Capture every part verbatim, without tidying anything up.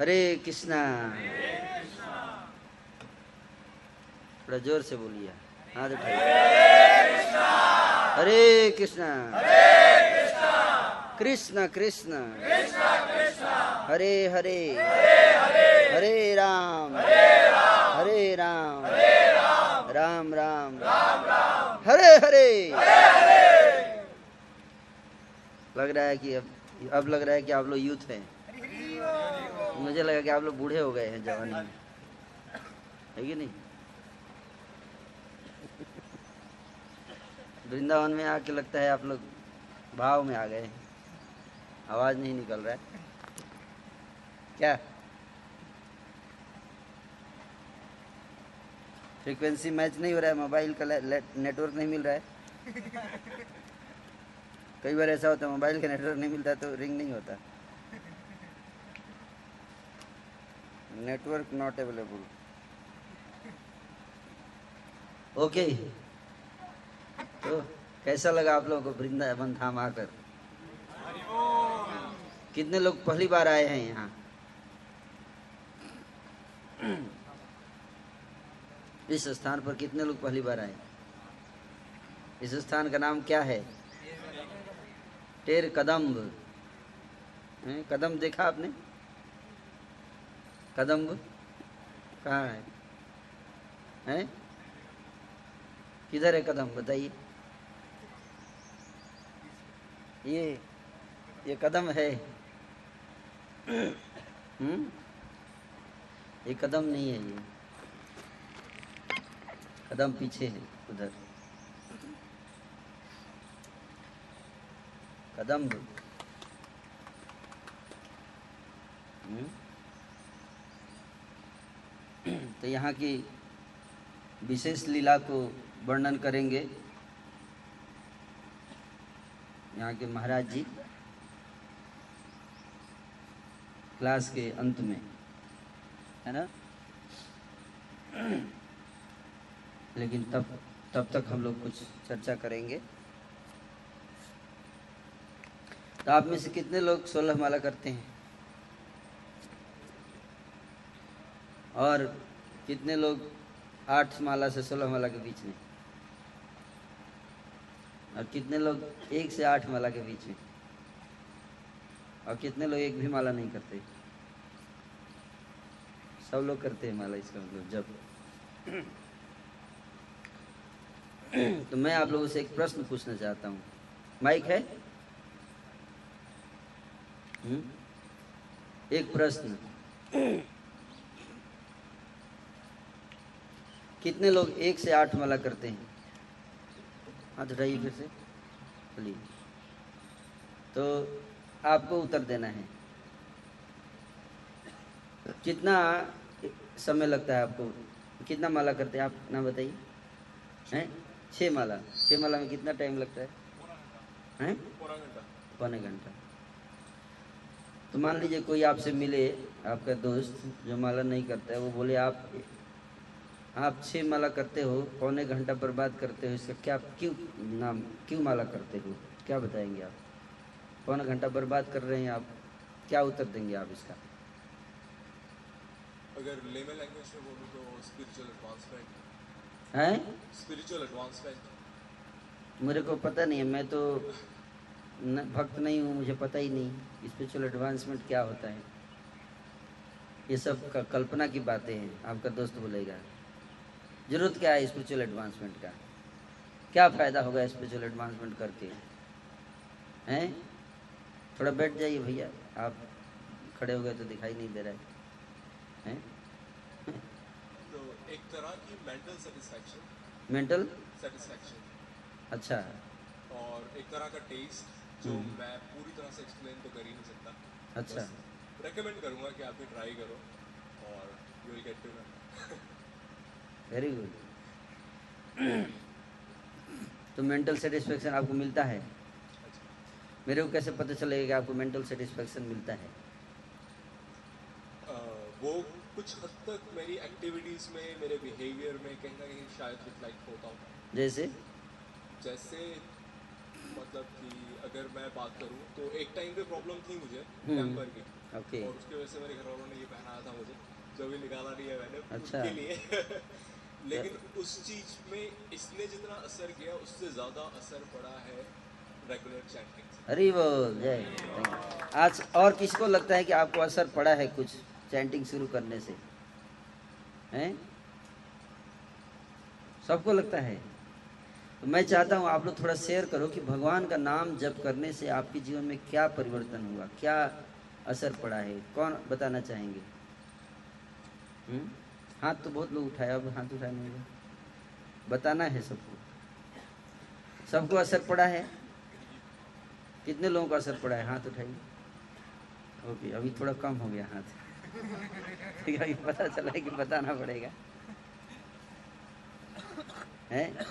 हरे कृष्णा। थोड़ा जोर से बोलिए, हाथ उठाइए। हरे कृष्णा कृष्ण कृष्ण हरे हरे हरे राम हरे राम राम राम हरे हरे। लग रहा है कि अब अब लग रहा है कि आप लोग यूथ हैं। मुझे लगा कि आप लोग बूढ़े हो गए हैं जवानी में, है कि नहीं? वृंदावन में आके लगता है आप लोग भाव में आ गए। आवाज नहीं निकल रहा है क्या? फ्रीक्वेंसी मैच नहीं हो रहा है, मोबाइल का नेटवर्क नहीं मिल रहा है। कई बार ऐसा होता है मोबाइल का नेटवर्क नहीं मिलता तो रिंग नहीं होता। Network not available. ओके, तो कैसा लगा आप लोगों को वृंदावन धाम आकर? कितने लोग पहली बार आए हैं यहाँ? इस स्थान पर कितने लोग पहली बार आए? इस स्थान का नाम क्या है? टेर कदम्ब। कदम देखा आपने? कदम्ब कहाँ है? हैं? किधर है कदम? बताइए। ये ये कदम है। हम्म ये कदम नहीं है, ये कदम पीछे है उधर। कदम तो यहाँ की विशेष लीला को वर्णन करेंगे यहाँ के महाराज जी क्लास के अंत में, है ना? लेकिन तब तब तक हम लोग कुछ चर्चा करेंगे। तो आप में से कितने लोग सोलह माला करते हैं और कितने लोग आठ माला से सोलह माला के बीच में, और कितने लोग एक से आठ माला के बीच में, और कितने लोग एक भी माला नहीं करते? सब लोग करते हैं माला, इसका मतलब जब। तो मैं आप लोगों से एक प्रश्न पूछना चाहता हूँ। माइक है? हुँ? एक प्रश्न, कितने लोग एक से आठ माला करते हैं? हाथ उठाइए फिर से, चलिए। तो आपको उत्तर देना है। कितना समय लगता है आपको? कितना माला करते हैं आप ना बताइए? हैं? छः माला। छः माला में कितना टाइम लगता है? हैं? पौने घंटा। तो मान लीजिए कोई आपसे मिले, आपका दोस्त जो माला नहीं करता है, वो बोले आप आप छः माला करते हो, पौने घंटा बर्बाद करते हो, इसका क्या क्यों नाम क्यों माला करते हो? क्या बताएंगे आप? पौना घंटा बर्बाद कर रहे हैं आप, क्या उत्तर देंगे आप इसका? अगर लेमन लैंग्वेज में बोलूं तो स्पिरिचुअल एडवांसमेंट है। स्पिरिचुअल एडवांसमेंट मेरे को पता नहीं है, मैं तो भक्त नहीं हूँ, मुझे पता ही नहीं स्पिरिचुअल एडवांसमेंट क्या होता है। ये सब कल्पना की बातें हैं, आपका दोस्त बोलेगा। जरूरत क्या है स्पिरिचुअल एडवांसमेंट का? क्या फ़ायदा होगा स्पिरिचुअल एडवांसमेंट करके? हैं? थोड़ा बैठ जाइए भैया, आप खड़े हो गए तो दिखाई नहीं दे रहा है। हैं? तो एक तरह की मेंटल सैटिस्फैक्शन। मेंटल सैटिस्फैक्शन, अच्छा। और एक तरह का टेस्ट जो मैं पूरी तरह से एक्सप्लेन तो कर ही नहीं सकता। अच्छा, रेकमेंड करूँगा कि आप भी ट्राई करो और you will get to know. Very good. तो मेंटल सेटिस्फेक्शन आपको मिलता है? मेरे को कैसे पता चलेगा कि आपको मेंटल सेटिस्फेक्शन मिलता है? uh, वो कुछ हद तक मेरी एक्टिविटीज में, मेरे बिहेवियर में कहीं ना कहीं शायद रिफ्लेक्ट होता हूँ। जैसे जैसे मतलब कि अगर मैं बात करूँ तो एक टाइम पे प्रॉब्लम थी मुझे टेम्पर की, okay. और उसके वजह से मेरे घर वालों ने ये पहनाया था मुझे, जो भी निकाला नहीं है मैंने अच्छा। उसके लिए लेकिन उस चीज में इसने जितना असर किया उससे ज्यादा असर पड़ा है रेगुलर चैंटिंग से। अरे वो जय। आज और किसको लगता है कि आपको असर पड़ा है कुछ चैंटिंग शुरू करने से? हैं? सबको लगता है। तो मैं चाहता हूँ आप लोग थोड़ा शेयर करो कि भगवान का नाम जप करने से आपके जीवन में क्या परिवर्तन हुआ, क्या असर पड़ा है, कौन बताना चाहेंगे? हुँ? हाथ तो बहुत लोग उठाया, अब हाथ उठाने में बताना है सबको। सबको असर पड़ा है? कितने लोगों का असर पड़ा है? हाथ उठाइए। ओके, अभी थोड़ा कम हो गया हाथ, ठीक है, पता चला है कि बताना पड़ेगा। हैं?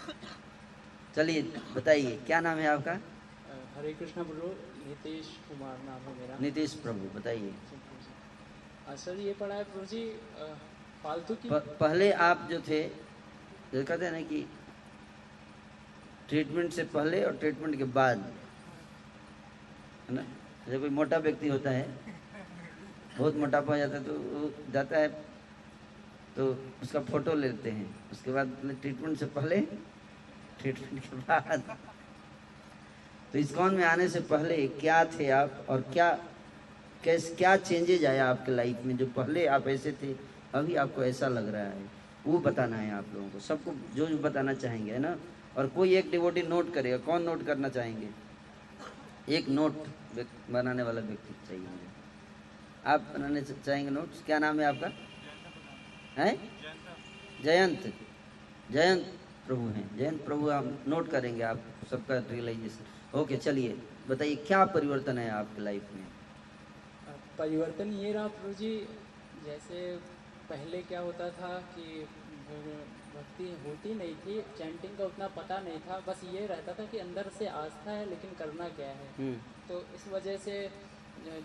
चलिए बताइए, क्या नाम है आपका? हरे कृष्णा प्रभु, नीतीश कुमार नाम है मेरा। नीतीश प्रभु, बताइए। असर ये पड़ा है प्रभु जी, फालतू की पहले आप जो थे, जो कहते हैं ना कि ट्रीटमेंट से पहले और ट्रीटमेंट के बाद, है ना, जब कोई मोटा व्यक्ति होता है, बहुत मोटापा हो जाता है तो वो जाता है तो उसका फोटो लेते हैं, उसके बाद ट्रीटमेंट से पहले, ट्रीटमेंट के बाद। तो ISKCON में आने से पहले क्या थे आप और क्या कैस क्या चेंजेज आया आपके लाइफ में, जो पहले आप ऐसे थे अभी आपको ऐसा लग रहा है, वो बताना है आप लोगों को, सबको जो जो बताना चाहेंगे, है ना। और कोई एक डिवोटी नोट करेगा, कौन नोट करना चाहेंगे? एक नोट बनाने वाला व्यक्ति चाहिए मुझे। आप बनाने चाहेंगे नोट्स? क्या नाम है आपका? है जयंत। जयंत प्रभु हैं। जयंत प्रभु, आप नोट करेंगे आप सबका रियलाइजेशन। ओके, चलिए बताइए क्या परिवर्तन है आपकी लाइफ में? परिवर्तन ये रहा प्रभु जी, जैसे पहले क्या होता था कि भक्ति होती नहीं थी, चैंटिंग का उतना पता नहीं था, बस ये रहता था कि अंदर से आस्था है लेकिन करना क्या है। तो इस वजह से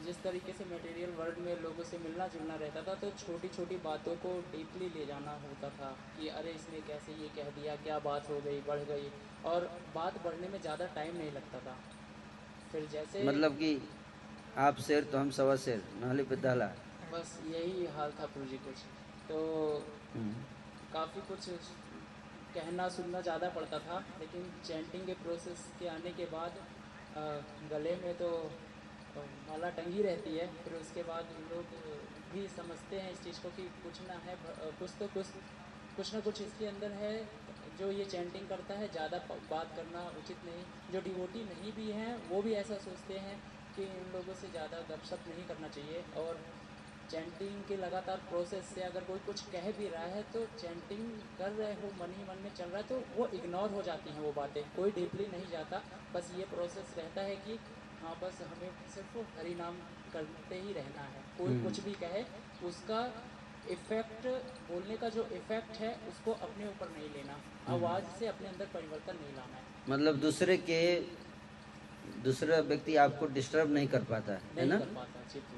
जिस तरीके से मटेरियल वर्ल्ड में लोगों से मिलना जुलना रहता था, तो छोटी छोटी बातों को डीपली ले जाना होता था कि अरे इसने कैसे ये कह दिया, क्या बात हो गई, बढ़ गई, और बात बढ़ने में ज़्यादा टाइम नहीं लगता था। फिर जैसे मतलब कि आप शेर तो हम सवा शेर, नाली पे डाला, बस यही हाल था प्रभु जी। कुछ तो काफ़ी कुछ कहना सुनना ज़्यादा पड़ता था, लेकिन चैंटिंग के प्रोसेस के आने के बाद गले में तो माला टंगी रहती है, फिर उसके बाद लोग भी समझते हैं इस चीज़ को कि कुछ ना है, कुछ तो कुछ कुछ ना कुछ इसके अंदर है जो ये चैंटिंग करता है। ज़्यादा बात करना उचित नहीं, जो डिवोटी नहीं भी हैं वो भी ऐसा सोचते हैं कि इन लोगों से ज़्यादा गपशप नहीं करना चाहिए। और चैंटिंग के लगातार प्रोसेस से अगर कोई कुछ कह भी रहा है, तो चैंटिंग कर रहे हो, मन ही मन में चल रहा है, तो वो इग्नोर हो जाती हैं वो बातें, कोई डीपली नहीं जाता। बस ये प्रोसेस रहता है कि हाँ, बस हमें सिर्फ हरि नाम करते ही रहना है, कोई कुछ भी कहे उसका इफेक्ट, बोलने का जो इफेक्ट है उसको अपने ऊपर नहीं लेना, आवाज़ से अपने अंदर परिवर्तन नहीं लाना है। मतलब दूसरे के दूसरा व्यक्ति आपको डिस्टर्ब नहीं कर पाता है, ना?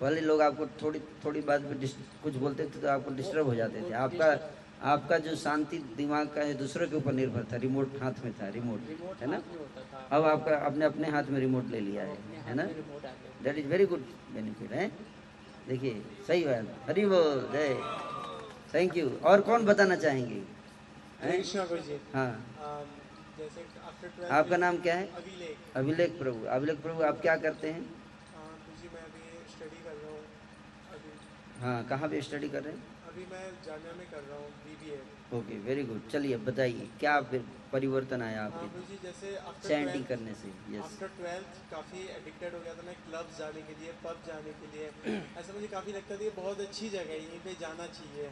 पहले लोग आपको थोड़ी थोड़ी बात पे कुछ बोलते थे तो आपको डिस्टर्ब हो जाते थे। आपका आपका जो शांति दिमाग का है दूसरे के ऊपर निर्भर था, रिमोट हाथ में था, रिमोट, है ना? अब आपका आपने अपने हाथ में रिमोट ले लिया है, है ना? That is very good benefit है। देखिए, सही बात। हरि बोल, जय, थैंक यू। और कौन बताना चाहेंगे? हाँ, आपका नाम क्या है? अभिलेख। अभिलेख प्रभु, अभिलेख प्रभु, आप क्या करते हैं? जी, मैं अभी स्टडी कर रहा हूँ। हाँ, कहाँ पे स्टडी कर रहे हैं? अभी मैं जामिया में कर रहा हूँ, बीबीए। Okay, very good. चलिए बताइए क्या परिवर्तन आया आपके? जैसे चैंटिंग करने से आफ्टर ट्वेल्थ काफ़ी एडिक्टेड हो गया था मैं, क्लब जाने के लिए, पब जाने के लिए। ऐसा मुझे काफ़ी लगता था बहुत अच्छी जगह है, यहीं पर जाना चाहिए,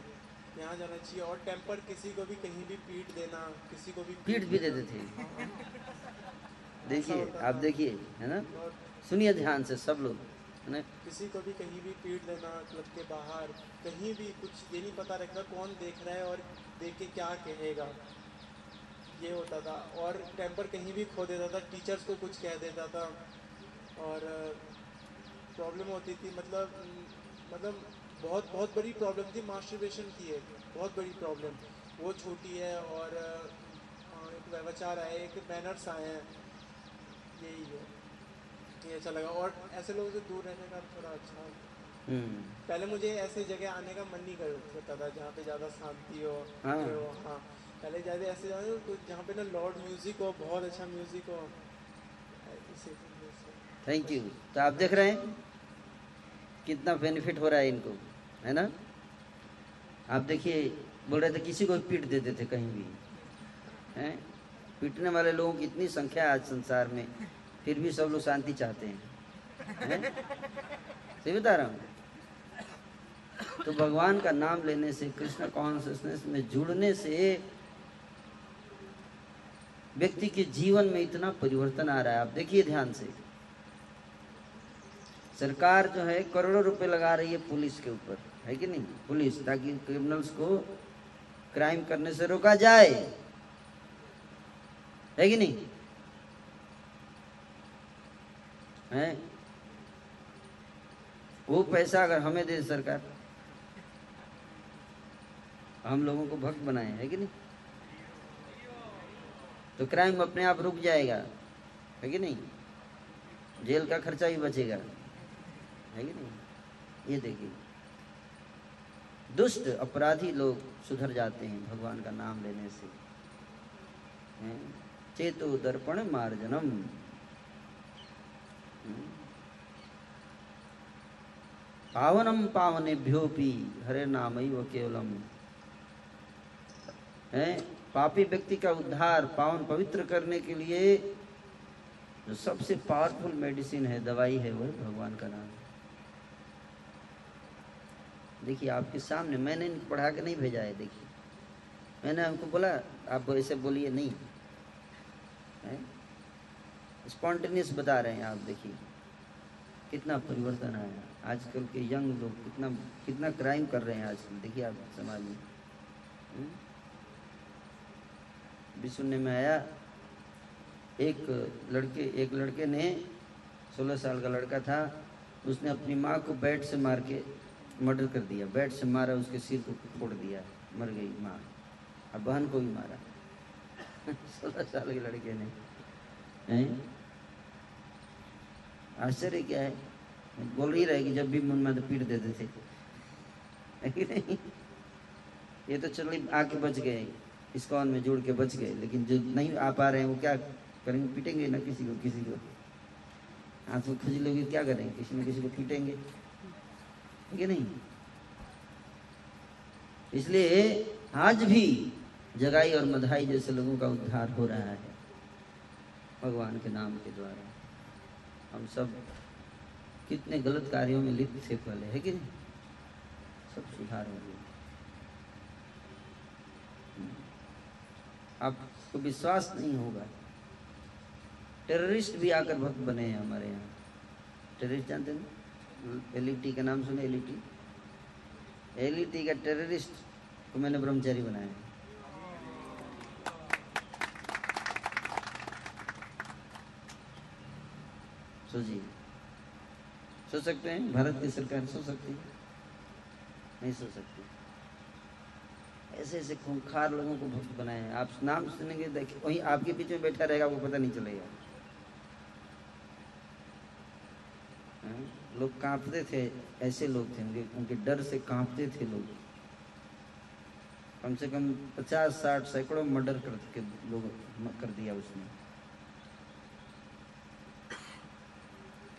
यहाँ जाना चाहिए। और टेम्पर किसी को भी कहीं भी पीट देना, किसी को भी पीट भी देते थे। देखिए आप, देखिए, है ना, सुनिए ध्यान से सब लोग, है ना, किसी को भी कहीं भी पीट देना, क्लब के बाहर कहीं भी, कुछ ये नहीं पता रखना कौन देख रहा है और देख के क्या कहेगा, ये होता था। और टेम्पर कहीं भी खो देता था, टीचर्स को कुछ कह देता था और प्रॉब्लम होती थी। मतलब मतलब बहुत बहुत बड़ी प्रॉब्लम थी, मास्टरबेशन की है बहुत बड़ी प्रॉब्लम, वो छोटी है। और एक व्यवचार आए, एक मैनर्स आए हैं, यही है, ये अच्छा लगा। और ऐसे लोगों से दूर रहने का थोड़ा अच्छा पहले मुझे ऐसे जगह आने का मन नहीं करता था जहाँ पे ज्यादा शांति हो। हाँ, पहले ज्यादा ऐसे जहाँ पे ना लॉर्ड म्यूजिक हो, बहुत अच्छा म्यूजिक हो। Thank you. तो आप देख रहे हैं कितना बेनिफिट हो रहा है इनको, है ना। आप देखिए, बोल रहे थे किसी को पीट देते थे कहीं भी, हैं, पीटने वाले लोगों की इतनी संख्या है आज संसार में, फिर भी सब लोग शांति चाहते हैं, हैं? सही बता रहा हूँ। तो भगवान का नाम लेने से, कृष्ण कॉन्शियसनेस में जुड़ने से व्यक्ति के जीवन में इतना परिवर्तन आ रहा है। आप देखिए ध्यान से, सरकार जो है करोड़ों रुपए लगा रही है पुलिस के ऊपर, है कि नहीं, पुलिस, ताकि क्रिमिनल्स को क्राइम करने से रोका जाए, है कि नहीं, है। वो पैसा अगर हमें दे सरकार, हम लोगों को भक्त बनाए, है कि नहीं, तो क्राइम अपने आप रुक जाएगा, है कि नहीं, जेल का खर्चा भी बचेगा, है कि नहीं। ये देखिए, दुष्ट अपराधी लोग सुधर जाते हैं भगवान का नाम लेने से। चेतो दर्पण मार्जनम, पावनम पावनेभ्योपि हरे नामैव केवलम, है। पापी व्यक्ति का उद्धार, पावन पवित्र करने के लिए जो सबसे पावरफुल मेडिसिन है, दवाई है, वह भगवान का नाम। देखिए आपके सामने, मैंने पढ़ा के नहीं भेजा है। देखिए मैंने हमको बोला आप ऐसे बोलिए, नहीं, स्पॉन्टेनियस बता रहे हैं। आप देखिए कितना परिवर्तन आया। आजकल के यंग लोग कितना कितना क्राइम कर रहे हैं आजकल, देखिए आप समाज में। भी सुनने में आया, एक लड़के एक लड़के ने, सोलह साल का लड़का था, उसने अपनी माँ को बैट से मार के मर्डर कर दिया। बैट से मारा, उसके सिर को फोड़ दिया, मर गई माँ, और बहन को भी मारा सोलह साल के लड़के ने, हैं। आश्चर्य क्या है, बोल ही रहे कि जब भी मन में तो पीट देते थे, नहीं। ये तो चलो आके बच गए, इस्कॉन में जुड़ के बच गए, लेकिन जो नहीं आ पा रहे हैं वो क्या करेंगे, पीटेंगे ना किसी को, किसी को आंख में खुजली होगी, क्या करेंगे, किसी न किसी को पीटेंगे, ठीक है नहीं। इसलिए आज भी जगाई और मधाई जैसे लोगों का उद्धार हो रहा है भगवान के नाम के द्वारा। हम सब कितने गलत कार्यों में लिप्त थे पहले, है कि नहीं, सब सुधार हो गया। आपको विश्वास नहीं होगा, टेररिस्ट भी आकर भक्त बने हैं हमारे यहाँ। टेररिस्ट जानते हैं, एलईटी का नाम सुने, एलईटी, एलईटी का टेररिस्ट को मैंने ब्रह्मचारी बनाया। सोचिए, सोच सकते हैं, भारत की सरकार सोच सकती है, नहीं सोच सकती। ऐसे ऐसे खूंखार लोगों को भक्त बनाए हैं। आप नाम सुनेंगे, देखिए वही आपके बीच में बैठा रहेगा, आपको पता नहीं चलेगा। लोग कांपते थे, ऐसे लोग थे, उनके उनके डर से कांपते थे लोग। कम से कम पचास साठ सैकड़ों मर्डर करके लोग कर दिया उसने।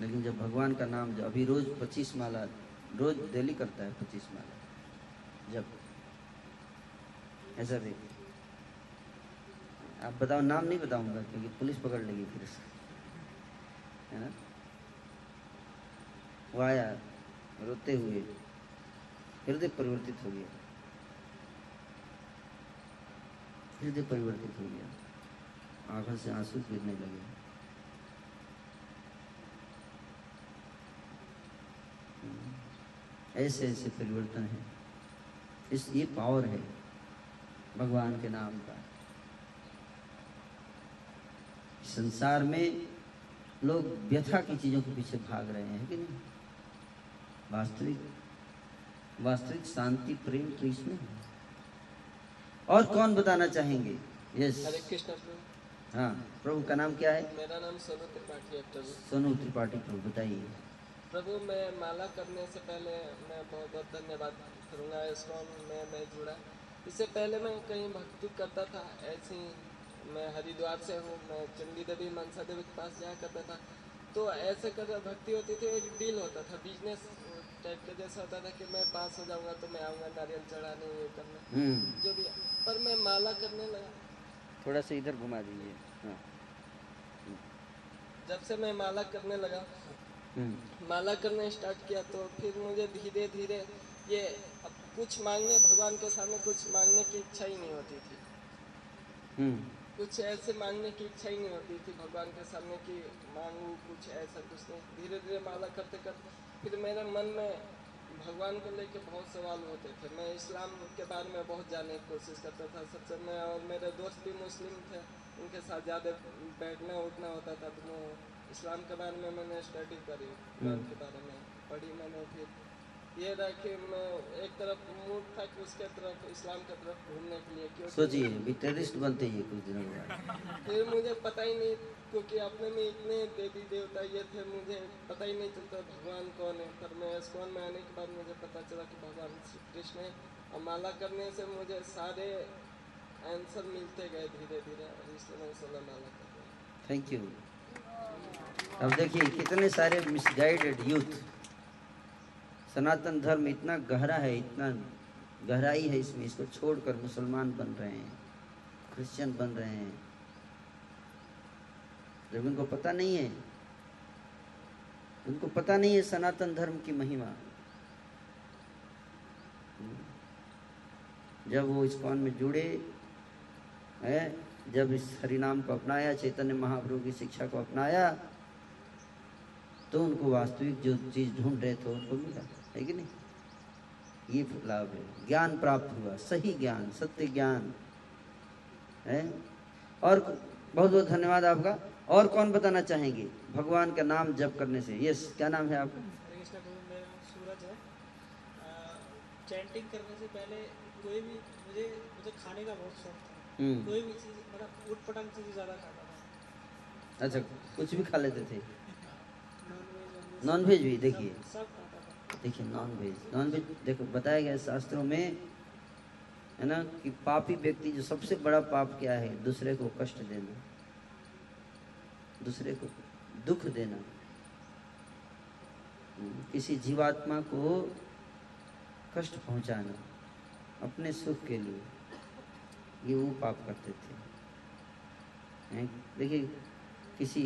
लेकिन जब भगवान का नाम, जब अभी रोज पच्चीस माला, रोज डेली करता है पच्चीस माला, जब ऐसा देखिए, आप बताओ, नाम नहीं बताऊंगा क्योंकि पुलिस पकड़ लेगी फिर, है ना। वो आया रोते हुए, हृदय परिवर्तित हो गया, हृदय परिवर्तित हो गया, आंखों से आंसू गिरने लगे। ऐसे ऐसे परिवर्तन है। इस ये पावर है भगवान के नाम का। संसार में लोग व्यथा की चीजों के पीछे भाग रहे हैं, कि नहीं। वास्तविक वास्तविक शांति, प्रेम तो इसमें है। और कौन बताना चाहेंगे? यस, हरे कृष्ण। हाँ, प्रभु का नाम क्या है? मेरा नाम सोनू त्रिपाठी है। सोनू त्रिपाठी प्रभु, बताइए प्रभु, मैं माला करने से पहले मैं बहुत बहुत धन्यवाद करूँगा इसकॉन में मैं जुड़ा। इससे पहले मैं कहीं भक्ति करता था, ऐसी मैं हरिद्वार से हूँ, मैं चंडी देवी मनसा देवी के पास जाया करता था, तो ऐसे कर भक्ति होती थी, एक डील होता था, बिजनेस टाइप का जैसा होता था कि मैं पास हो जाऊँगा तो मैं आऊँगा नारियल चढ़ाने ये करने जो भी, पर मैं माला करने लगा। थोड़ा सा इधर घुमा दीजिए। हाँ। जब से मैं माला करने लगा, माला करने स्टार्ट किया, तो फिर मुझे धीरे धीरे ये अब कुछ मांगने, भगवान के सामने कुछ मांगने की इच्छा ही नहीं होती थी, कुछ ऐसे मांगने की इच्छा ही नहीं होती थी भगवान के सामने कि मांगू कुछ ऐसा, कुछ नहीं। धीरे धीरे माला करते करते फिर मेरे मन में भगवान को लेके बहुत सवाल होते थे। मैं इस्लाम के बारे में बहुत जानने की कोशिश करता था सबसे, मैं और मेरे दोस्त भी मुस्लिम थे, उनके साथ ज़्यादा बैठना उठना होता था, तो मैं इस्लाम के बारे में मैंने स्टडी करी, कुरान के बारे में पढ़ी मैंने। फिर ये रहा कि मैं एक तरफ मूड था कि उसके तरफ इस्लाम की तरफ घूमने के लिए, क्योंकि सोचिए टेररिस्ट बनते ही कुछ दिनों बाद। फिर मुझे पता ही नहीं, क्योंकि अपने में इतने देवी देवता ये थे, मुझे पता ही नहीं चलता भगवान कौन है। पर मैं इस्कॉन में आने के बाद मुझे पता चला कि भगवान श्री कृष्ण है, और माला करने से मुझे सारे आंसर मिलते गए धीरे धीरे, और इसलिए मैं सोलह माला कर रहा हूँ। Thank you. अब देखिए कितने सारे मिसगाइडेड यूथ, सनातन धर्म इतना गहरा है, इतना गहराई है इसमें, इसको छोड़कर मुसलमान बन रहे हैं, क्रिश्चियन बन रहे हैं, जब उनको पता नहीं है, उनको पता नहीं है सनातन धर्म की महिमा। जब वो इस्कॉन में जुड़े है, जब इस हरिनाम को अपनाया, चैतन्य महाप्रभु की शिक्षा को अपनाया, तो उनको वास्तविक जो चीज़ ढूंढ रहे थे उनको मिला है कि नहीं। ये लाभ है, ज्ञान प्राप्त हुआ, सही ज्ञान, सत्य ज्ञान है। और बहुत बहुत धन्यवाद आपका। और कौन बताना चाहेंगे भगवान का नाम जप करने से? यस, क्या नाम है आपका? सूरज है। चैंटिंग करने से पहले कोई भी, मुझे मुझे खाने का बहुत शौक था, कोई भी चीज़ मतलब उटपटांग चीज़ ज़्यादा खाता था। अच्छा, कुछ भी खा लेते थे? नॉनवेज भी, देखिए देखिए नॉनवेज नॉनवेज देखो, बताया गया शास्त्रों में है ना कि पापी व्यक्ति, जो सबसे बड़ा पाप क्या है, दूसरे को कष्ट देना, दूसरे को दुख देना, किसी जीवात्मा को कष्ट पहुंचाना अपने सुख के लिए, ये वो पाप करते थे। देखिए किसी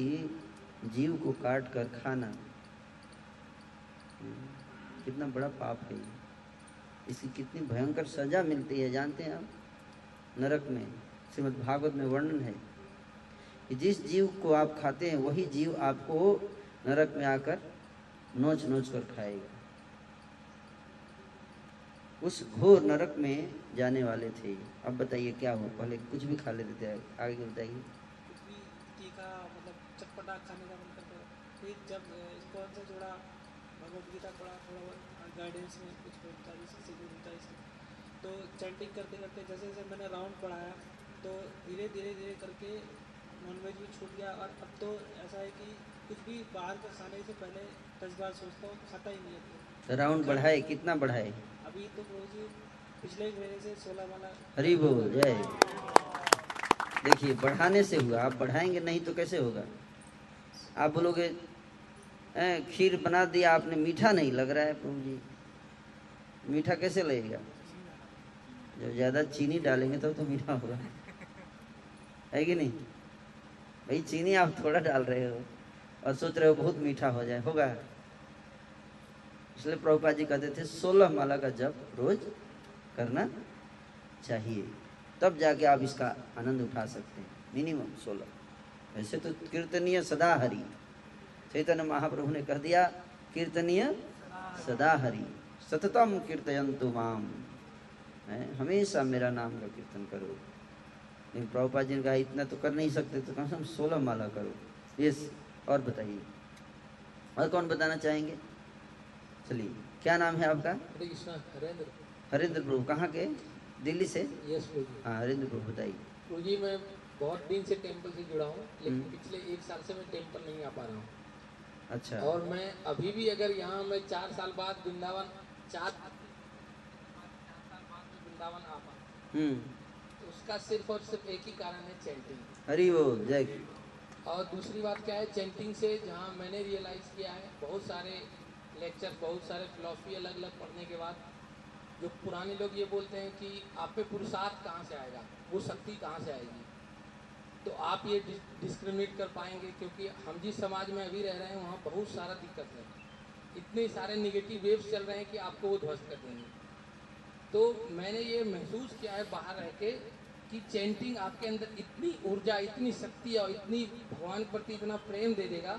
जीव को काट कर खाना कितना बड़ा पाप है, इसकी कितनी भयंकर सजा मिलती है जानते हैं आप, नरक में। श्रीमद् भागवत में वर्णन है कि जिस जीव को आप खाते हैं वही जीव आपको नरक में आकर नोच नोच कर खाएगा। उस घोर नरक में जाने वाले थे। अब बताइए क्या हो, पहले कुछ भी खा लेते थे, आगे क्या बताइए? कुछ भी तीखा, मतलब चटपटा खाने का मन करता था। फिर जब इसको हमसे जोड़ा, भगवद गीता पढ़ा, थोड़ा बहुत गाइडेंस में कुछ होता है, इससे होता है, तो चैंटिंग करते करते जैसे जैसे मैंने राउंड पढ़ाया, तो धीरे धीरे धीरे करके नॉनवेज भी छूट गया। और अब तो ऐसा है कि कुछ भी बाहर का खाने से पहले दस बार सोचता हूँ, खाता ही नहीं है। तो राउंड बढ़ाए, कितना बढ़ाए अभी तो जी? पिछले एक महीने से सोलह माला। हरी बोल जय। देखिए बढ़ाने से हुआ, आप बढ़ाएंगे नहीं तो कैसे होगा? आप बोलोगे खीर बना दिया आपने, मीठा नहीं लग रहा है प्रभु जी, मीठा कैसे लगेगा? जब ज़्यादा चीनी डालेंगे तब तो, तो मीठा होगा, है कि नहीं भाई? चीनी आप थोड़ा डाल रहे हो और सोच रहे हो बहुत मीठा हो जाए, होगा? इसलिए प्रभुपाद जी कहते थे सोलह माला का जप रोज करना चाहिए, तब जाके आप इसका आनंद उठा सकते हैं। मिनिमम सोलह। वैसे तो कीर्तनीय सदा हरि, चैतन्य महाप्रभु ने कह दिया कीर्तनीय सदा हरि सततम कीर्तयन्तु माम, हमेशा मेरा नाम का कीर्तन करो। लेकिन प्रभुपाद जी ने कहा इतना तो कर नहीं सकते, तो कम से कम सोलह माला करो। यस, और बताइए और कौन बताना चाहेंगे? चलिए, क्या नाम है आपका? हरेंद्र। हरेंद्र प्रभु कहाँ के? दिल्ली से? यस प्रभु। हाँ हरेंद्र प्रभु बताइए। प्रभु जी मैं बहुत दिन से टेम्पल से जुड़ा हूँ, लेकिन पिछले एक साल से मैं टेम्पल नहीं आ पा रहा हूँ। अच्छा। और मैं अभी भी अगर यहाँ मैं चार साल बाद वृंदावन चार साल बाद वृंदावन आ पाऊँ तो उसका सिर्फ और सिर्फ एक ही कारण है चैंटिंग। अरे वो जय। और दूसरी बात क्या है, चैंटिंग से जहाँ मैंने रियलाइज़ किया है, बहुत सारे लेक्चर बहुत सारे फिलॉसफी अलग अलग पढ़ने के बाद जो पुराने लोग ये बोलते हैं कि आप पे पुरुषार्थ कहाँ से आएगा, वो शक्ति कहाँ से आएगी, तो आप ये डिस्क्रिमिनेट कर पाएंगे क्योंकि हम जिस समाज में अभी रह रहे हैं वहाँ बहुत सारा दिक्कत है, इतने सारे निगेटिव वेव्स चल रहे हैं कि आपको वो ध्वस्त कर देंगे। तो मैंने ये महसूस किया है बाहर रह के कि चैंटिंग आपके अंदर इतनी ऊर्जा इतनी शक्ति और इतनी भगवान के प्रति इतना प्रेम दे देगा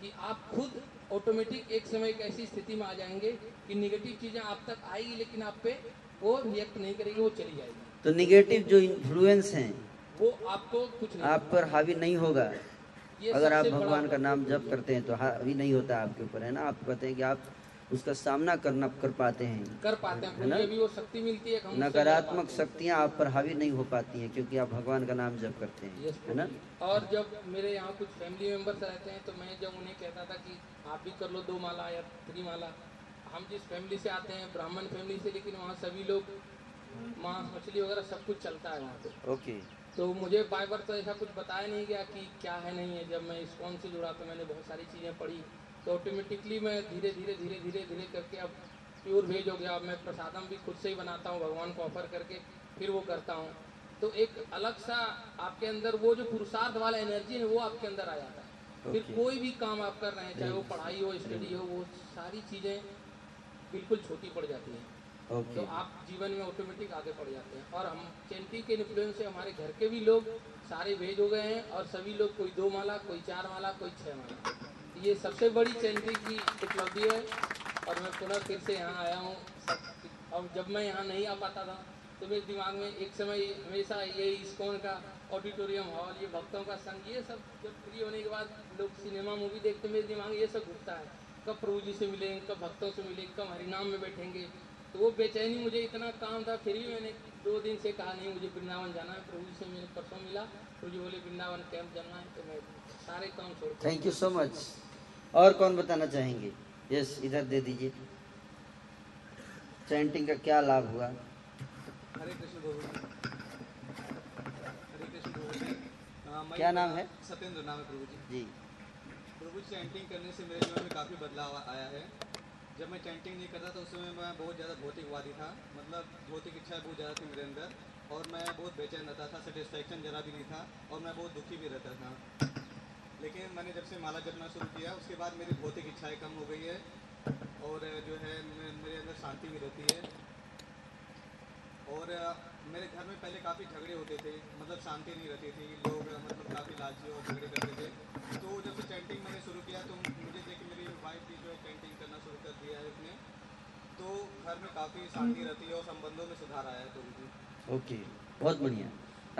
कि आप खुद ऑटोमेटिक एक समय एक ऐसी स्थिति में आ जाएंगे कि निगेटिव चीज़ें आप तक आएगी लेकिन आप पे वो रिएक्ट नहीं करेगी, वो चली जाएगी। तो निगेटिव जो इन्फ्लुएंस हैं वो आपको कुछ नहीं, आप पर हावी नहीं होगा। अगर आप भगवान का नाम जप करते हैं तो हावी नहीं होता आपके ऊपर, है ना। आप कहते हैं कि आप उसका सामना करना कर पाते हैं कर पाते हैं है भी वो शक्ति मिलती है। नकारात्मक शक्तियाँ आप पर हावी नहीं हो पाती हैं क्योंकि आप भगवान का नाम जप करते हैं, है ना। और जब मेरे यहाँ कुछ फैमिली मेंबर्स रहते हैं तो मैं जब उन्हें कहता था कि आप भी कर लो दो माला या तीन माला। हम जिस फैमिली से आते हैं ब्राह्मण फैमिली से, लेकिन वहाँ सभी लोग मांस मछली वगैरह सब कुछ चलता है वहाँ पे। ओके। तो मुझे बाय बर्थ ऐसा कुछ बताया नहीं गया कि क्या है नहीं है। जब मैं इस्कॉन से जुड़ा तो मैंने बहुत सारी चीज़ें पढ़ी तो ऑटोमेटिकली मैं धीरे धीरे धीरे धीरे धीरे करके अब प्योर वेज हो गया। अब मैं प्रसादम भी खुद से ही बनाता हूँ, भगवान को ऑफर करके फिर वो करता हूँ। तो एक अलग सा आपके अंदर वो जो पुरुषार्थ वाला एनर्जी है वो आपके अंदर आ जाता है। okay. फिर कोई भी काम आप कर रहे हैं, चाहे वो पढ़ाई हो स्टडी हो, वो सारी चीज़ें बिल्कुल छोटी पड़ जाती हैं। okay. तो आप जीवन में ऑटोमेटिक आगे बढ़ जाते हैं। और हम चैंटिंग के इन्फ्लुएंस से हमारे घर के भी लोग सारे वेज हो गए हैं और सभी लोग कोई दो माला कोई चार माला कोई छः माला। ये सबसे बड़ी चैंटिंग की उपलब्धि है। और मैं पुनः फिर से यहाँ आया हूँ। और जब मैं यहाँ नहीं आ पाता था तो मेरे दिमाग में एक समय हमेशा ये इस्कॉन का ऑडिटोरियम हॉल, ये भक्तों का संग, ये सब जब फ्री होने के बाद लोग सिनेमा मूवी देखते मेरे दिमाग में ये सब घूमता है, कब प्रभु जी से मिलेंगे, कब भक्तों से मिलेंगे, कब हरिनाम में बैठेंगे। तो वो बेचैनी, मुझे इतना काम था, फिर भी मैंने दो दिन से कहा नहीं मुझे वृंदावन जाना है। प्रभु जी से मैंने परसों मिला, मुझे बोले वृंदावन कैंप जाना है, तो मैं सारे काम छोड़। Thank you so much. और कौन बताना चाहेंगे? यस, इधर दे दीजिए। चैंटिंग का क्या लाभ हुआ? हरे कृष्ण हरे कृष्ण। क्या नाम है? सत्येंद्र नाम है प्रभु जी। जी प्रभु जी, चैंटिंग करने से मेरे जीवन में काफ़ी बदलाव आया है। जब मैं चैंटिंग नहीं करता था उस समय मैं बहुत ज़्यादा भौतिकवादी था, मतलब भौतिक इच्छा बहुत ज़्यादा थी मेरे अंदर और मैं बहुत बेचैन रहता था, सेटिस्फैक्शन जरा भी नहीं था और मैं बहुत दुखी भी रहता था। लेकिन मैंने जब से माला जपना शुरू किया उसके बाद मेरी भौतिक इच्छाएं कम हो गई है और जो है मेरे अंदर शांति भी रहती है। और मेरे घर में पहले काफ़ी झगड़े होते थे, मतलब शांति नहीं रहती थी, लोग मतलब काफ़ी लालची और झगड़े करते थे। तो जब से चैंटिंग मैंने शुरू किया तो मुझे देख मेरी वाइफ भी जो है चैंटिंग करना शुरू कर दिया है उसने, तो घर में काफ़ी शांति रहती है और संबंधों में सुधार आया है। तो मुझे ओके, बहुत बढ़िया।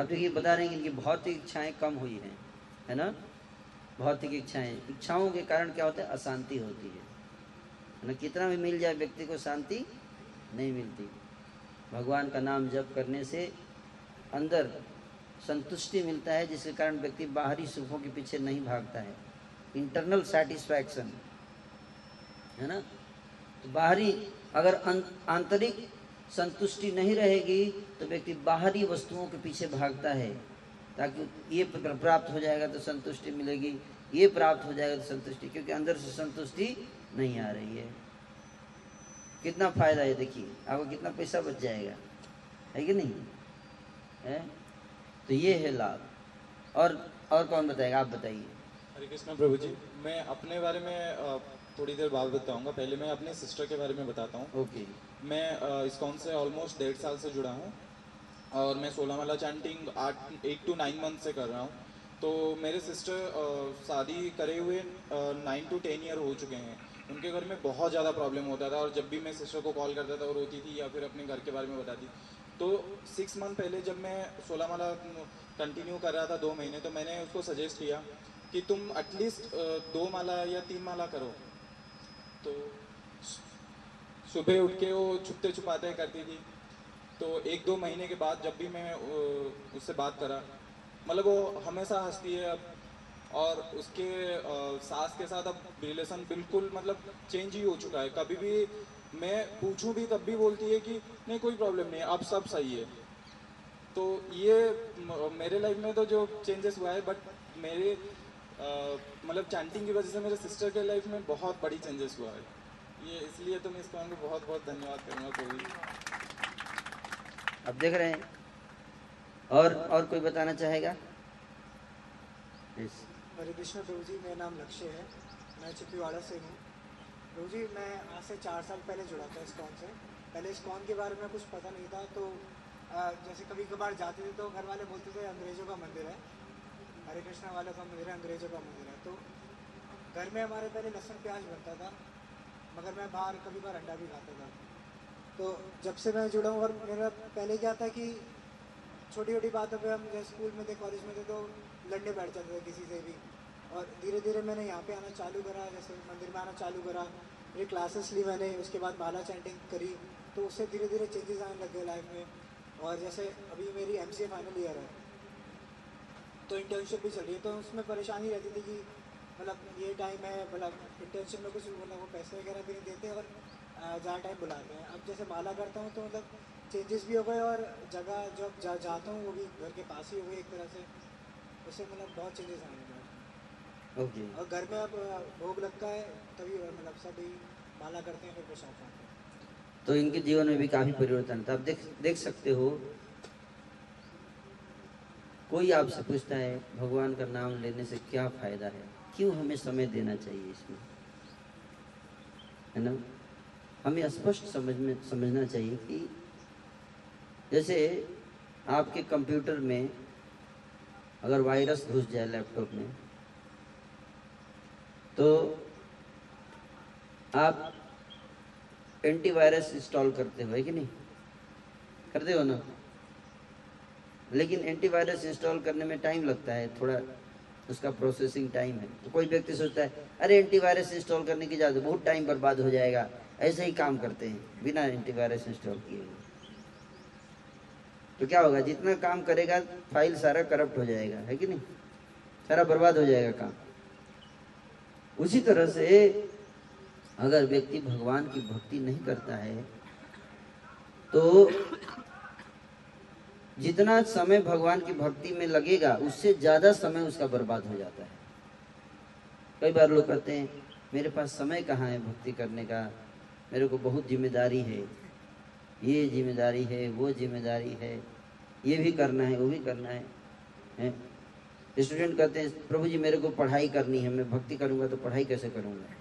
अब देखिए बता रहे हैं कि इनकी भौतिक इच्छाएँ कम हुई हैं, है ना। भौतिक इच्छाएं, इच्छाओं के कारण क्या होता है? अशांति होती है ना। कितना भी मिल जाए व्यक्ति को शांति नहीं मिलती। भगवान का नाम जप करने से अंदर संतुष्टि मिलता है जिसके कारण व्यक्ति बाहरी सुखों के पीछे नहीं भागता है। इंटरनल सेटिस्फैक्शन, है ना। तो बाहरी अगर आंतरिक संतुष्टि नहीं रहेगी तो व्यक्ति बाहरी वस्तुओं के पीछे भागता है ताकि ये प्राप्त हो जाएगा तो संतुष्टि मिलेगी, ये प्राप्त हो जाएगा तो संतुष्टि, क्योंकि अंदर से संतुष्टि नहीं आ रही है। कितना फायदा है, देखिए आपको कितना पैसा बच जाएगा, है कि नहीं है। तो ये है लाभ। और और कौन बताएगा? आप बताइए। हरे कृष्णा प्रभु जी, मैं अपने बारे में थोड़ी देर बाद बताऊंगा, पहले मैं अपने सिस्टर के बारे में बताता हूँ। ओके। मैं इस्कॉन से ऑलमोस्ट डेढ़ साल से जुड़ा हूँ और मैं सोलह माला चैंटिंग आठ एट टू नाइन मंथ से कर रहा हूँ। तो मेरे सिस्टर शादी करे हुए नाइन टू टेन ईयर हो चुके हैं। उनके घर में बहुत ज़्यादा प्रॉब्लम होता था और जब भी मैं सिस्टर को कॉल करता था वो रोती थी या फिर अपने घर के बारे में बताती। तो सिक्स मंथ पहले जब मैं सोलह माला कंटिन्यू कर रहा था दो महीने, तो मैंने उसको सजेस्ट किया कि तुम एटलीस्ट दो माला या तीन माला करो। तो सुबह उठ के वो छुपते छुपाते करती थी। तो एक दो महीने के बाद जब भी मैं उससे बात करा, मतलब वो हमेशा हंसती है। अब और उसके सास के साथ अब रिलेशन बिल्कुल मतलब चेंज ही हो चुका है। कभी भी मैं पूछूं भी तब भी बोलती है कि नहीं कोई प्रॉब्लम नहीं है, अब सब सही है। तो ये मेरे लाइफ में तो जो चेंजेस हुआ है, बट मेरे मतलब चैंटिंग की वजह से मेरे सिस्टर के लाइफ में बहुत बड़ी चेंजेस हुआ है। ये इसलिए तो मैं इसको उनको बहुत बहुत धन्यवाद करूँगा। कोई अब देख रहे हैं और और कोई बताना चाहेगा? हरे कृष्ण प्रभु जी, मेरा नाम लक्ष्य है, मैं चिपीवाड़ा से हूँ। प्रभु जी, मैं आज से चार साल पहले जुड़ा था इस्कॉन से। पहले इस्कॉन के बारे में कुछ पता नहीं था, तो आ, जैसे कभी कभार जाते थे तो घर वाले बोलते थे अंग्रेज़ों का मंदिर है, हरे कृष्ण वालों का मंदिर है, अंग्रेज़ों का मंदिर है। तो घर में हमारे पहले लहसुन प्याज बनता था, मगर मैं बाहर कभी बार अंडा भी खाता था। तो जब से मैं जुड़ा हूँ, और मेरा पहले क्या था कि छोटी छोटी बातों पे हम जैसे स्कूल में थे, कॉलेज में थे, तो लड़ने बैठ जाते थे किसी से भी। और धीरे धीरे मैंने यहाँ पे आना चालू करा, जैसे मंदिर में आना चालू करा, मेरी क्लासेस ली मैंने, उसके बाद माला चैंटिंग करी, तो उससे धीरे धीरे चेंजेस आने लग गए लाइफ में। और जैसे अभी मेरी M C A final year है, तो इंटर्नशिप भी चल रही है, तो उसमें परेशानी रहती थी कि मतलब ये टाइम है, मतलब इंटर्नशिप में कुछ मतलब वो पैसे वगैरह भी नहीं देते और ज़्यादा टाइम बुलाते हैं। अब जैसे माला करता हूँ तो मतलब चेंजेस भी हो गए, और जगह जब जा, जाता हूँ वो भी घर के पास ही हो गई एक तरह से, उससे मतलब बहुत चेंजेस आने लगे। ओके। और घर में अब भोग लगता है तभी मतलब सभी माला करते हैं, फिर प्रसाद खाते हैं। तो इनके जीवन में भी काफ़ी परिवर्तन था। आप देख देख सकते हो, कोई आपसे पूछता है भगवान का नाम लेने से क्या फ़ायदा है, क्यों हमें समय देना चाहिए इसमें, है ना। हमें स्पष्ट समझ में समझना चाहिए कि जैसे आपके कंप्यूटर में अगर वायरस घुस जाए लैपटॉप में, तो आप एंटीवायरस इंस्टॉल करते हो, है कि नहीं करते हो ना। लेकिन एंटीवायरस इंस्टॉल करने में टाइम लगता है, थोड़ा उसका प्रोसेसिंग टाइम है। तो कोई व्यक्ति सोचता है अरे एंटीवायरस इंस्टॉल करने की ज़्यादा बहुत टाइम बर्बाद हो जाएगा, ऐसे ही काम करते हैं बिना एंटीवायरस इंस्टॉल किए हुए। तो क्या होगा, जितना काम करेगा फाइल सारा करप्ट हो जाएगा, है कि नहीं, सारा बर्बाद हो जाएगा काम। उसी तरह से अगर व्यक्ति भगवान की भक्ति नहीं करता है, तो जितना समय भगवान की भक्ति में लगेगा उससे ज़्यादा समय उसका बर्बाद हो जाता है। कई बार लोग कहते हैं मेरे पास समय कहाँ है भक्ति करने का, मेरे को बहुत जिम्मेदारी है, ये जिम्मेदारी है, वो जिम्मेदारी है, ये भी करना है, वो भी करना है, है? स्टूडेंट कहते हैं प्रभु जी मेरे को पढ़ाई करनी है, मैं भक्ति करूँगा तो पढ़ाई कैसे करूँगा।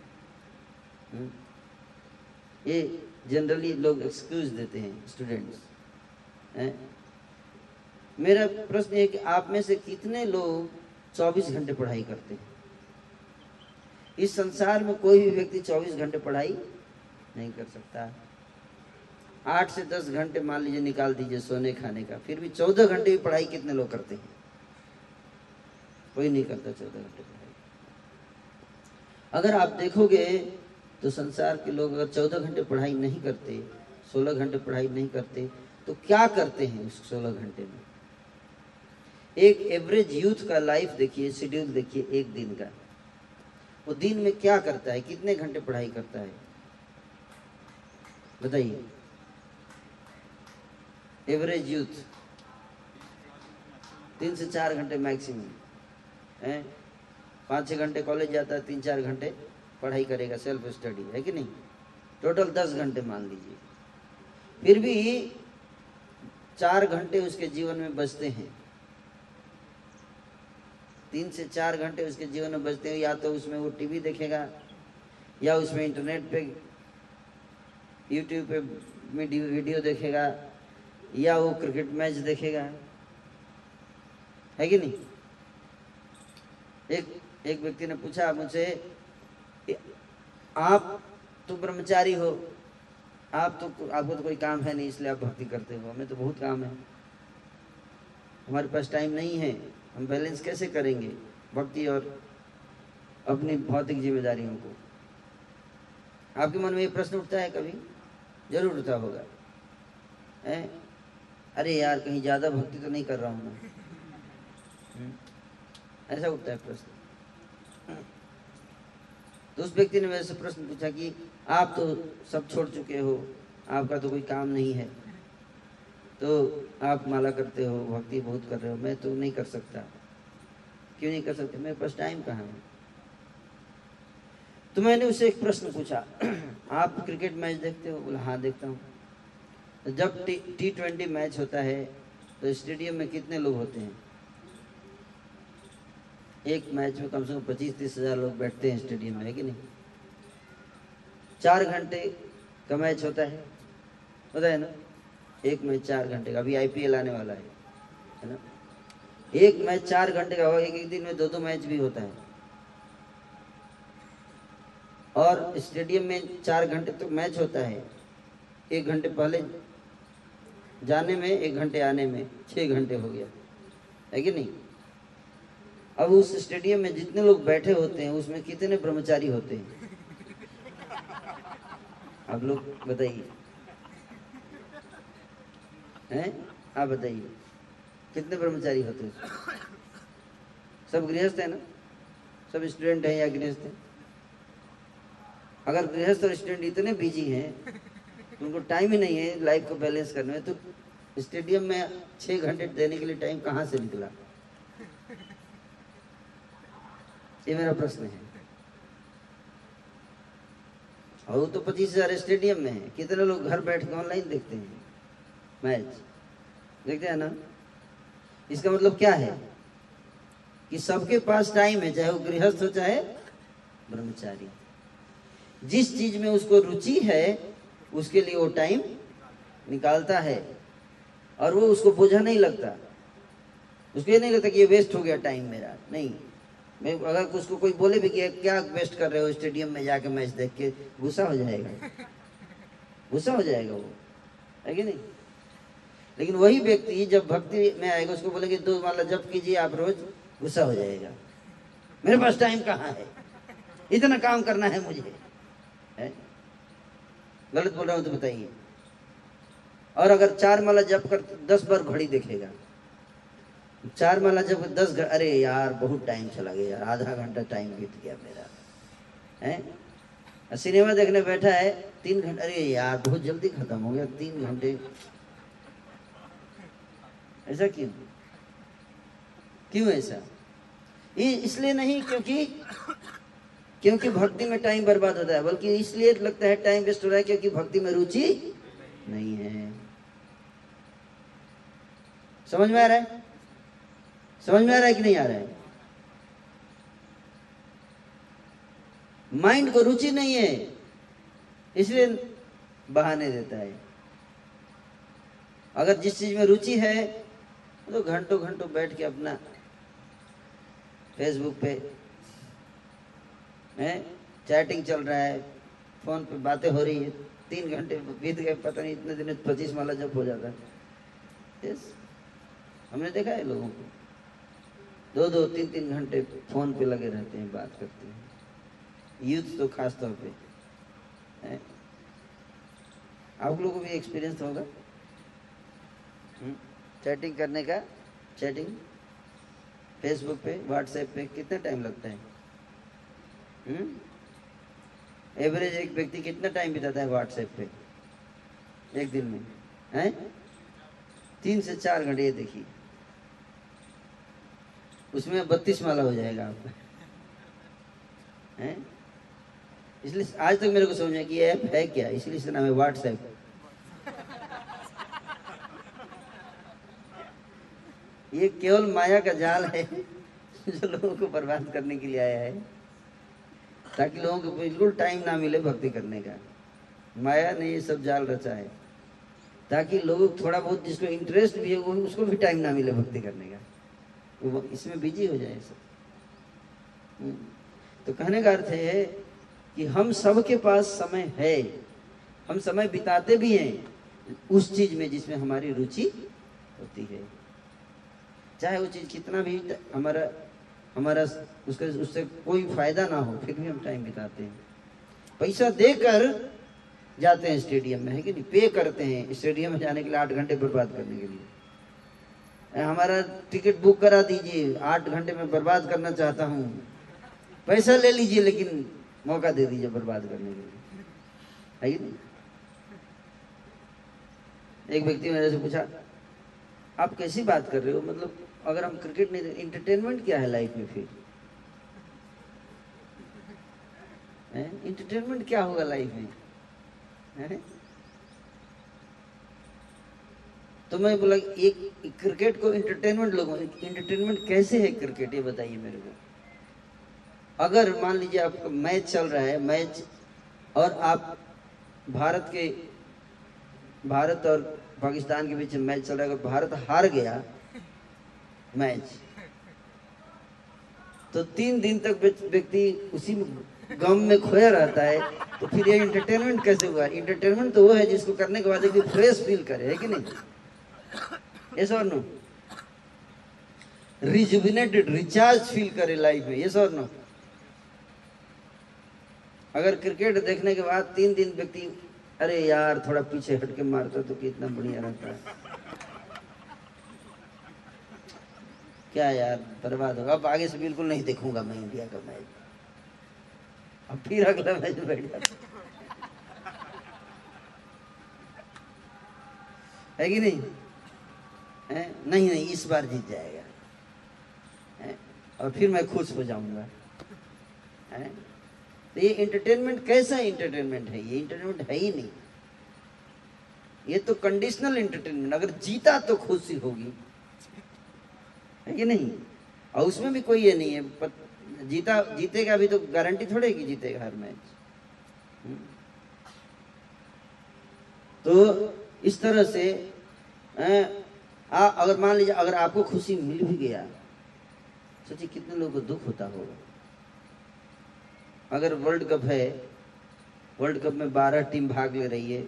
ये जनरली लोग एक्सक्यूज देते हैं स्टूडेंट्स, हैं? मेरा प्रश्न है कि आप में से कितने लोग चौबीस घंटे पढ़ाई करते हैं? इस संसार में कोई भी व्यक्ति चौबीस घंटे पढ़ाई नहीं कर सकता। आठ से दस घंटे मान लीजिए निकाल दीजिए सोने खाने का, फिर भी चौदह घंटे की पढ़ाई कितने लोग करते हैं? कोई नहीं करता चौदह घंटे पढ़ाई। अगर आप देखोगे तो संसार के लोग अगर चौदह घंटे पढ़ाई नहीं करते, सोलह घंटे पढ़ाई नहीं करते, तो क्या करते हैं उस सोलह घंटे में? एक एवरेज यूथ का लाइफ देखिए, शेड्यूल देखिए एक दिन का, वो दिन में क्या करता है, कितने घंटे पढ़ाई करता है, बताइए एवरेज यूथ। तीन से चार घंटे मैक्सिमम, हैं? पाँच छः घंटे कॉलेज जाता है, तीन चार घंटे पढ़ाई करेगा, सेल्फ स्टडी, है कि नहीं, टोटल दस घंटे मान लीजिए। फिर भी चार घंटे उसके जीवन में बचते हैं, तीन से चार घंटे उसके जीवन में बचते हैं। या तो उसमें वो टीवी देखेगा, या उसमें इंटरनेट पे यूट्यूब पे वीडियो देखेगा, या वो क्रिकेट मैच देखेगा, है कि नहीं। एक एक व्यक्ति ने पूछा मुझे, आप तो ब्रह्मचारी हो, आप तो आपको तो कोई काम है नहीं इसलिए आप भक्ति करते हो, हमें तो बहुत काम है, हमारे पास टाइम नहीं है, हम बैलेंस कैसे करेंगे भक्ति और अपनी भौतिक जिम्मेदारियों को। आपके मन में ये प्रश्न उठता है, कभी जरूर उठता होगा, है? अरे यार कहीं ज़्यादा भक्ति तो नहीं कर रहा हूँ मैं, ऐसा उठता है प्रश्न। तो उस व्यक्ति ने मेरे से प्रश्न पूछा कि आप तो सब छोड़ चुके हो, आपका तो कोई काम नहीं है, तो आप माला करते हो, भक्ति बहुत कर रहे हो, मैं तो नहीं कर सकता। क्यों नहीं कर सकते? मेरे पास टाइम कहाँ है? तो मैंने उसे एक प्रश्न पूछा, आप क्रिकेट मैच देखते हो? बोला हाँ देखता हूँ। जब टी टी ट्वेंटी मैच होता है तो स्टेडियम में कितने लोग होते हैं? एक मैच में कम से कम पच्चीस तीस हजार लोग बैठते हैं स्टेडियम में, है कि नहीं? चार घंटे का मैच होता है, पता है ना, एक मैच चार घंटे का। अभी आईपीएल आने वाला है, है ना? एक मैच चार घंटे का होगा, एक एक दिन में दो दो मैच भी होता है। और स्टेडियम में चार घंटे तक मैच होता है, एक घंटे पहले जाने में, एक घंटे आने में, छः घंटे हो गया, है कि नहीं? अब उस स्टेडियम में जितने लोग बैठे होते हैं उसमें कितने ब्रह्मचारी होते हैं? आप लोग बताइए, हैं? आप बताइए कितने ब्रह्मचारी होते हैं? सब गृहस्थ है ना? सब स्टूडेंट हैं या गृहस्थ हैं? अगर गृहस्थ और स्टूडेंट इतने बिजी हैं, उनको टाइम ही नहीं है लाइफ को बैलेंस करने में, तो स्टेडियम में छः घंटे देने के लिए टाइम कहाँ से निकला? ये मेरा प्रश्न है। और वो तो पच्चीस हजार स्टेडियम में है, कितने लोग घर बैठ के ऑनलाइन देखते हैं मैच, देखते हैं ना? इसका मतलब क्या है कि सबके पास टाइम है, चाहे वो गृहस्थ हो चाहे ब्रह्मचारी। जिस चीज में उसको रुचि है उसके लिए वो टाइम निकालता है, और वो उसको बोझा नहीं लगता, उसको ये नहीं लगता कि ये वेस्ट हो गया टाइम मेरा। नहीं, मैं अगर उसको कोई बोले भी कि क्या वेस्ट कर रहे हो स्टेडियम में जाके मैच देख के, गुस्सा हो जाएगा, गुस्सा हो जाएगा वो, है कि नहीं? लेकिन वही व्यक्ति जब भक्ति में आएगा, उसको बोलेंगे दो माला जप कीजिए आप रोज, गुस्सा हो जाएगा, मेरे पास टाइम कहाँ है, इतना काम करना है मुझे, है? गलत बोल रहा हूँ तो बताइए। और अगर चार माला जप कर दस बार घड़ी देखेगा, चार माला जब दस, अरे यार बहुत टाइम चला गया यार, आधा घंटा टाइम बीत गया मेरा, है? सिनेमा देखने बैठा है तीन घंटे, अरे यार बहुत जल्दी खत्म हो गया, तीन घंटे। ऐसा क्यों क्यों ऐसा? इसलिए नहीं क्योंकि क्योंकि भक्ति में टाइम बर्बाद होता है, बल्कि इसलिए लगता है टाइम वेस्ट हो रहा है क्योंकि भक्ति में रुचि नहीं है। समझ में आ रहा है? समझ में आ रहा है कि नहीं आ रहा है? माइंड को रुचि नहीं है, इसलिए बहाने देता है। अगर जिस चीज में रुचि है तो घंटों घंटों बैठ के अपना फेसबुक पे है चैटिंग चल रहा है, फोन पे बातें हो रही है, तीन घंटे बीत गए, पता नहीं इतने दिन पच्चीस माला जब हो जाता है। यस, हमने देखा है लोगों को दो दो तीन तीन घंटे फोन पे लगे रहते हैं, बात करते हैं, यूथ तो खास तौर पे, है? आप लोगों को भी एक्सपीरियंस होगा चैटिंग करने का। चैटिंग फेसबुक पे, व्हाट्सएप पे कितना टाइम लगता है? हम्म, एवरेज एक व्यक्ति कितना टाइम बिताता है व्हाट्सएप पे एक दिन में, है? तीन से चार घंटे। ये देखिए, उसमें बत्तीस माला हो जाएगा आपका, हैं? इसलिए आज तक मेरे को समझ में कि ये ऐप है क्या, इसलिए इसका नाम है व्हाट्सएप। ये केवल माया का जाल है जो लोगों को बर्बाद करने के लिए आया है, ताकि लोगों को बिल्कुल टाइम ना मिले भक्ति करने का। माया ने ये सब जाल रचा है ताकि लोगों को थोड़ा बहुत जिसको इंटरेस्ट भी है वो, उसको भी टाइम ना मिले भक्ति करने का, वो इसमें बिजी हो जाए सब। तो कहने का अर्थ है कि हम सब के पास समय है, हम समय बिताते भी हैं उस चीज में जिसमें हमारी रुचि होती है, चाहे वो चीज़ कितना भी हमारा हमारा उसका उससे कोई फायदा ना हो, फिर भी हम टाइम बिताते हैं। पैसा देकर जाते हैं स्टेडियम में, है कि नहीं? पे करते हैं स्टेडियम में जाने के लिए, आठ घंटे बर्बाद करने के लिए। हमारा टिकट बुक करा दीजिए, आठ घंटे में बर्बाद करना चाहता हूँ, पैसा ले लीजिए, लेकिन मौका दे दीजिए बर्बाद करने के लिए, है कि नहीं। एक व्यक्ति मेरे से पूछा, आप कैसी बात कर रहे हो, मतलब अगर हम क्रिकेट नहीं, इंटरटेनमेंट क्या है लाइफ में फिर, इंटरटेनमेंट क्या होगा लाइफ में है? तो मैं बोला एक क्रिकेट को इंटरटेनमेंट, लोगों इंटरटेनमेंट कैसे है क्रिकेट, ये बताइए मेरे को। अगर मान लीजिए आपका मैच चल रहा है, मैच, और आप भारत के, भारत और पाकिस्तान के बीच मैच चल रहा है, अगर भारत हार गया मैच तो तीन दिन तक व्यक्ति उसी गम में खोया रहता है, तो फिर ये इंटरटेनमेंट कैसे हुआ। इंटरटेनमेंट तो वो है जिसको करने के बाद एक फ्रेश फील करे, है कि नहीं, यस और नो, रिजुविनेटेड, रिचार्ज फील करे लाइफ में, यस और नो। अगर क्रिकेट देखने के बाद तीन दिन व्यक्ति अरे यार थोड़ा पीछे हट के मारता तो कितना बढ़िया रहता है, क्या यार बर्बाद होगा, अब आगे से बिल्कुल नहीं देखूंगा मैं इंडिया का मैच, अब फिर अगला मैच बैठ जाता है कि नहीं, है? नहीं नहीं इस बार जीत जाएगा, है? और फिर मैं खुश हो जाऊंगा, है? तो ये इंटरटेनमेंट कैसा इंटरटेनमेंट है, ये इंटरटेनमेंट है ही नहीं, ये तो कंडीशनल इंटरटेनमेंट। अगर जीता तो खुशी होगी, है कि नहीं, और उसमें भी कोई ये नहीं है पत... जीता, जीतेगा भी तो गारंटी थोड़े कि जीतेगा हर मैच। तो इस तरह से आ, अगर मान लीजिए अगर आपको खुशी मिल भी गया, सोचिए कितने लोगों को दुख होता होगा। अगर वर्ल्ड कप है, वर्ल्ड कप में बारह टीम भाग ले रही है,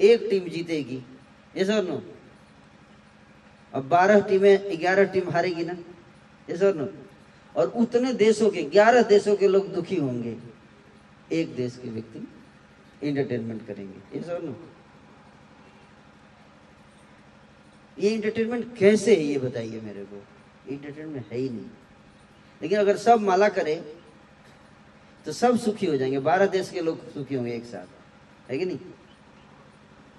एक टीम जीतेगी, यस और नो, अब बारह टीमें, ग्यारह टीम हारेगी ना, यस और नो, और उतने देशों के, ग्यारह देशों के लोग दुखी होंगे, एक देश के व्यक्ति इंटरटेनमेंट करेंगे, यस और नो। ये इंटरटेनमेंट कैसे है ये बताइए मेरे को, इंटरटेनमेंट है ही नहीं। लेकिन अगर सब माला करें तो सब सुखी हो जाएंगे, बारह देश के लोग सुखी होंगे एक साथ, है कि नहीं।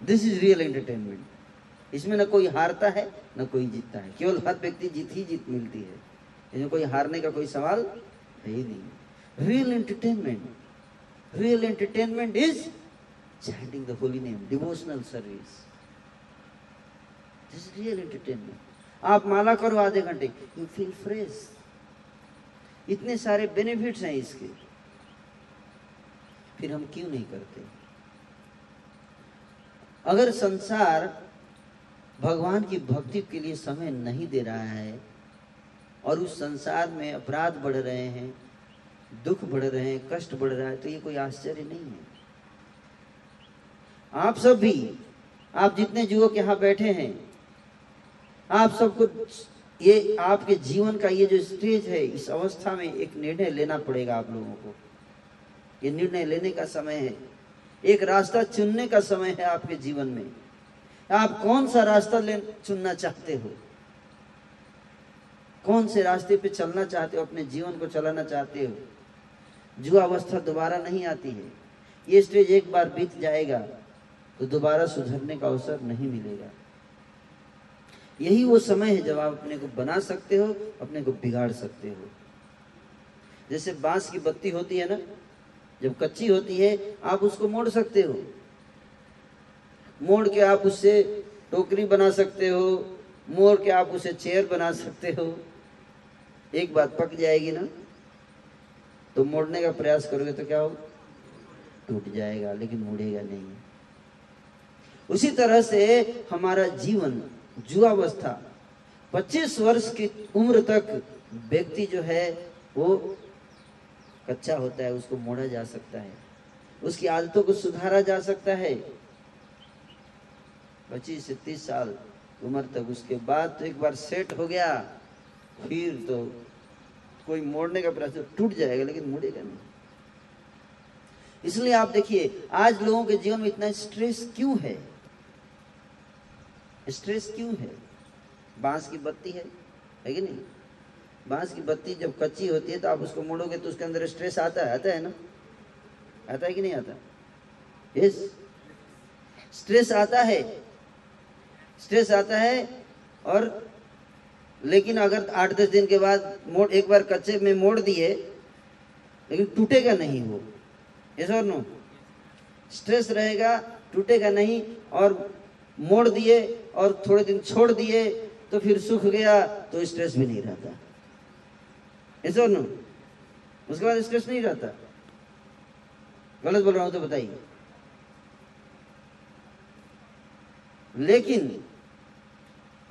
This is real entertainment. इसमें ना कोई हारता है ना कोई जीतता है, केवल हर व्यक्ति जीत ही जीत मिलती है, इसमें कोई हारने का कोई सवाल है ही नहीं। Real entertainment, real entertainment is chanting the holy name, devotional service, this real entertainment. आप माला करो आधे घंटे, यू फील फ्रेश, इतने सारे बेनिफिट्स हैं इसके, फिर हम क्यों नहीं करते। अगर संसार भगवान की भक्ति के लिए समय नहीं दे रहा है और उस संसार में अपराध बढ़ रहे हैं, दुख बढ़ रहे हैं, कष्ट बढ़ रहा है, तो ये कोई आश्चर्य नहीं है। आप सब भी, आप जितने युवक यहाँ बैठे हैं, आप सबको ये आपके जीवन का ये जो स्टेज है, इस अवस्था में एक निर्णय लेना पड़ेगा आप लोगों को। ये निर्णय लेने का समय है, एक रास्ता चुनने का समय है आपके जीवन में। आप कौन सा रास्ता ले चुनना चाहते हो, कौन से रास्ते पे चलना चाहते हो, अपने जीवन को चलाना चाहते हो। जुआवस्था दोबारा नहीं आती है, ये स्टेज एक बार बीत जाएगा तो दोबारा सुधरने का अवसर नहीं मिलेगा। यही वो समय है जब आप अपने को बना सकते हो, अपने को बिगाड़ सकते हो। जैसे बांस की बत्ती होती है ना, जब कच्ची होती है आप उसको मोड़ सकते हो, मोड़ के आप उससे टोकरी बना सकते हो, मोड़ के आप उसे चेयर बना सकते हो। एक बात पक जाएगी ना तो मोड़ने का प्रयास करोगे तो क्या होगा, टूट जाएगा, लेकिन मुड़ेगा नहीं। उसी तरह से हमारा जीवन, युवावस्था, पच्चीस वर्ष की उम्र तक व्यक्ति जो है वो कच्चा होता है, उसको मोड़ा जा सकता है, उसकी आदतों को सुधारा जा सकता है। पच्चीस से तीस साल उम्र तक, उसके बाद तो एक बार सेट हो गया फिर तो कोई मोड़ने का प्रयास, टूट जाएगा लेकिन मुड़ेगा नहीं। इसलिए आप देखिए आज लोगों के जीवन में इतना स्ट्रेस क्यों है, स्ट्रेस क्यों है। बांस की बत्ती है, है कि नहीं, बांस की बत्ती जब कच्ची होती है तो आप उसको मोड़ोगे तो उसके अंदर स्ट्रेस आता है, आता है ना, आता है कि नहीं आता? यस, स्ट्रेस आता है, स्ट्रेस आता है। और लेकिन अगर आठ दस दिन के बाद मोड़ एक बार कच्चे में मोड़ दिए लेकिन टूटेगा नहीं वो, यस और नो? स्ट्रेस रहेगा, टूटेगा नहीं। और मोड़ दिए और थोड़े दिन छोड़ दिए तो फिर सूख गया तो स्ट्रेस भी नहीं रहता, यस और नो? उसके बाद स्ट्रेस नहीं रहता। गलत बोल रहा हूं तो बताइए। लेकिन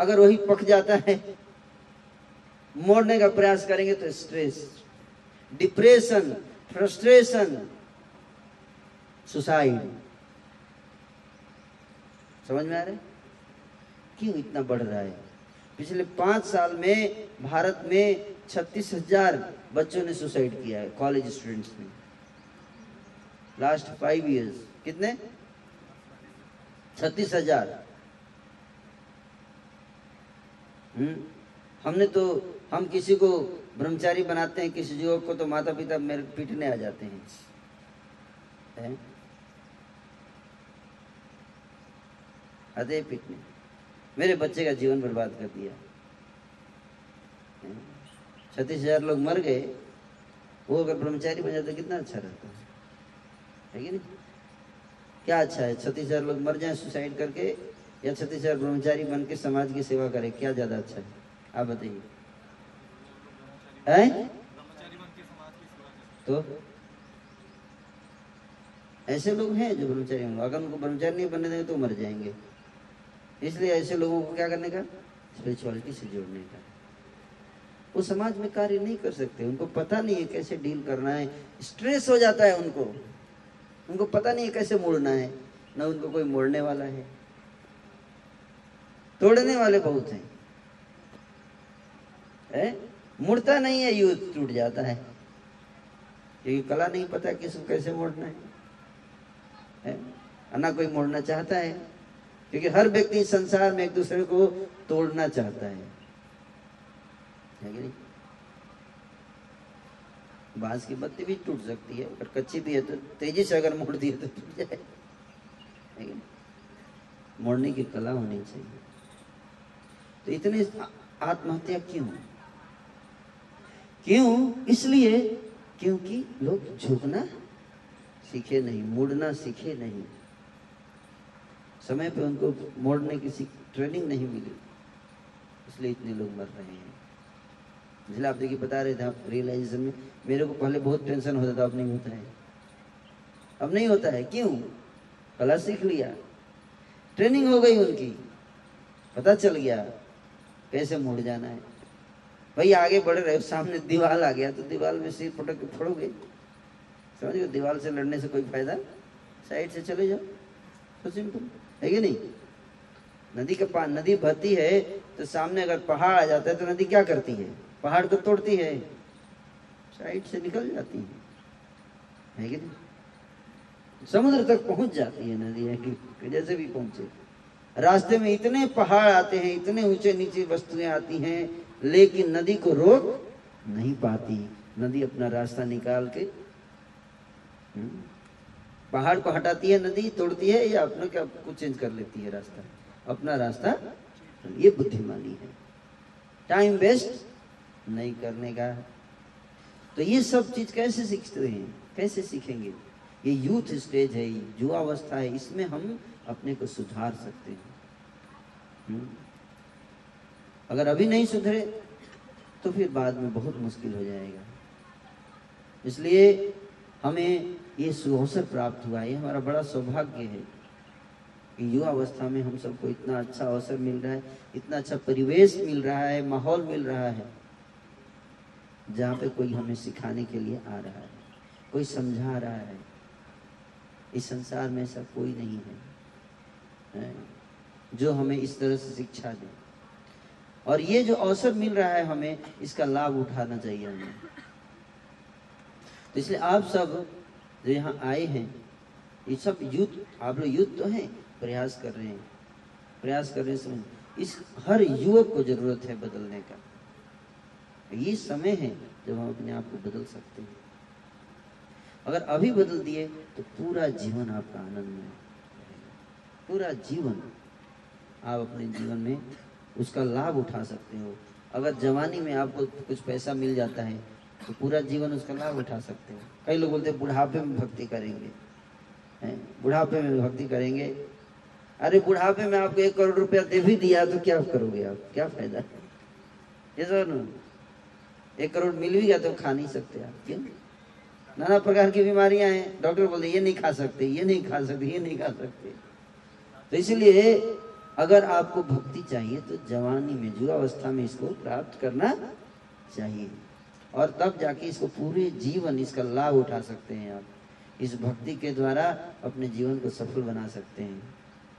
अगर वही पक जाता है, मोड़ने का प्रयास करेंगे तो स्ट्रेस, डिप्रेशन, फ्रस्ट्रेशन, सुसाइड। समझ में आ रहा है क्यों इतना बढ़ रहा है? पिछले पांच साल में भारत में छत्तीस हजार बच्चों ने सुसाइड किया है, कॉलेज स्टूडेंट्स ने। लास्ट फाइव इयर्स कितने? छत्तीस हजार। हमने तो हम किसी को ब्रह्मचारी बनाते हैं, किसी युवक को तो माता पिता मेरे पीटने आ जाते हैं, है? आते पीटने, मेरे बच्चे का जीवन बर्बाद कर दिया। छत्तीस हजार लोग मर गए, वो अगर ब्रह्मचारी बन जाते कितना अच्छा रहता है, है कि नहीं? क्या अच्छा है छत्तीस हजार लोग मर जाएं सुसाइड करके, या छत्तीस हजार ब्रह्मचारी बन के समाज की सेवा करें, क्या ज्यादा अच्छा है? आप बताइए। हैं तो ऐसे लोग हैं जो ब्रह्मचारी होंगे, अगर उनको ब्रह्मचारी नहीं बनने देंगे तो मर जाएंगे। इसलिए ऐसे लोगों को क्या करने का? स्पिरिचुअलिटी से जोड़ने का। वो समाज में कार्य नहीं कर सकते, उनको पता नहीं है कैसे डील करना है। स्ट्रेस हो जाता है उनको, उनको पता नहीं है कैसे मोड़ना है, ना उनको कोई मोड़ने वाला है। तोड़ने वाले बहुत हैं, है? मुड़ता नहीं है यूथ, टूट जाता है क्योंकि कला नहीं पता किसको कैसे मोड़ना है, है? ना कोई मोड़ना चाहता है क्योंकि हर व्यक्ति संसार में एक दूसरे को तोड़ना चाहता है, है कि नहीं? बांस की बत्ती भी टूट सकती है, अगर कच्ची भी है तो तेजी से अगर मोड़ दिए तो टूट जाए, लेकिन मोड़ने की कला होनी चाहिए। तो इतने आत्महत्या क्यों? क्यों? इसलिए क्योंकि लोग झुकना सीखे नहीं, मुड़ना सीखे नहीं, समय पे उनको मोड़ने की ट्रेनिंग नहीं मिली, इसलिए इतने लोग मर रहे हैं। इसलिए आप देखिए बता रहे थे आप रियलाइजेशन में, मेरे को पहले बहुत टेंशन होता था, अब नहीं होता है। अब नहीं होता है क्यों? कला सीख लिया, ट्रेनिंग हो गई उनकी, पता चल गया कैसे मुड़ जाना है। भाई आगे बढ़ रहे हो, सामने दीवार आ गया तो दीवार में सिर पटक के फोड़ोगे, समझ गए? दीवार से लड़ने से कोई फायदा, साइड से चले जाओ, तो सिंपल है कि नहीं? नदी का पान, नदी बहती है तो सामने अगर पहाड़ आ जाता है तो नदी क्या करती है? पहाड़ को तोड़ती है, साइड से निकल जाती है, है कि नहीं? समुद्र तक पहुंच जाती है नदी, है कि जैसे भी पहुंचे। रास्ते में इतने पहाड़ आते हैं, इतने ऊंचे नीचे वस्तुएं आती हैं, लेकिन नदी को रोक नहीं पाती। नदी अपना रास्ता निकाल के पहाड़ को हटाती है, नदी तोड़ती है या अपना क्या कुछ चेंज कर लेती है रास्ता, अपना रास्ता। ये बुद्धिमानी है, टाइम वेस्ट नहीं करने का। तो ये सब चीज कैसे सीखते हैं, कैसे सीखेंगे? ये यूथ स्टेज है, युवावस्था है, इसमें हम अपने को सुधार सकते हैं। अगर अभी नहीं सुधरे तो फिर बाद में बहुत मुश्किल हो जाएगा। इसलिए हमें ये सुअवसर प्राप्त हुआ है, ये हमारा बड़ा सौभाग्य है कि युवावस्था में हम सबको इतना अच्छा अवसर मिल रहा है, इतना अच्छा परिवेश मिल रहा है, माहौल मिल रहा है, जहाँ पे कोई हमें सिखाने के लिए आ रहा है, कोई समझा रहा है। इस संसार में ऐसा कोई नहीं है जो हमें इस तरह से शिक्षा दे, और ये जो अवसर मिल रहा है हमें, इसका लाभ उठाना चाहिए हमें। तो इसलिए आप सब जो यहाँ आए हैं, ये सब युद्ध, आप लोग युद्ध तो हैं, प्रयास कर रहे हैं, प्रयास कर रहे हैं। इस हर युवक को जरूरत है बदलने का। ये समय है जब हम अपने आप को बदल सकते हैं। अगर अभी बदल दिए तो पूरा जीवन आपका आनंद में, पूरा जीवन आप अपने जीवन में उसका लाभ उठा सकते हो। अगर जवानी में आपको कुछ पैसा मिल जाता है तो पूरा जीवन उसका लाभ उठा सकते हो। कई लोग बोलते हैं बुढ़ापे में भक्ति करेंगे, बुढ़ापे में भक्ति करेंगे। अरे बुढ़ापे में आपको एक करोड़ रुपया दे भी दिया तो क्या करोगे आप, क्या फायदा है? ये सर एक करोड़ मिल भी गया तो खा नहीं सकते आप, क्यों? नाना प्रकार की बीमारियां हैं, डॉक्टर बोलते ये नहीं खा सकते, ये नहीं खा सकते, ये नहीं खा सकते। तो इसलिए अगर आपको भक्ति चाहिए तो जवानी में, युवा अवस्था में इसको प्राप्त करना चाहिए और तब जाके इसको पूरे जीवन इसका लाभ उठा सकते हैं। आप इस भक्ति के द्वारा अपने जीवन को सफल बना सकते हैं।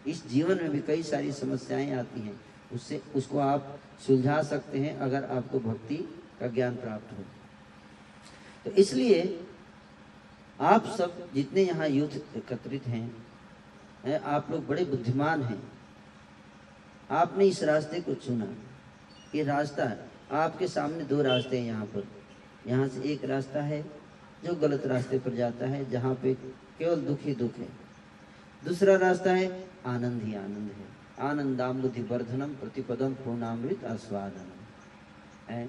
इस जीवन में भी कई सारी समस्याएं आती हैं, उससे उसको आप सुलझा सकते हैं अगर आपको भक्ति का ज्ञान प्राप्त हो। तो इसलिए आप सब जितने यहाँ यूथ एकत्रित हैं, आप लोग बड़े बुद्धिमान हैं। आपने इस रास्ते को चुना, ये रास्ता है। आपके सामने दो रास्ते हैं यहाँ पर। यहाँ से एक रास्ता है जो गलत रास्ते पर जाता है, जहाँ पे केवल दुख ही दुख है। दूसरा रास्ता है आनंद ही आनंद है। आनंदामृति वर्धनम प्रतिपदम पूर्णामृत आस्वादनम है।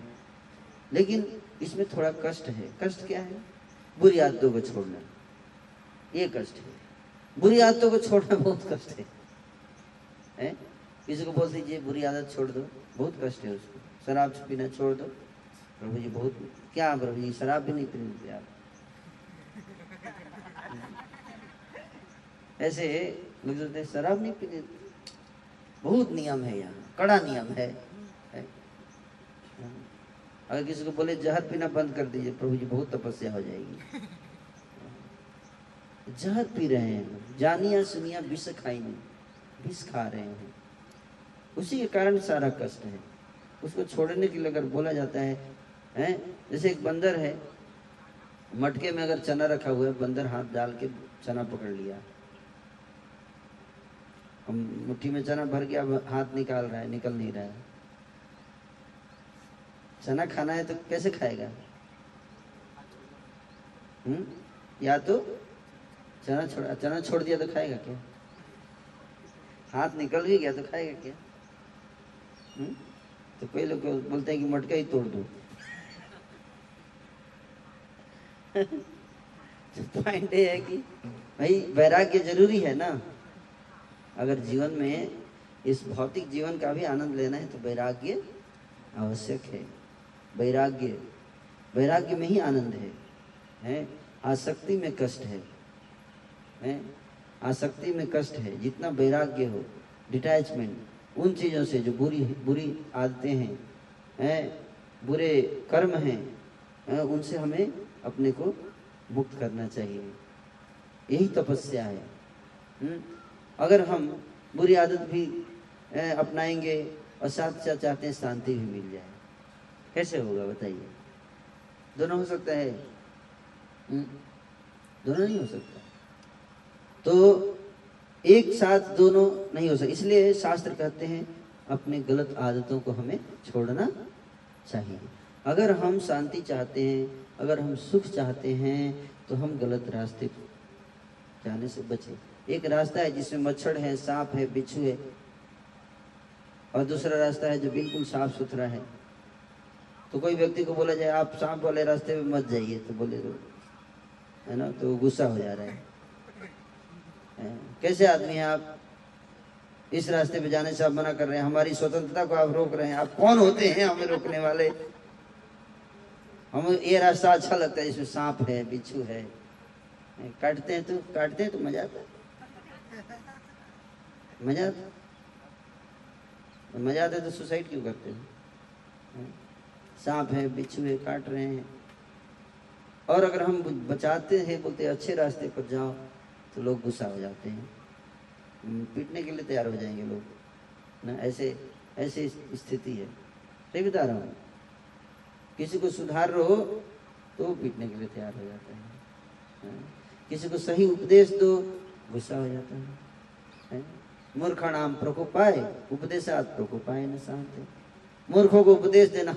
लेकिन इसमें थोड़ा कष्ट है। कष्ट क्या है? बुरी आदतों को छोड़ना, ये कष्ट है। बुरी आदतों को छोड़ना बहुत कष्ट है, है? किसी को बोल दीजिए बुरी आदत छोड़ दो, बहुत कष्ट है उसको। शराब पीना छोड़ दो, प्रभु जी बहुत, क्या प्रभु जी शराब भी नहीं पीते आप? ऐसे लोग सोचते हैं शराब नहीं पीने, बहुत नियम है यहाँ, कड़ा नियम है, है? अगर किसी को बोले जहर पीना बंद कर दीजिए, प्रभु जी बहुत तपस्या हो जाएगी। जहर पी रहे हैं, जानिया सुनिया विष खाई नहीं, विष खा रहे हैं। उसी के कारण सारा कष्ट है। उसको छोड़ने के लिए अगर बोला जाता है, है? जैसे एक बंदर है, मटके में अगर चना रखा हुआ है, बंदर हाथ डाल के चना पकड़ लिया, मुट्ठी में चना भर के अब हाथ निकाल रहा है, निकल नहीं रहा है। चना खाना है तो कैसे खाएगा? हम्म या तो चना छोड़ा, चना छोड़ दिया तो खाएगा क्या? हाथ निकल भी गया तो खाएगा क्या? हम्म तो कई लोग बोलते हैं कि मटका ही तोड़ दो। पॉइंट ये है कि भाई वैराग्य जरूरी है ना। अगर जीवन में इस भौतिक जीवन का भी आनंद लेना है तो वैराग्य आवश्यक है। वैराग्य, वैराग्य में ही आनंद है, है? आसक्ति में कष्ट है, है? आसक्ति में कष्ट है। जितना वैराग्य हो, डिटैचमेंट उन चीज़ों से जो बुरी बुरी आदतें हैं, हैं? बुरे कर्म हैं, हैं? उनसे हमें अपने को मुक्त करना चाहिए। यही तपस्या है। हुँ? अगर हम बुरी आदत भी अपनाएंगे और साथ साथ चाहते हैं शांति भी मिल जाए, कैसे होगा बताइए? दोनों हो सकता है? दोनों नहीं हो सकता। तो एक साथ दोनों नहीं हो सकता। इसलिए शास्त्र कहते हैं अपने गलत आदतों को हमें छोड़ना चाहिए। अगर हम शांति चाहते हैं, अगर हम सुख चाहते हैं, तो हम गलत रास्ते जाने से बचें। एक रास्ता है जिसमें मच्छर है, सांप है, बिच्छू है, और दूसरा रास्ता है जो बिल्कुल साफ सुथरा है। तो कोई व्यक्ति को बोला जाए आप सांप वाले रास्ते में मत जाइए, तो बोले तो है ना, तो गुस्सा हो जा रहा है। कैसे आदमी हैं आप, इस रास्ते पे जाने से आप मना कर रहे हैं, हमारी स्वतंत्रता को आप रोक रहे हैं। आप कौन होते हैं हमें रोकने वाले? हमें ये रास्ता अच्छा लगता है, इसमें सांप है, बिच्छू है, काटते हैं तो काटते हैं तो मजा आता है, मजा आता मजा आता है तो सुसाइड क्यों करते हैं? सांप है, बिच्छू है, काट रहे हैं। और अगर हम बचाते हैं, बोलते हैं अच्छे रास्ते पर जाओ, तो लोग गुस्सा हो जाते हैं, पीटने के लिए तैयार हो जाएंगे लोग ना। ऐसे ऐसी स्थिति है, सही बता रहा हूँ। किसी को सुधार रहो तो वो पीटने के लिए तैयार हो जाते हैं। किसी को सही उपदेश दो, गुस्सा हो जाता है। मूर्खाणाम प्रकोपाय उपदेशात् प्रकोपाय न शान्ते। मूर्खों को उपदेश देना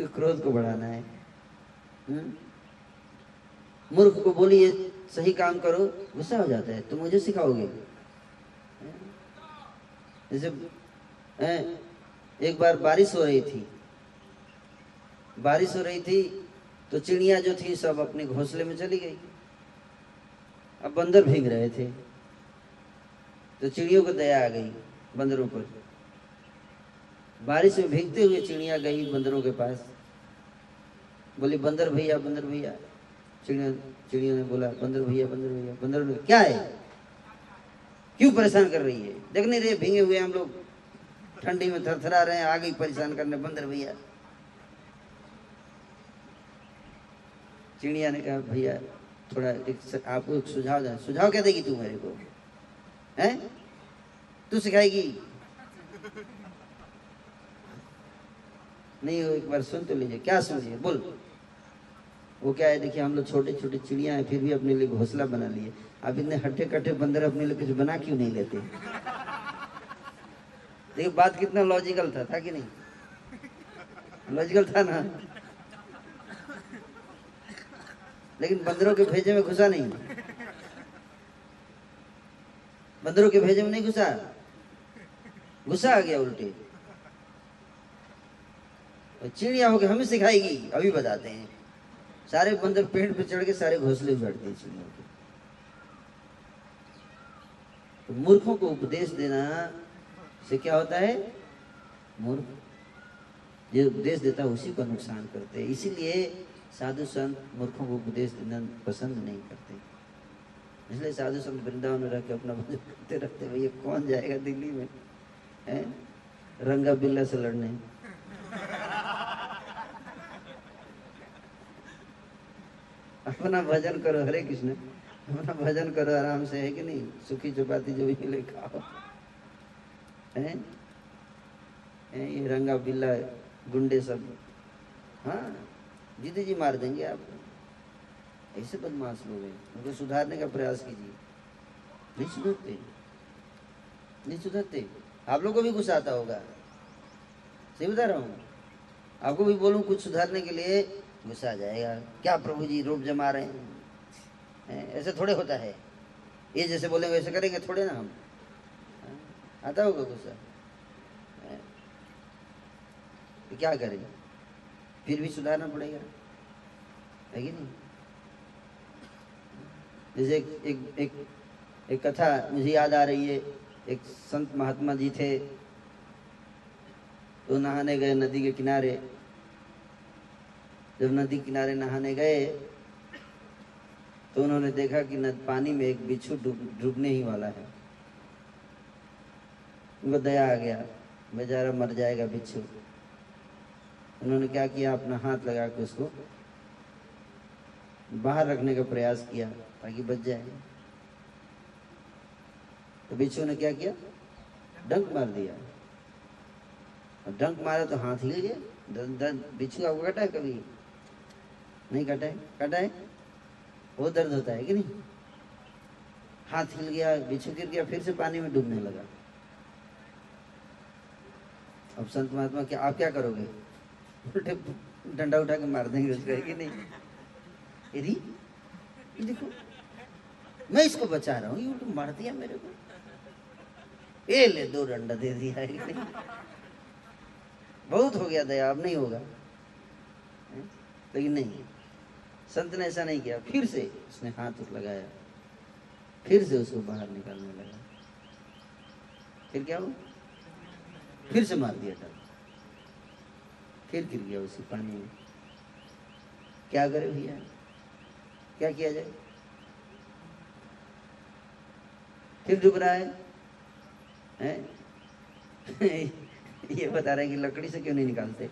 क्रोध को बढ़ाना है। मूर्ख को बोलिए सही काम करो, गुस्सा हो जाता है। तुम मुझे सिखाओगे? जैसे एक बार बारिश हो रही थी, बारिश हो रही थी तो चिड़िया जो थी सब अपने घोंसले में चली गई। अब बंदर भीग रहे थे तो चिड़ियों को दया आ गई बंदरों पर। बारिश में भीगते हुए चिड़िया गई बंदरों के पास, बोली बंदर भैया बंदर भैया। चिड़िया चिड़ियों ने बोला बंदर भैया बंदर भैया। बंदर ने क्या है, क्यों परेशान कर रही है? देख नहीं रहे भीगे हुए हम लोग ठंडी में थरथरा रहे हैं, आ गई परेशान करने बंदर भैया। चिड़िया ने कहा भैया थोड़ा आपको एक सुझाव दें। सुझाव क्या देगी तू मेरे को, है तू सिखाएगी? नहीं हो एक बार सुन तो लीजिए। क्या सुनिए? बोल। वो क्या है, देखिए हम लोग छोटे छोटे चिड़िया हैं फिर भी अपने लिए घोंसला बना लिए। आप इतने हट्टे कट्टे बंदर अपने लिए कुछ बना क्यों नहीं लेते? देखिए बात कितना लॉजिकल था था कि नहीं? लॉजिकल था ना, लेकिन बंदरों के भेजे में घुसा नहीं। बंदरों के भेजे में नहीं घुसा, घुसा आ गया उल्टे। चिड़िया होके हमें सिखाएगी, अभी बताते हैं। सारे बंदर पेड़ पे चढ़ के सारे घोंसले उजाड़ दिए चिड़ियों के। तो मूर्खों को उपदेश देना से क्या होता है, मूर्ख जो उपदेश देता है उसी को नुकसान करते हैं। इसीलिए साधु संत मूर्खों को उपदेश देना पसंद नहीं करते। इसलिए साधु संत वृंदावन में रह के अपना भजन करते रहते। भैया कौन जाएगा दिल्ली में है रंगा बिल्ला से लड़ने? अपना भजन करो, हरे कृष्ण, अपना भजन करो आराम से, है कि नहीं? सुखी चपाती जो भी मिले खाओ। हैं ये रंगा बिल्ला गुंडे सब, हाँ जीते जी मार देंगे आपको। ऐसे बदमाश लोग हैं, उनको सुधारने का प्रयास कीजिए। नहीं सुधरते, नहीं सुधरते। आप लोगों को भी गुस्सा आता होगा, सही बता रहा हूँ। आपको भी बोलूँ कुछ सुधारने के लिए गुस्सा आ जाएगा। क्या प्रभु जी रूप जमा रहे हैं, ऐसे थोड़े होता है, ये जैसे बोलेंगे वैसे करेंगे थोड़े ना हम। आता होगा गुस्सा, तो क्या करेंगे? फिर भी सुधारना पड़ेगा, है कि नहीं? जैसे एक एक एक, एक कथा मुझे याद आ रही है। एक संत महात्मा जी थे तो नहाने गए नदी के किनारे। जब नदी किनारे नहाने गए तो उन्होंने देखा कि नद पानी में एक बिच्छू डूबने ही वाला है। उनको दया आ गया, बेचारा मर जाएगा बिच्छू। उन्होंने क्या किया, अपना हाथ लगा के उसको बाहर रखने का प्रयास किया ताकि बच जाए। तो बिच्छू ने क्या किया, डंक मार दिया। और डंक मारा तो हाथ हिल गया। बिच्छू आपको कटा है कभी? नहीं कटा है? कटा है, वो दर्द होता है कि नहीं? हाथ हिल गया, बिच्छू गिर गया, फिर से पानी में डूबने लगा। अब संत महात्मा क्या, आप क्या करोगे? उल्टे डंडा उठा के मार देंगे उसका, है कि नहीं? यदि देखो मैं इसको बचा रहा हूँ, ये उल्टे मार दिया मेरे को, ये ले दो डंडा दे दिया, है कि नहीं? बहुत हो गया दया, अब नहीं होगा। लेकिन नहीं, संत ने ऐसा नहीं किया। फिर से उसने हाथ उठ लगाया, फिर से उसको बाहर निकालने लगा। फिर क्या हुआ, फिर से मार दिया था, फिर गिर गया उसी पानी में। क्या करे भैया, क्या किया जाए? फिर डूब रहा है, है? ये बता रहे हैं कि लकड़ी से क्यों नहीं निकालते।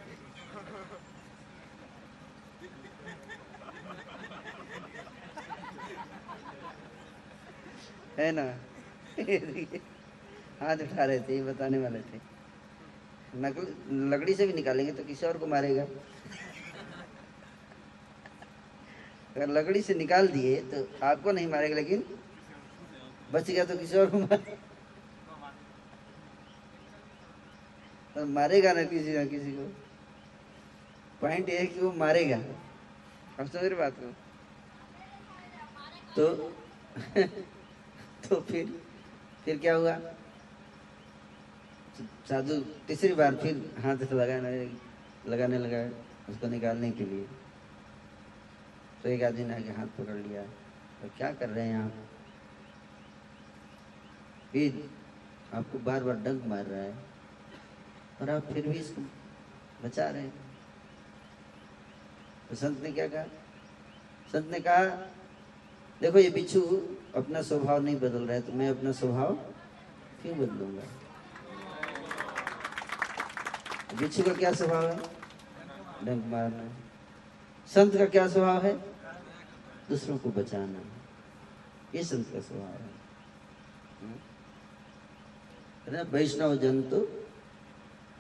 है ना, हाथ उठा रहे थे, ये बताने वाले थे। नकल लकड़ी से भी निकालेंगे तो किसी और को मारेगा। अगर लकड़ी से निकाल दिए तो आपको नहीं मारेगा, लेकिन बच गया तो किसी और को मारेगा। तो मारेगा ना किसी ना किसी को। पॉइंट ये है कि वो मारेगा। आप समझ रहे बात को? तो तो फिर फिर क्या हुआ? साधु तीसरी बार फिर हाथ से लगाने लगाने लगा उसको निकालने के लिए। तो एक आदमी ने आगे हाथ पकड़ लिया, तो क्या कर रहे हैं आप? फिर आपको बार बार डंक मार रहा है और आप फिर भी इसको बचा रहे हैं। तो संत ने क्या कहा? संत ने कहा देखो ये बिच्छू अपना स्वभाव नहीं बदल रहा है तो मैं अपना स्वभाव क्यों बदलूंगा? बिच्छू का क्या स्वभाव है? डंक मारना। संत का क्या स्वभाव है? दूसरों को बचाना। ये संत का स्वभाव है ना। वैष्णव जन तो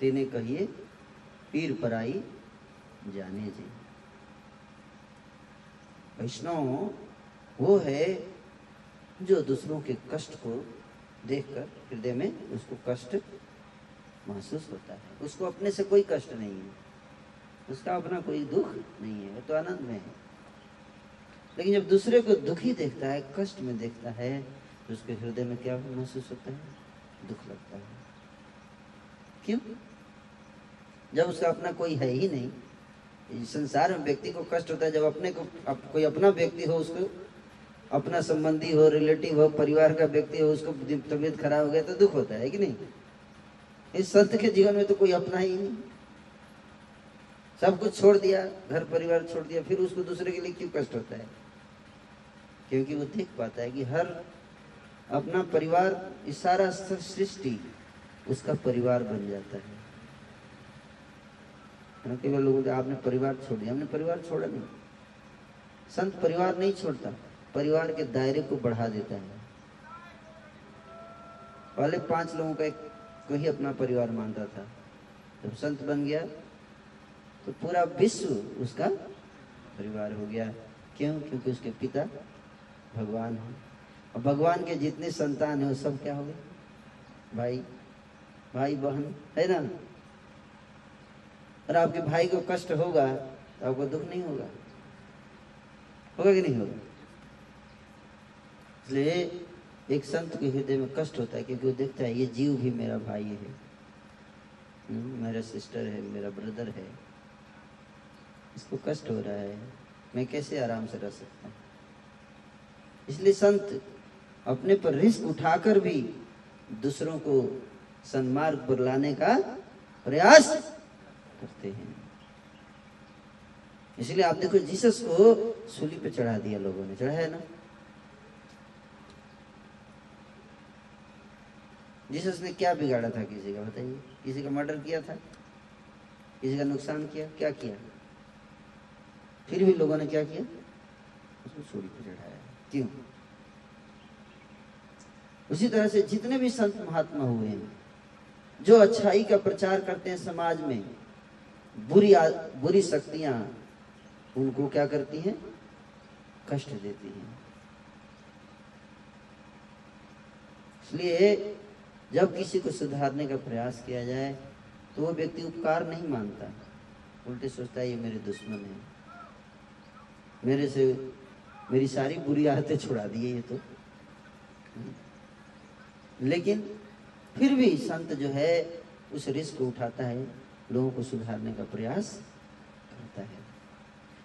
तेने कहिए पीर पराई जाने जी। वैष्णव वो है जो दूसरों के कष्ट को देखकर हृदय में उसको कष्ट महसूस होता है, उसको अपने से कोई कष्ट नहीं है, उसका अपना कोई दुख नहीं है, तो आनंद में है। लेकिन जब दूसरे को दुखी देखता है, कष्ट में देखता है, तो उसके हृदय में क्या महसूस होता है? दुख लगता है। क्यों? जब उसका अपना कोई है ही नहीं। संसार में व्यक्ति को कष्ट होता है जब अपने को अप, कोई अपना व्यक्ति हो, उसको अपना संबंधी हो, रिलेटिव हो, परिवार का व्यक्ति हो, उसको तबीयत खराब हो गया तो दुख होता है कि नहीं? इस संत के जीवन में तो कोई अपना ही नहीं, सब कुछ छोड़ दिया, घर परिवार छोड़ दिया, फिर उसको दूसरे के लिए क्यों कष्ट होता है? क्योंकि वो देख पाता है कि हर अपना परिवार, इस सारा सृष्टि उसका परिवार बन जाता है। कई बार लोगों को आपने परिवार छोड़ दिया, हमने परिवार छोड़ा नहीं। संत परिवार नहीं छोड़ता, परिवार के दायरे को बढ़ा देता है। पहले पांच लोगों का एक को ही अपना परिवार मानता था, जब संत बन गया तो पूरा विश्व उसका परिवार हो गया। क्यों? क्योंकि उसके पिता भगवान है और भगवान के जितने संतान है वो सब क्या हो गए? भाई भाई बहन है ना। और आपके भाई को कष्ट होगा तो आपको दुख नहीं होगा, होगा कि नहीं होगा? इसलिए एक संत के हृदय में कष्ट होता है क्योंकि वो देखता है ये जीव भी मेरा भाई है, मेरा सिस्टर है, मेरा ब्रदर है, इसको कष्ट हो रहा है, मैं कैसे आराम से रह सकता हूँ? इसलिए संत अपने पर रिस्क उठाकर भी दूसरों को सन्मार्ग पर लाने का प्रयास करते हैं। इसलिए आप देखो जीसस को सूली पे चढ़ा दिया लोगों ने, चढ़ा है ना। जीसस ने क्या बिगाड़ा था किसी का? बताइए, किसी का मर्डर किया था? किसी का नुकसान किया? क्या किया? फिर भी लोगों ने क्या किया? उसको सूली पे चढ़ाया। क्यों? उसी तरह से जितने भी संत महात्मा हुए हैं जो अच्छाई का प्रचार करते हैं, समाज में बुरी आ, बुरी शक्तियां उनको क्या करती हैं? कष्ट देती हैं। इसलिए जब किसी को सुधारने का प्रयास किया जाए तो वो व्यक्ति उपकार नहीं मानता, उल्टे सोचता है ये मेरे दुश्मन है, मेरे से मेरी सारी बुरी आदतें छुड़ा दी है ये तो। लेकिन फिर भी संत जो है उस रिस्क को उठाता है, लोगों को सुधारने का प्रयास करता है,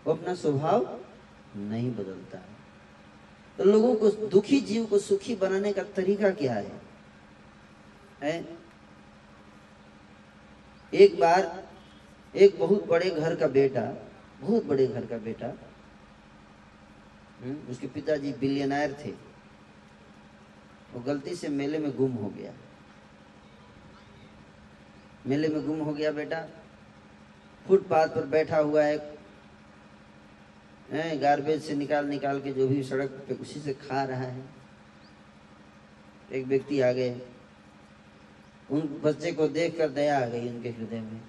वो अपना स्वभाव नहीं बदलता है। तो लोगों को, दुखी जीव को सुखी बनाने का तरीका क्या है? है? एक बार एक बहुत बड़े घर का बेटा, बहुत बड़े घर का बेटा, उसके पिताजी बिलियनर थे, वो गलती से मेले में गुम हो गया। मेले में गुम हो गया बेटा, फुटपाथ पर बैठा हुआ है, गार्बेज से निकाल निकाल के जो भी सड़क पे उसी से खा रहा है। एक व्यक्ति आ गए, उन बच्चे को देखकर दया आ गई उनके हृदय में,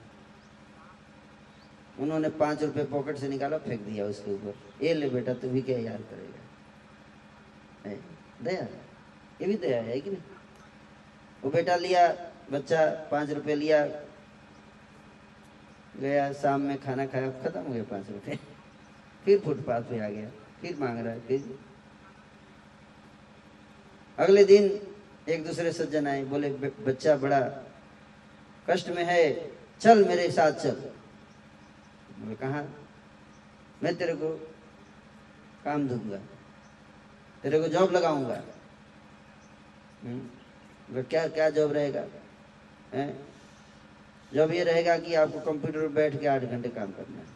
उन्होंने पांच रुपए पॉकेट से निकाला, फेंक दिया उसके ऊपर, ये ले बेटा तू भी क्या याद करेगा। दया, ये भी दया है कि नहीं? वो बेटा लिया, बच्चा पांच रुपए लिया, गया शाम में खाना खाया, खत्म हो गया पांच रुपए, फिर फुटपाथ पे आ गया, फिर मांग रहा है, फिर अगले दिन एक दूसरे सज्जन आए, बोले बच्चा बड़ा कष्ट में है, चल मेरे साथ चल। बोले कहाँ? मैं तेरे को काम दूंगा, तेरे को जॉब लगाऊंगा। क्या क्या जॉब रहेगा? जॉब ये रहेगा कि आपको कंप्यूटर पर बैठ के आठ घंटे काम करना है।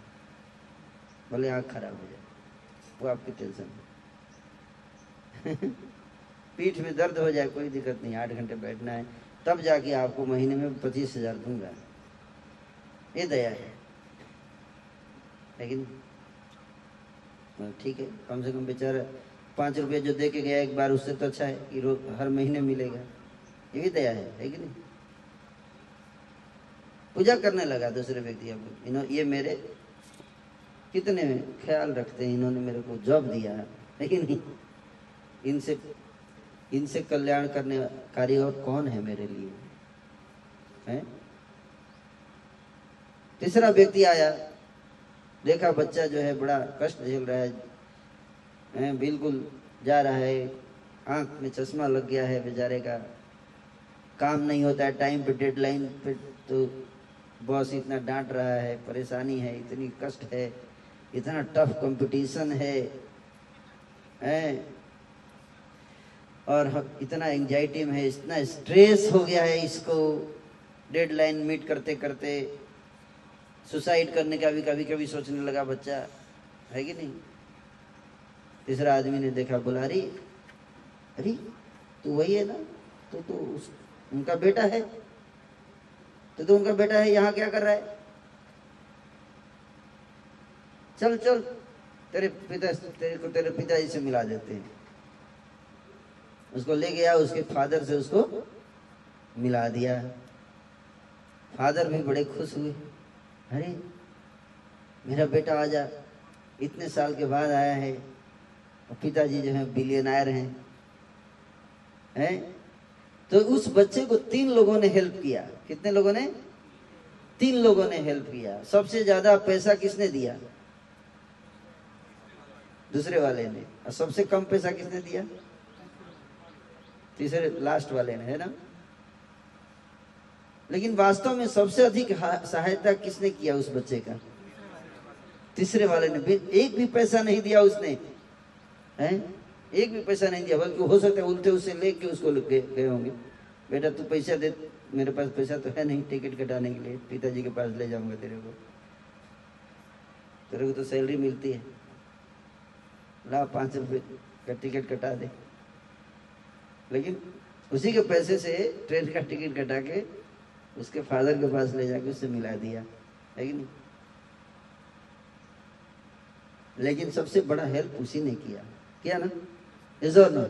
बोले आँख खराब हो जाए, वो आपकी टेंशन है। पीठ में दर्द हो जाए, कोई दिक्कत नहीं, आठ घंटे बैठना है, तब जाके आपको महीने में पच्चीस हजार दूंगा। ये दया है, लेकिन ठीक है, कम से कम बेचारा पाँच रुपये जो दे के गया एक बार, उससे तो अच्छा है कि रोज हर महीने मिलेगा, ये भी दया है, है कि नहीं? पूजा करने लगा दूसरे व्यक्ति, आपको इन्होंने ये मेरे कितने में ख्याल रखते हैं, इन्होंने मेरे को जॉब दिया है, है कि नहीं? इनसे इनसे कल्याण करने कारी और कौन है मेरे लिए, है? तीसरा व्यक्ति आया, देखा बच्चा जो है बड़ा कष्ट झेल रहा है, है बिल्कुल जा रहा है, आंख में चश्मा लग गया है बेचारे का, काम नहीं होता है टाइम पे, डेडलाइन पे, तो बॉस इतना डांट रहा है, परेशानी है, इतनी कष्ट है, इतना टफ कंपटीशन है, है? और इतना एंजाइटी में है, इतना स्ट्रेस हो गया है इसको, डेडलाइन मीट करते करते सुसाइड करने का भी कभी कभी सोचने लगा बच्चा, है कि नहीं? तीसरा आदमी ने देखा, बोला अरे अरे तू वही है ना, तो तो उस, उनका बेटा है, तो तो उनका बेटा है, यहाँ क्या कर रहा है? चल चल तेरे पिता तेरे को तेरे पिताजी से मिला देते हैं। उसको ले गया, उसके फादर से उसको मिला दिया, फादर भी बड़े खुश हुए, अरे मेरा बेटा आजा, इतने साल के बाद आया है, और पिताजी जो है बिलियनर हैं, हैं? तो उस बच्चे को तीन लोगों ने हेल्प किया। कितने लोगों ने? तीन लोगों ने हेल्प किया। सबसे ज्यादा पैसा किसने दिया? दूसरे वाले ने। और सबसे कम पैसा किसने दिया? तीसरे लास्ट वाले ने, है ना? लेकिन वास्तव में सबसे अधिक सहायता किसने किया उस बच्चे का? तीसरे वाले ने। भी एक भी पैसा नहीं दिया उसने, है? एक भी पैसा नहीं दिया, बल्कि हो सकता है उल्टे उसे लेके उसको गए होंगे, बेटा तू पैसा दे, मेरे पास पैसा तो है नहीं टिकट कटाने के लिए, पिताजी के पास ले जाऊंगा तेरे को, तेरे को तो सैलरी मिलती है, ला पाँच रुपये का टिकट कटा दे। लेकिन उसी के पैसे से ट्रेन का टिकट कटा के उसके फादर के पास ले जाके उससे मिला दिया, है कि नहीं? लेकिन सबसे बड़ा हेल्प उसी ने किया, किया ना? इज और नो?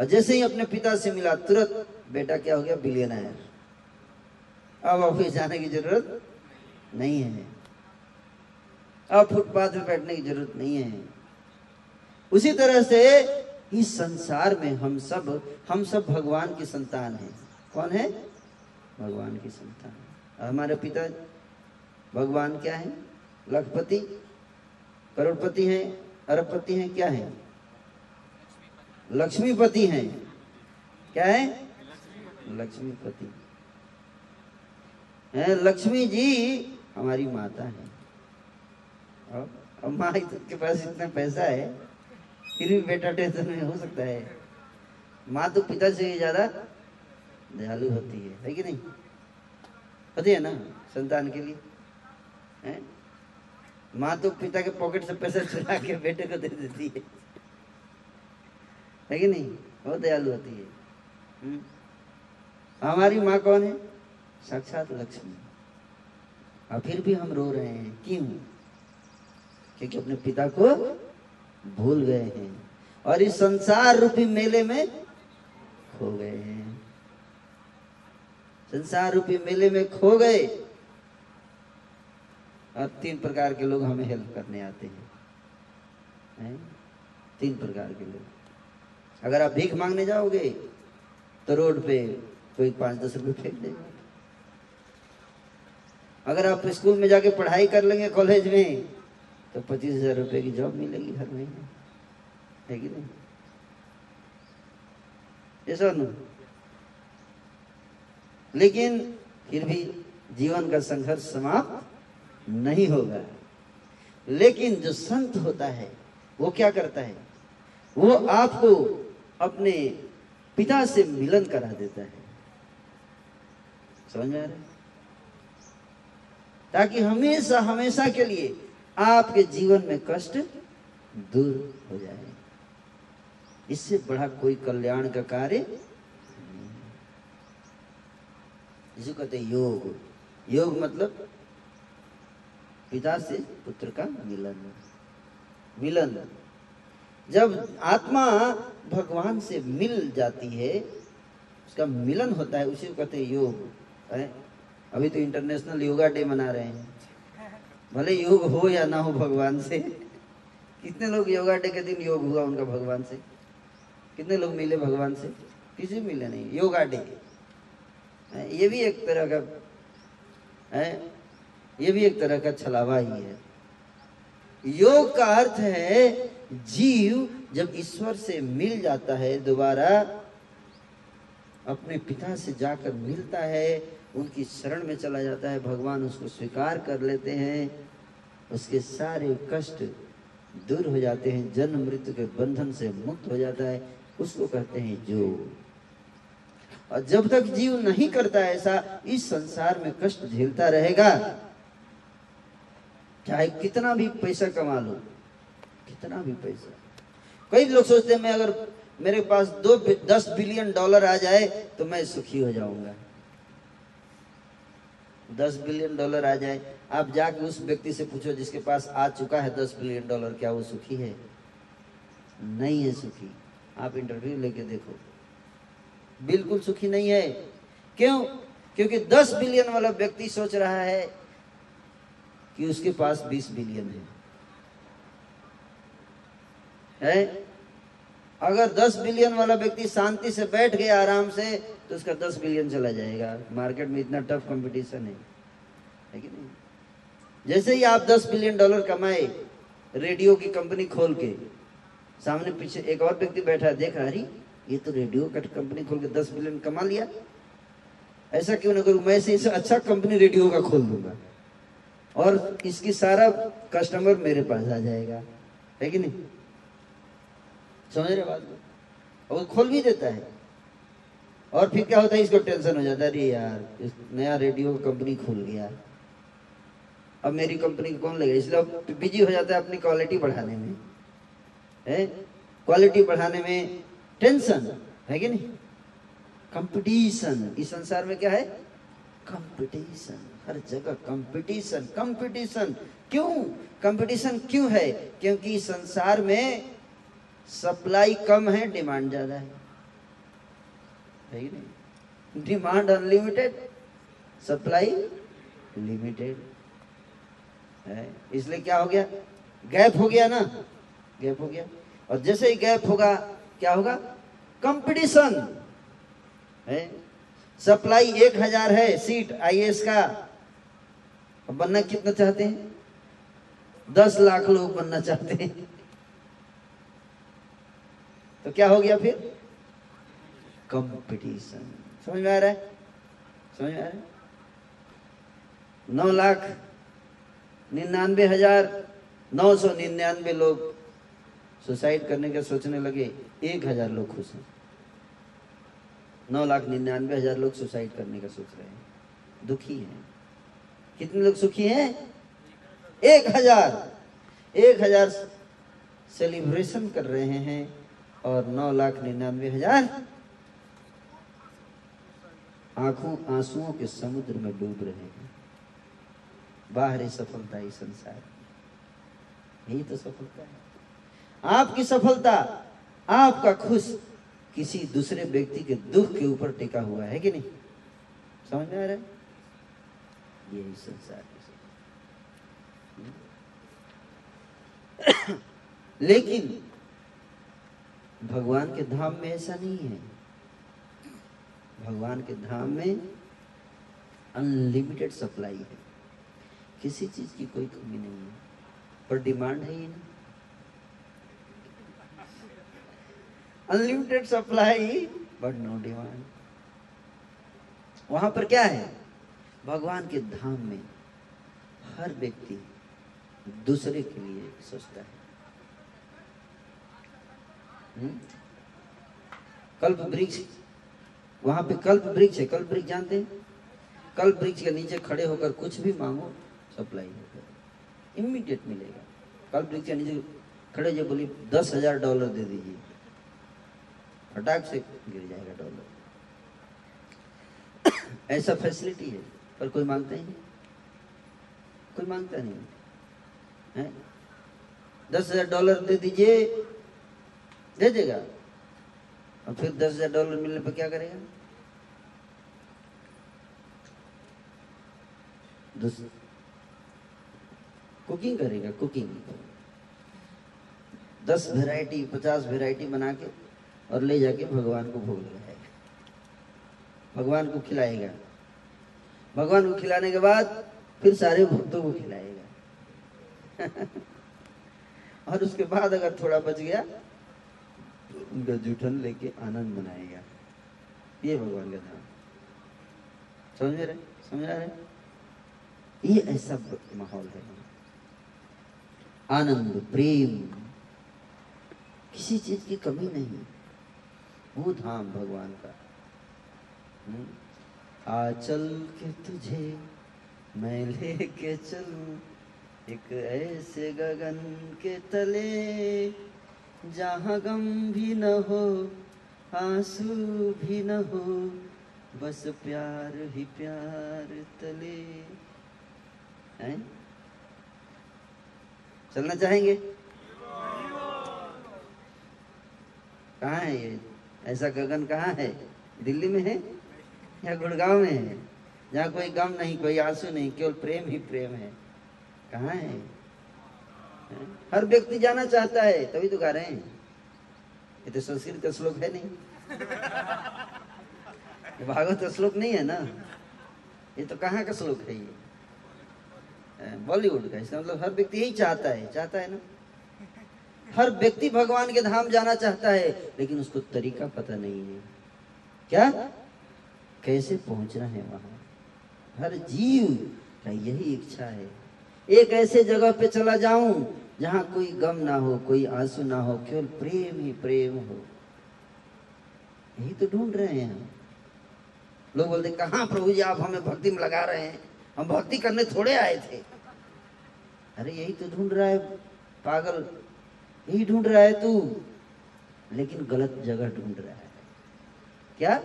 और जैसे ही अपने पिता से मिला, तुरंत बेटा क्या हो गया? बिलियनर। अब ऑफिस जाने की जरूरत नहीं है, अब फुटपाथ में बैठने की जरूरत नहीं है। उसी तरह से इस संसार में हम सब हम सब भगवान की संतान हैं। कौन है? भगवान की संतान। हमारे पिता भगवान क्या है? लखपति, करोड़पति हैं, अरबपति हैं, क्या है? लक्ष्मीपति हैं। क्या है? लक्ष्मीपति हैं। लक्ष्मी जी हमारी माता है। अब, अब माँ के पास इतना पैसा है, फिर भी बेटा टेंशन में हो सकता है। माँ तो पिता से ज्यादा दयालु होती है, है कि नहीं? पता है ना, संतान के लिए, है? माँ तो पिता के पॉकेट से पैसा चुरा के बेटे को दे देती है, है कि नहीं? बहुत दयालु होती है। हुँ? हमारी माँ कौन है? साक्षात लक्ष्मी। और फिर भी हम रो रहे हैं, क्यों? क्योंकि अपने पिता को भूल गए हैं और इस संसार रूपी मेले में खो गए हैं। संसार रूपी मेले में खो गए। और तीन प्रकार के लोग हमें हेल्प करने आते हैं, हैं? तीन प्रकार के लोग। अगर आप भीख मांगने जाओगे तो रोड पे कोई पाँच दस रुपये फेंक देगा। अगर आप स्कूल में जाके पढ़ाई कर लेंगे, कॉलेज में, तो पच्चीस हजार रुपये की जॉब मिलेगी हर महीने, है कि नहीं? yes or no? लेकिन फिर भी जीवन का संघर्ष समाप्त नहीं होगा। लेकिन जो संत होता है वो क्या करता है, वो आपको अपने पिता से मिलन करा देता है, समझ में आ रहा है, ताकि हमेशा हमेशा के लिए आपके जीवन में कष्ट दूर हो जाए। इससे बड़ा कोई कल्याण का कार्य नहीं है। इसको कहते हैं योग। योग मतलब पिता से पुत्र का मिलन। मिलन जब आत्मा भगवान से मिल जाती है, उसका मिलन होता है, उसी को कहते हैं योग। अभी तो इंटरनेशनल योगा डे मना रहे हैं, भले योग हो या ना हो भगवान से। कितने लोग योगा डे के दिन योग हुआ उनका भगवान से? कितने लोग मिले भगवान से? किसी मिले नहीं। योगा डे ये भी एक तरह का है, ये भी एक तरह का छलावा ही है। योग का अर्थ है जीव जब ईश्वर से मिल जाता है, दोबारा अपने पिता से जाकर मिलता है, उनकी शरण में चला जाता है, भगवान उसको स्वीकार कर लेते हैं, उसके सारे कष्ट दूर हो जाते हैं, जन्म मृत्यु के बंधन से मुक्त हो जाता है, उसको कहते हैं योग। और जब तक जीव नहीं करता ऐसा, इस संसार में कष्ट झेलता रहेगा, चाहे कितना भी पैसा कमा लो, कितना भी पैसा। कई लोग सोचते हैं मैं अगर मेरे पास दो दस बिलियन डॉलर आ जाए तो मैं सुखी हो जाऊंगा। दस बिलियन डॉलर आ जाए, आप जाके उस व्यक्ति से पूछो जिसके पास आ चुका है दस बिलियन डॉलर, क्या वो सुखी है? नहीं है सुखी। आप इंटरव्यू लेके देखो, बिल्कुल सुखी नहीं है। क्यों? क्योंकि दस बिलियन वाला व्यक्ति सोच रहा है कि उसके पास बीस बिलियन है। है? अगर दस बिलियन वाला व्यक्ति शांति से बैठ गया आराम से, तो उसका दस बिलियन चला जाएगा। मार्केट में इतना टफ कंपटीशन है, है कि नहीं? जैसे ही आप दस बिलियन डॉलर कमाए, रेडियो की कंपनी खोल के, सामने पीछे एक और व्यक्ति बैठा देख रहा, अरे ये तो रेडियो का कंपनी खोल के दस बिलियन कमा लिया, ऐसा क्यों ना करूं मैं, इसे अच्छा कंपनी रेडियो का खोल दूंगा और इसकी सारा कस्टमर मेरे पास आ जाएगा, है कि नहीं? समझ रहे बात को? वो खोल भी देता है और फिर क्या होता है, इसको टेंशन हो जाता है, अरे यार नया रेडियो कंपनी खोल गया, अब मेरी कंपनी को कौन लगेगा, इसलिए बिजी हो जाता है अपनी क्वालिटी बढ़ाने में। है? क्वालिटी बढ़ाने में टेंशन, है कि नहीं? कंपटीशन, इस संसार में क्या है, कंपटीशन, हर जगह कंपटीशन, कंपटीशन। क्यों कंपटीशन क्यों है? क्योंकि इस संसार में सप्लाई कम है, डिमांड ज्यादा है, है कि नहीं? डिमांड अनलिमिटेड, सप्लाई लिमिटेड है, इसलिए क्या हो गया, गैप हो गया ना, गैप हो गया। और जैसे ही गैप होगा क्या होगा, कंपटीशन है। सप्लाई एक हजार है सीट आई ए एस का, अब बनना कितना चाहते हैं, दस लाख लोग बनना चाहते हैं, तो क्या हो गया फिर, कंपटीशन। समझ में आ रहा है? समझ में आ रहा है? नौ लाख निन्यानवे हजार नौ सौ निन्यानवे लोग सुसाइड करने का सोचने लगे, एक हजार लोग खुश हैं। नौ लाख निन्यानवे हजार लोग सुसाइड करने का सोच रहे हैं, दुखी हैं। कितने लोग सुखी हैं? एक हजार। एक हजार सेलिब्रेशन कर रहे हैं और नौ लाख निन्यानवे हजार आंखों आंसुओं के समुद्र में डूब रहे हैं। बाहरी सफलता ही संसार, यही तो सफलता है। आपकी सफलता, आपका खुश किसी दूसरे व्यक्ति के दुख के ऊपर टिका हुआ है कि नहीं, समझ में आ रहा है? यही संसार है। लेकिन भगवान के धाम में ऐसा नहीं है। भगवान के धाम में अनलिमिटेड सप्लाई है, किसी चीज की कोई कमी नहीं है, पर डिमांड है ही नहीं। Unlimited supply but no divine. वहां पर क्या है, भगवान के धाम में हर व्यक्ति दूसरे के लिए सोचता है। हुँ? कल्प वृक्ष, वहां पे कल्प वृक्ष है। कल्प वृक्ष जानते हैं? कल्प वृक्ष के नीचे खड़े होकर कुछ भी मांगो सप्लाई होगा, इमीडिएट मिलेगा। कल्प वृक्ष के नीचे खड़े जो बोली दस हजार डॉलर दे दीजिए, फटाक से गिर जाएगा डॉलर। ऐसा फैसिलिटी है, पर कोई मांगता ही नहीं, कोई मांगता नहीं है। दस हजार डॉलर दे दीजिए, दे देगा, और फिर दस हजार डॉलर मिलने पर क्या करेगा? कुकिंग करेगा, कुकिंग दस वेराइटी पचास वेराइटी बना के और ले जाके भगवान को भोग लगाएगा, भगवान को खिलाएगा। भगवान को खिलाने के बाद फिर सारे भक्तों को खिलाएगा। और उसके बाद अगर थोड़ा बच गया तो उनका जूठन लेके आनंद मनाएगा। ये भगवान का धाम, समझ रहे समझ रहे ये ऐसा माहौल है। आनंद, प्रेम, किसी चीज की कमी नहीं, वो धाम भगवान का। आचल के तुझे मैं लेके चलूं एक ऐसे गगन के तले, जहाँ गम भी न हो आंसू भी न हो, बस प्यार ही प्यार तले। हैं? चलना चाहेंगे? कहाँ है ये ऐसा गगन? कहाँ है? दिल्ली में है या गुड़गांव में है, जहाँ कोई गम नहीं, कोई आंसू नहीं, केवल प्रेम ही प्रेम है? कहाँ है? है? हर व्यक्ति जाना चाहता है, तभी तो गा रहे हैं। ये तो संस्कृत का श्लोक है नहीं, भागवत का श्लोक नहीं है ना, ये तो कहाँ का श्लोक है? ये बॉलीवुड का। इसका मतलब हर व्यक्ति यही चाहता है, चाहता है ना। हर व्यक्ति भगवान के धाम जाना चाहता है, लेकिन उसको तरीका पता नहीं है क्या, कैसे पहुंचना है वहां। हर जीव का यही इच्छा है, एक ऐसे जगह पे चला जाऊं जहां कोई गम ना हो, कोई आंसू ना हो, केवल प्रेम ही प्रेम हो। यही तो ढूंढ रहे हैं हम। लोग बोलते कहाँ प्रभु जी आप हमें भक्ति में लगा रहे हैं, हम भक्ति करने थोड़े आए थे। अरे यही तो ढूंढ रहा है पागल, यही ढूंढ रहा है तू, लेकिन गलत जगह ढूंढ रहा है। क्या?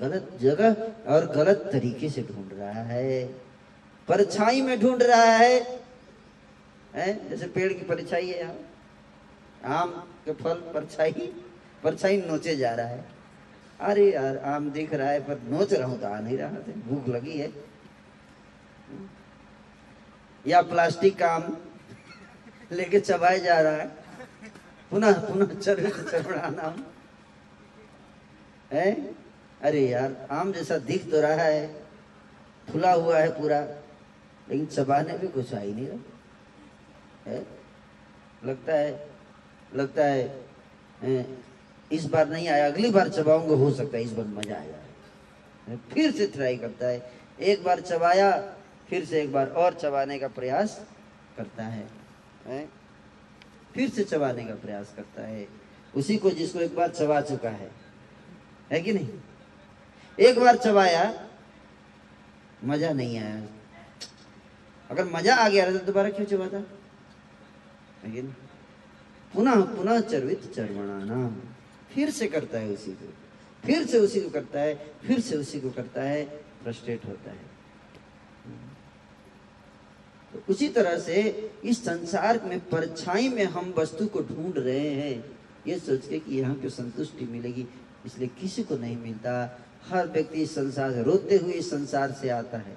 गलत जगह और गलत तरीके से ढूंढ रहा है, परछाई में ढूंढ रहा है। हैं? जैसे पेड़ की परछाई है, यहाँ आम के फल परछाई, परछाई नोचे जा रहा है। अरे यार आम दिख रहा है पर नोच रहा हूँ तो आ नहीं रहा, भूख लगी है। या प्लास्टिक का आम लेके चबाया जा रहा है, पुनः पुनः चढ़ाना है। अरे यार आम जैसा दिख तो रहा है, फुला हुआ है पूरा, लेकिन चबाने में कुछ आ ही नहीं रहा है। लगता है लगता है ए? इस बार नहीं आया, अगली बार चबाऊंगा, हो सकता है इस बार मजा आएगा। फिर से ट्राई करता है, एक बार चबाया फिर से एक बार और चबाने का प्रयास करता है, है? फिर से चबाने का प्रयास करता है उसी को जिसको एक बार चबा चुका है, है कि नहीं? एक बार चबाया, मजा नहीं आया, अगर मजा आ गया तो दोबारा क्यों चबाता? लेकिन पुनः पुनः चर्वित चर्वणाना, फिर से करता है उसी को, फिर से उसी को करता है, फिर से उसी को करता है, फ्रस्ट्रेट होता है। उसी तरह से इस संसार में परछाई में हम वस्तु को ढूंढ रहे हैं, ये सोच के कि यहाँ पे संतुष्टि मिलेगी, इसलिए किसी को नहीं मिलता। हर व्यक्ति इस संसार से रोते हुए इस संसार से आता है।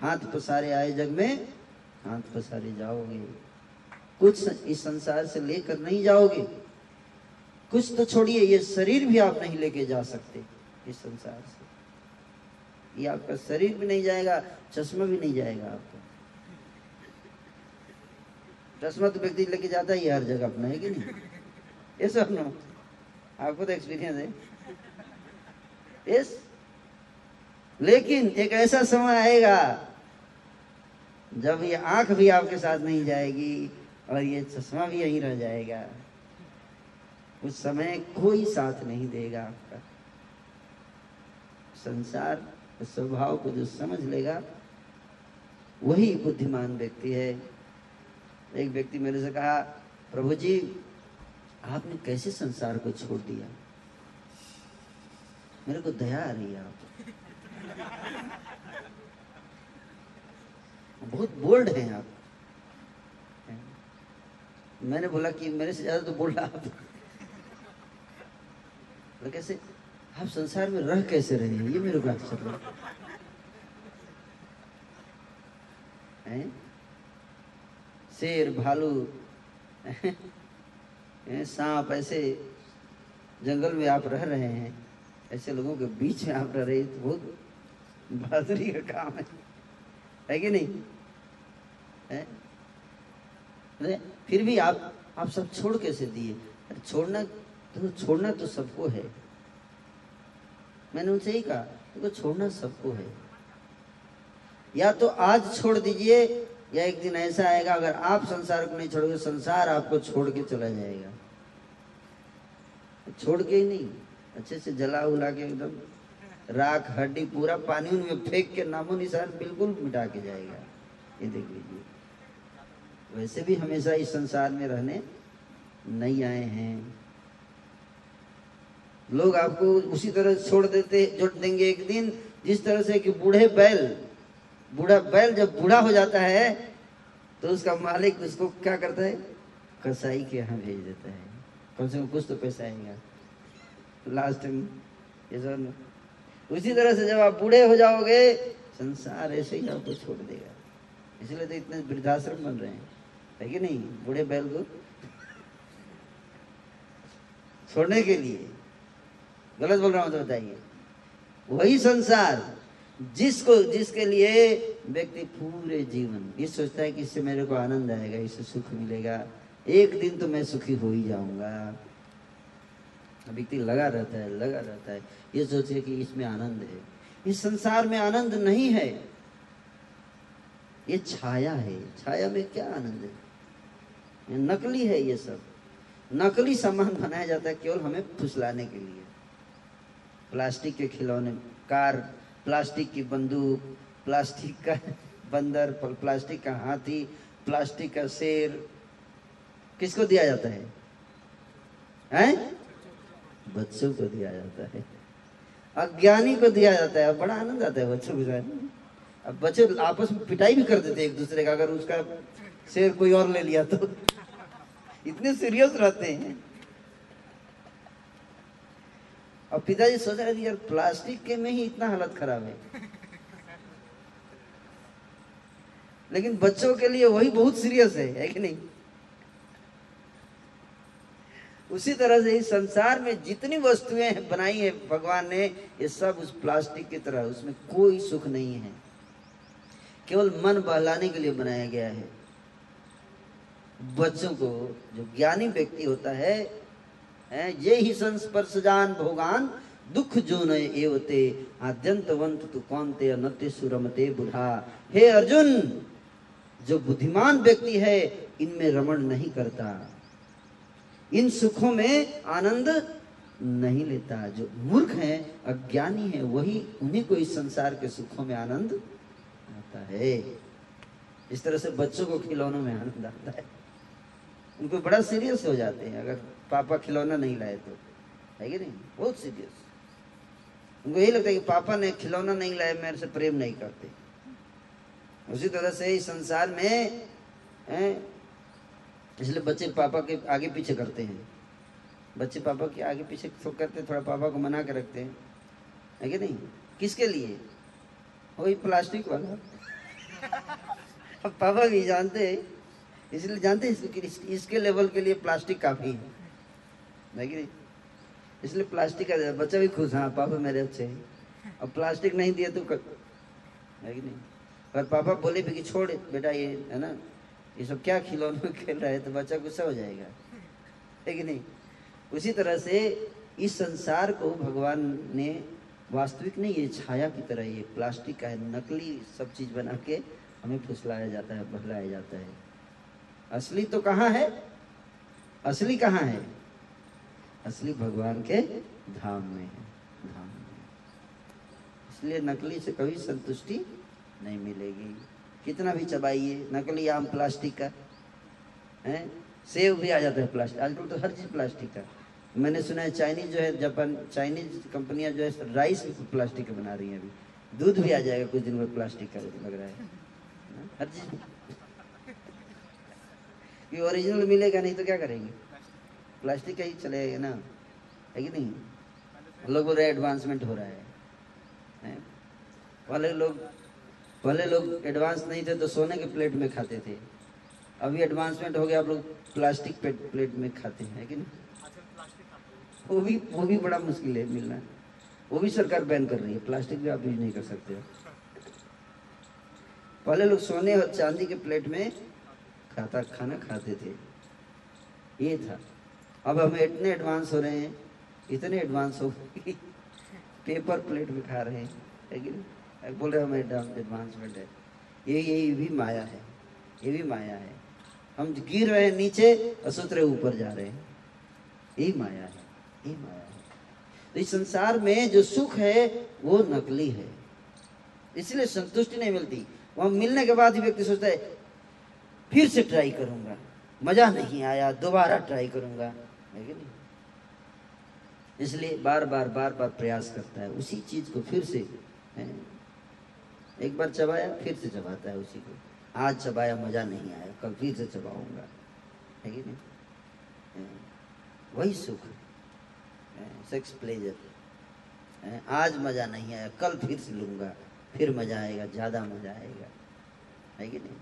हाथ पसारे आए जग में हाथ पसारे जाओगे, कुछ इस संसार से लेकर नहीं जाओगे। कुछ तो छोड़िए, ये शरीर भी आप नहीं लेके जा सकते इस संसार से। ये आपका शरीर भी नहीं जाएगा, चश्मा भी नहीं जाएगा आपका। चश्मा तो व्यक्ति लेके जाता ही हर जगह अपना, है कि नहीं? ये सब ना आपको तो एक्सपीरियंस है। यस, लेकिन एक ऐसा समय आएगा जब ये आंख भी आपके साथ नहीं जाएगी और ये चश्मा भी यहीं रह जाएगा। उस समय कोई साथ नहीं देगा आपका। संसार स्वभाव को जो समझ लेगा वही बुद्धिमान व्यक्ति है। एक व्यक्ति मेरे से कहा, प्रभु जी आपने कैसे संसार को छोड़ दिया, मेरे को दया आ रही है, आप बहुत बोल्ड हैं आप। मैंने बोला कि मेरे से ज्यादा तो बोल रहा आप, तो कैसे आप संसार में रह कैसे रहे हैं, ये मेरे को आश्चर्य है। शेर, भालू, सांप, ऐसे जंगल में आप रह रहे हैं, ऐसे लोगों के बीच में आप रह रहे हैं, तो बहुत बहादुरी का काम है, है कि नहीं है? अरे फिर भी आप आप सब छोड़ कैसे दिए? छोड़ना तो छोड़ना तो सबको है। मैंने उनसे ही कहा, देखो छोड़ना सबको है, या तो आज छोड़ दीजिए या एक दिन ऐसा आएगा अगर आप संसार को नहीं छोड़ोगे संसार आपको छोड़ के चला जाएगा। छोड़ के ही नहीं, अच्छे से जला उला के एकदम राख हड्डी पूरा पानी में फेंक के नामो निशान बिल्कुल मिटा के जाएगा। ये देख लीजिए। वैसे भी हमेशा इस संसार में रहने नहीं आए हैं। लोग आपको उसी तरह छोड़ देते जोड़ देंगे एक दिन, जिस तरह से कि बूढ़े बैल बूढ़ा बैल जब बूढ़ा हो जाता है तो उसका मालिक उसको क्या करता है, कसाई के यहाँ भेज देता है, कम से कम कुछ तो पैसा आएगा लास्ट में। ये सब उसी तरह से जब आप बूढ़े हो जाओगे संसार ऐसे ही आपको छोड़ देगा। इसलिए तो इतने वृद्धाश्रम बन रहे हैं, है कि नहीं, बूढ़े बैल को छोड़ने के लिए। गलत बोल रहा हूँ तो बताइए। वही संसार जिसको जिसके लिए व्यक्ति पूरे जीवन ये सोचता है कि इससे मेरे को आनंद आएगा, इससे सुख मिलेगा, एक दिन तो मैं सुखी हो ही जाऊंगा, व्यक्ति लगा रहता है लगा रहता है ये सोचे कि इसमें आनंद है। इस संसार में आनंद नहीं है, ये छाया है। छाया में क्या आनंद है, नकली है। ये सब नकली सामान बनाया जाता है केवल हमें फुसलाने के लिए। प्लास्टिक के खिलौने, कार, प्लास्टिक की बंदूक, प्लास्टिक का बंदर, प्लास्टिक का हाथी, प्लास्टिक का शेर, किसको दिया जाता है? हैं? बच्चों को दिया जाता है, अज्ञानी को दिया जाता है। बड़ा आनंद आता है बच्चों के। अब बच्चे आपस में पिटाई भी कर देते हैं एक दूसरे का, अगर उसका शेर कोई और ले लिया तो। इतने सीरियस रहते हैं। और पिताजी सोच रहे थे यार प्लास्टिक के में ही इतना हालत खराब है, लेकिन बच्चों के लिए वही बहुत सीरियस है, है कि नहीं? उसी तरह से इस संसार में जितनी वस्तुएं बनाई है भगवान ने, ये सब उस प्लास्टिक की तरह, उसमें कोई सुख नहीं है, केवल मन बहलाने के लिए बनाया गया है। बच्चों को, जो ज्ञानी व्यक्ति होता है, ये ही संस्पर्शजान भोगान दुख जो न एवते आद्यंतवंत तु कौनते अनते सुरमते बुधा। हे अर्जुन, जो बुद्धिमान व्यक्ति है इनमें रमण नहीं करता, इन सुखों में आनंद नहीं लेता। जो मूर्ख है, अज्ञानी है, वही उन्हीं को इस संसार के सुखों में आनंद आता है। इस तरह से बच्चों को खिलौनों में आनंद आता है, उनको बड़ा सीरियस हो जाते हैं अगर पापा खिलौना नहीं लाए तो, है कि नहीं? बहुत सीरियस। उनको यही लगता है कि पापा ने खिलौना नहीं लाए, मेरे से प्रेम नहीं करते। उसी तरह से इस संसार में, इसलिए बच्चे पापा के आगे पीछे करते हैं, बच्चे पापा के आगे पीछे करते हैं, थोड़ा पापा को मना के रखते हैं, है कि नहीं? किसके लिए? वही प्लास्टिक वाला। अब पापा भी जानते हैं, इसलिए जानते हैं इसके लेवल के लिए प्लास्टिक काफ़ी है, नहीं? इसलिए प्लास्टिक का बच्चा भी खुश, हाँ पापा मेरे अच्छे हैं। अब प्लास्टिक नहीं दिया तो कर, है कि नहीं? अगर पापा बोले भी कि छोड़ बेटा ये, है ना, ये सब क्या खिलौने खेल रहा है, तो बच्चा गुस्सा हो जाएगा, है कि नहीं? उसी तरह से इस संसार को भगवान ने वास्तविक नहीं, ये छाया की तरह, ये प्लास्टिक का है, नकली सब चीज़ बना के हमें फुसलाया जाता है, बहलाया जाता है। असली तो कहाँ है? असली कहाँ है? असली भगवान के धाम में है, धाम में। इसलिए नकली से कभी संतुष्टि नहीं मिलेगी, कितना भी चबाइए। नकली आम प्लास्टिक का है, सेब भी आ जाता है प्लास्टिक, आजकल तो हर चीज़ प्लास्टिक का। मैंने सुना है चाइनीज जो है, जापान चाइनीज कंपनियां जो है राइस प्लास्टिक का बना रही हैं, अभी दूध भी आ जाएगा कुछ दिन में प्लास्टिक का, लग रहा है ना? हर चीज़ ये ओरिजिनल मिलेगा नहीं तो क्या करेंगे, प्लास्टिक का ही चलेगा ना, है कि नहीं? लोग बोल रहे एडवांसमेंट हो रहा है, है? पहले लोग पहले लोग एडवांस नहीं थे तो सोने के प्लेट में खाते थे, अभी एडवांसमेंट हो गया, आप लोग प्लास्टिक प्लेट में खाते हैं, है कि नहीं? वो भी वो भी बड़ा मुश्किल है मिलना, वो भी सरकार बैन कर रही है, प्लास्टिक भी आप यूज नहीं कर सकते। पहले लोग सोने और चांदी के प्लेट में खाता खाना खाते थे, ये था। अब हम इतने एडवांस हो रहे हैं, इतने एडवांस हो गए, पेपर प्लेट में खा रहे हैं, लेकिन बोल रहे हमें एडवांसमेंट है। ये ये भी माया है, ये भी माया है। हम गिर रहे हैं नीचे और सूत्र ऊपर जा रहे हैं, यही माया है, यही माया है। तो इस संसार में जो सुख है वो नकली है, इसलिए संतुष्टि नहीं मिलती। वहाँ मिलने के बाद ही व्यक्ति सोचता है फिर से ट्राई करूँगा, मज़ा नहीं आया दोबारा ट्राई करूँगा, है कि नहीं? इसलिए बार बार बार बार प्रयास करता है उसी चीज़ को फिर से। एक बार चबाया फिर से चबाता है उसी को, आज चबाया मज़ा नहीं आया, कल फिर से चबाऊँगा, है कि नहीं? वही सुख, सेक्स प्लेजर। आज मज़ा नहीं आया, कल फिर से लूँगा, फिर मज़ा आएगा, ज़्यादा मज़ा आएगा, है कि नहीं?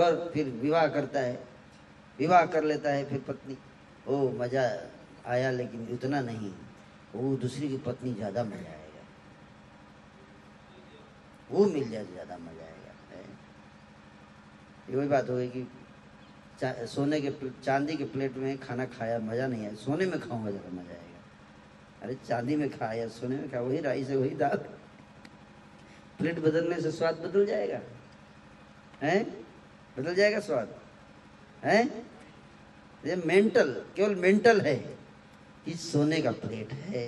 और फिर विवाह करता है, विवाह कर लेता है, फिर पत्नी, ओ मज़ा आया लेकिन उतना नहीं, वो दूसरी की पत्नी ज़्यादा मज़ा आएगा, वो मिल जाए ज़्यादा मज़ा आएगा। वही बात हो गई कि चा, सोने के चांदी के प्लेट में खाना खाया, मज़ा नहीं आया, सोने में खाऊंगा ज़्यादा मज़ा आएगा। अरे चांदी में खाया सोने में खाया, वही राइस है, वही दाल, प्लेट बदलने से स्वाद बदल जाएगा, हैं? बदल जाएगा स्वाद, हैं? ये मेंटल, केवल मेंटल है कि सोने का प्लेट है।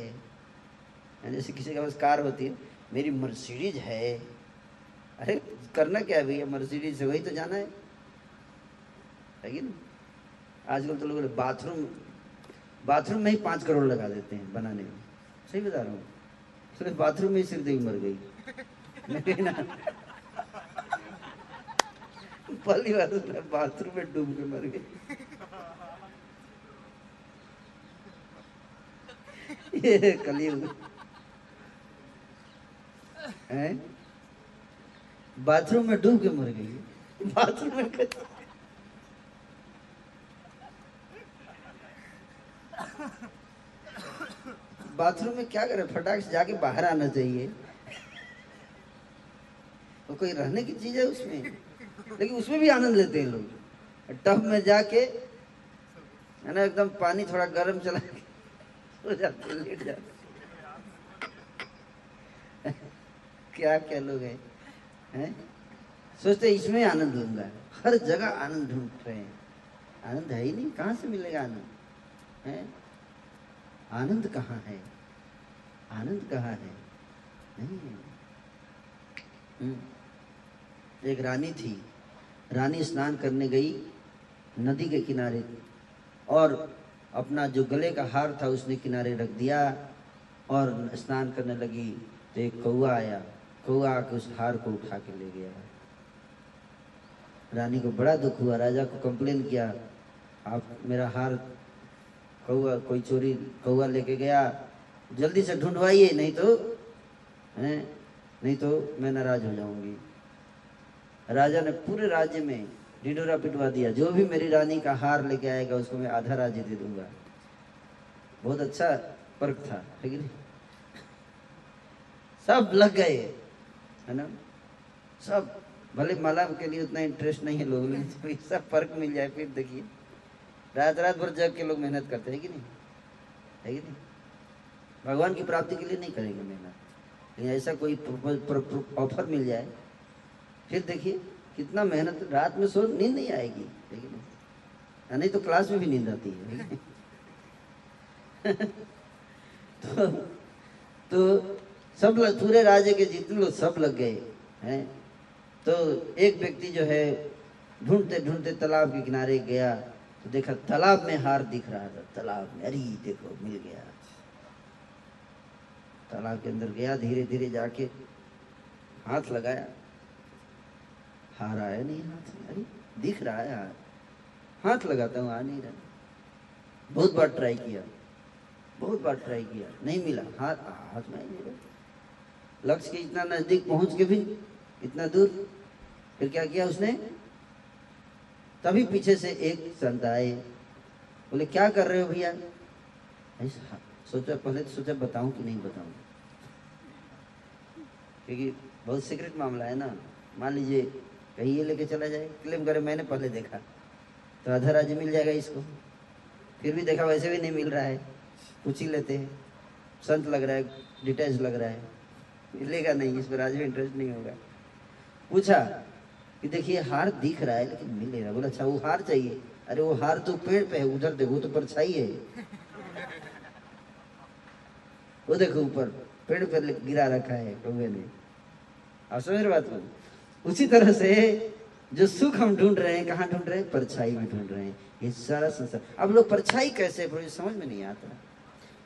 जैसे किसी के पास कार होती है, मेरी मर्सिडीज है, अरे करना क्या है भैया, मर्सिडीज से वही तो जाना है, है कि नहीं? आजकल तो लोग बाथरूम बाथरूम में ही पाँच करोड़ लगा देते हैं बनाने में, सही बता रहा हूँ, सिर्फ बाथरूम में ही श्रीदेवी मर गई पहली बार बाथरूम में डूब के मर गई ये कलयुग है, बाथरूम में डूब के मर गई, बाथरूम में बाथरूम में क्या करे, फटाक से जाके बाहर आना चाहिए, तो कोई रहने की चीज है उसमें, लेकिन उसमें भी आनंद लेते हैं लोग। टब में जाके है ना, एकदम पानी थोड़ा गर्म चला के सो जाते, लेट जाते क्या क्या लोग हैं, हैं? सोचते इसमें आनंद लूंगा, हर जगह आनंद ढूंढ रहे हैं, आनंद है ही नहीं, कहाँ से मिलेगा आनंद, है? आनंद कहाँ है, आनंद कहाँ है? नहीं। एक रानी थी, रानी स्नान करने गई नदी के किनारे, और अपना जो गले का हार था उसने किनारे रख दिया और स्नान करने लगी, तो एक कौआ आया, कौआ आके उस हार को उठा के ले गया। रानी को बड़ा दुख हुआ, राजा को कंप्लेन किया, आप मेरा हार कौआ, कोई चोरी कौआ लेके गया, जल्दी से ढूंढवाइए नहीं तो हैं, नहीं तो मैं नाराज हो जाऊंगी। राजा ने पूरे राज्य में ढिंढोरा पिटवा दिया, जो भी मेरी रानी का हार लेके आएगा उसको मैं आधा राज्य दे दूंगा। बहुत अच्छा पर्व था, है कि नहीं? सब लग गए, है ना? सब, भले माला के लिए उतना इंटरेस्ट नहीं है लोगों में, सब पर्व मिल जाए फिर देखिए, रात रात भर जग के लोग मेहनत करते हैं कि नहीं, है कि नहीं, भगवान की प्राप्ति के लिए नहीं करेंगे मेहनत, लेकिन ऐसा कोई ऑफर मिल जाए फिर देखिए कितना मेहनत, रात में सो नींद नहीं आएगी, है कि नहीं, नहीं तो क्लास में भी नींद आती है। तो, तो सब लग, पूरे राज्य के जितने लोग सब लग गए हैं। तो एक व्यक्ति जो है ढूंढते ढूंढते तालाब के किनारे गया तो देखा तालाब में हार दिख रहा था, तालाब में, अरे देखो मिल गया। तालाब के अंदर गया, धीरे धीरे जाके हाथ लगाया, हार आया नहीं हाथ में, अरे दिख रहा है हार, हाथ लगाता हूँ आ नहीं रहा, बहुत बार ट्राई किया, बहुत बार ट्राई किया नहीं मिला, हार हाथ में नहीं मिला, लक्ष्य के इतना नजदीक पहुंच के भी इतना दूर। फिर क्या किया उसने, तभी पीछे से एक संत आए, बोले क्या कर रहे हो भैया, सोचा पहले तो सोचा बताऊं कि नहीं बताऊं, क्योंकि बहुत सीक्रेट मामला है ना, मान लीजिए कहीं ये लेके चला जाए, क्लेम करे मैंने पहले देखा तो आधा राज्य मिल जाएगा इसको, फिर भी देखा वैसे भी नहीं मिल रहा है, पूछ ही लेते हैं, संत लग रहा है, डिटेच लग रहा है, मिलेगा नहीं, इस पर राज्य में इंटरेस्ट नहीं होगा। पूछा कि देखिए हार दिख रहा है लेकिन मिल नहीं रहा, बोला अच्छा वो हार चाहिए, अरे वो हार तो पेड़ पे है, उधर देखो तो परछाई है, वो देखो ऊपर पेड़ पर गिरा रखा है कौवे ने, आप समझ रहे बात को। उसी तरह से जो सुख हम ढूंढ रहे हैं कहाँ ढूंढ रहे हैं, परछाई में ढूंढ रहे हैं, ये सारा संसार। अब लोग परछाई कैसे, समझ में नहीं आता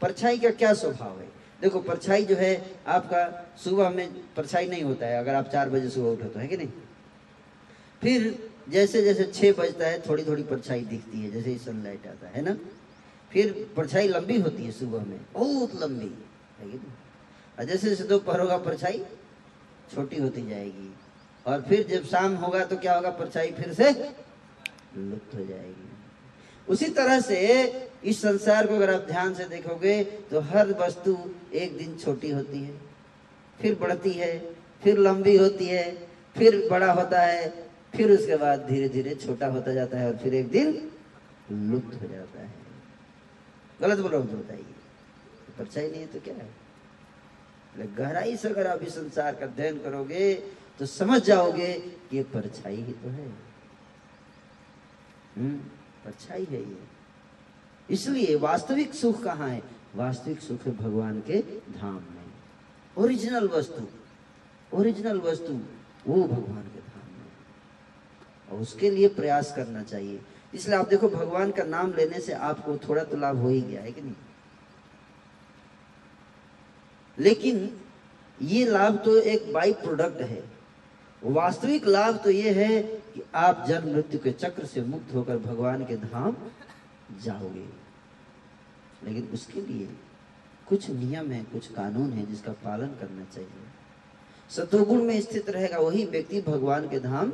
परछाई का क्या स्वभाव है। देखो परछाई जो है आपका, सुबह में परछाई नहीं होता है अगर आप चार बजे सुबह उठो तो, है कि नहीं, फिर जैसे जैसे छः बजता है थोड़ी थोड़ी परछाई दिखती है, जैसे ही सनलाइट आता है ना, फिर परछाई लंबी होती है सुबह में, बहुत लंबी, है कि नहीं, और जैसे जैसे दोपहर होगा परछाई छोटी होती जाएगी, और फिर जब शाम होगा तो क्या होगा, परछाई फिर से लुप्त हो जाएगी। उसी तरह से इस संसार को अगर आप ध्यान से देखोगे तो हर वस्तु एक दिन छोटी होती है, फिर बढ़ती है, फिर लंबी होती है, फिर बड़ा होता है, फिर उसके बाद धीरे धीरे छोटा होता जाता है, और फिर एक दिन लुप्त हो जाता है। गलत बोलो तो बताइए, परछाई नहीं है तो क्या है। गहराई से अगर आप इस संसार का अध्ययन करोगे तो समझ जाओगे कि ये परछाई ही तो है, हम्म, परछाई है ये। इसलिए वास्तविक सुख कहाँ है, वास्तविक सुख है भगवान के धाम में, ओरिजिनल वस्तु, ओरिजिनल वस्तु वो भगवान के धाम में, और उसके लिए प्रयास करना चाहिए। इसलिए आप देखो भगवान का नाम लेने से आपको थोड़ा तो लाभ हो ही गया, है कि नहीं, लेकिन ये लाभ तो एक बाई प्रोडक्ट है, वास्तविक लाभ तो ये है कि आप जन्म मृत्यु के चक्र से मुक्त होकर भगवान के धाम जाओगे। लेकिन उसके लिए कुछ नियम है, कुछ कानून है जिसका पालन करना चाहिए। सतोगुण में स्थित रहेगा वही व्यक्ति भगवान के धाम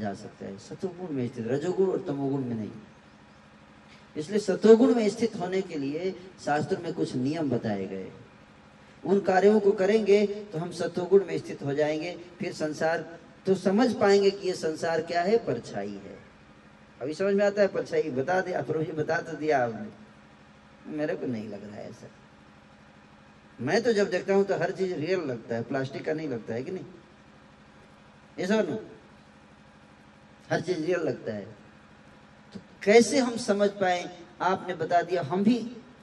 जा सकता है, सतोगुण में स्थित, रजोगुण और तमोगुण में नहीं। इसलिए सतोगुण में स्थित होने के लिए शास्त्र में कुछ नियम बताए गए, उन कार्यों को करेंगे तो हम सतोगुण में स्थित हो जाएंगे, फिर संसार तो समझ पाएंगे कि ये संसार क्या है, परछाई है। अभी समझ में आता है, परछाई बता दिया, प्रभु बता तो दिया आपने, मेरे को नहीं लग रहा है ऐसा, मैं तो जब देखता हूँ तो हर चीज रियल लगता है, प्लास्टिक का नहीं लगता है कि नहीं, ऐसा ना, हर चीज रियल लगता है। तो कैसे हम समझ पाए, आपने बता दिया, हम भी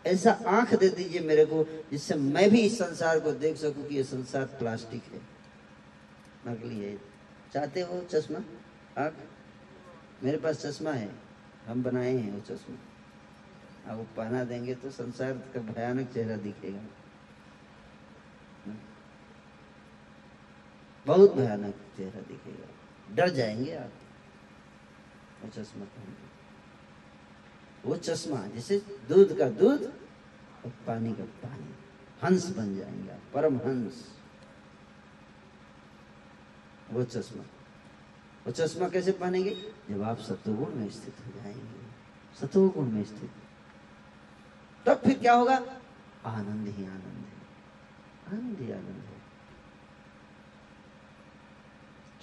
ऐसा आंख दे दीजिए मेरे को जिससे मैं भी इस संसार को देख सकूं कि ये संसार प्लास्टिक है, नकली है। चाहते हो चश्मा आँख, मेरे पास चश्मा है, हम बनाए हैं वो चश्मा, आप पहना देंगे तो संसार का भयानक चेहरा दिखेगा, बहुत भयानक चेहरा दिखेगा, डर जाएंगे आप वो चश्मा पहन के। वो चश्मा जैसे दूध का दूध और पानी का पानी, हंस बन जाएंगे, परम हंस वो चश्मा। वो चश्मा कैसे पहनेंगे, जब आप सतोगुण में स्थित हो जाएंगे, सतोगुण में स्थित, तब फिर क्या होगा, आनंद ही आनंद है, आनंद ही आनंद है।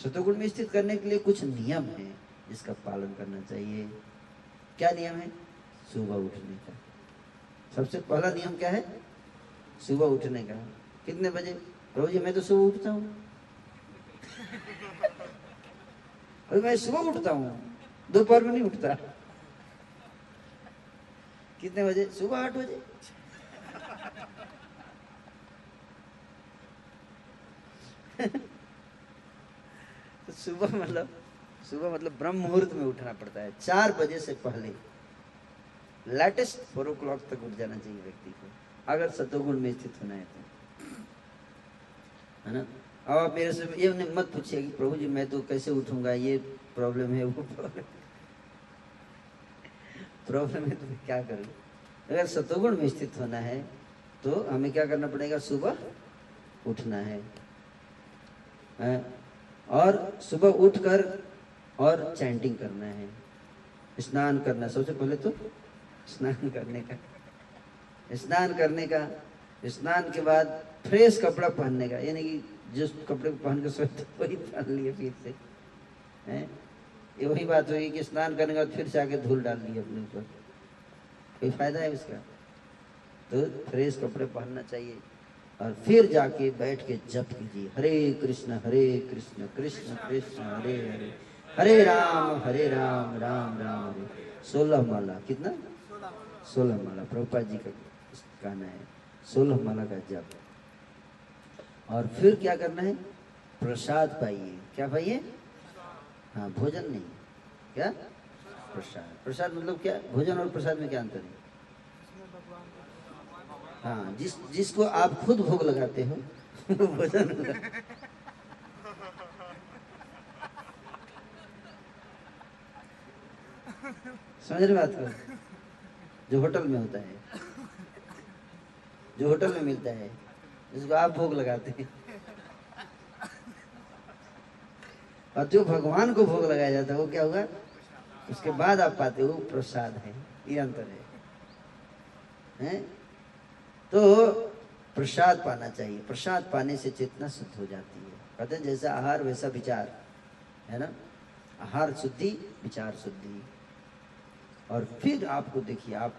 सतोगुण में स्थित करने के लिए कुछ नियम है जिसका पालन करना चाहिए। क्या नियम है, सुबह उठने का। सबसे पहला नियम क्या है? सुबह उठने का। कितने बजे? प्रभु जी मैं तो सुबह उठता हूँ। मैं सुबह उठता हूँ, दोपहर में नहीं उठता। कितने बजे? सुबह आठ बजे। तो सुबह मतलब सुबह मतलब ब्रह्म मुहूर्त में उठना पड़ता है। चार बजे से पहले, लेटेस्ट फोर ओ क्लॉक तक उठ जाना चाहिए व्यक्ति को, अगर सतोगुण में स्थित होना है तो, है ना। अब आप मेरे से ये मत पूछिए कि प्रभु जी मैं तो कैसे उठूंगा, ये प्रॉब्लम है वो प्रॉब्लम प्रॉब्लम है तो मैं क्या करूं। अगर सतोगुण में स्थित होना है तो हमें क्या करना पड़ेगा? सुबह उठना है, है? और सुबह उठकर और चैंटिंग करना है, स्नान करना। सबसे पहले तो स्नान करने का, स्नान करने का, स्नान के बाद फ्रेश कपड़ा पहनने का, यानी कि जिस कपड़े को पहन के सोए थे वही पहन लिए फिर से, है ये वही बात होगी कि स्नान करने के बाद फिर से आके धूल डाल दी अपने ऊपर, कोई फायदा है उसका? तो फ्रेश कपड़े पहनना चाहिए और फिर जाके बैठ के जप कीजिए, हरे कृष्ण हरे कृष्ण कृष्ण कृष्ण हरे हरे, हरे राम हरे राम राम राम हरे। सोलह माला, कितना? सोलह माला। प्रभुपाद जी का कहना है सोलह माला का जप। और फिर क्या करना है? प्रसाद पाइए। क्या पाइए? हाँ, भोजन नहीं, क्या? प्रसाद। प्रसाद मतलब क्या? भोजन और प्रसाद में क्या अंतर है? हाँ, जिस जिसको आप खुद भोग लगाते हो वो भोजन होगा। समझ रहे बात को? जो होटल में होता है, जो होटल में मिलता है, जिसको आप भोग लगाते हैं, और जो भगवान को भोग लगाया जाता है वो क्या होगा? उसके बाद आप पाते हो प्रसाद है। ये अंतर है, है? तो प्रसाद पाना चाहिए। प्रसाद पाने से चेतना शुद्ध हो जाती है। कहते हैं जैसा आहार वैसा विचार, है ना। आहार शुद्धि, विचार शुद्धि। और फिर आपको देखिए, आप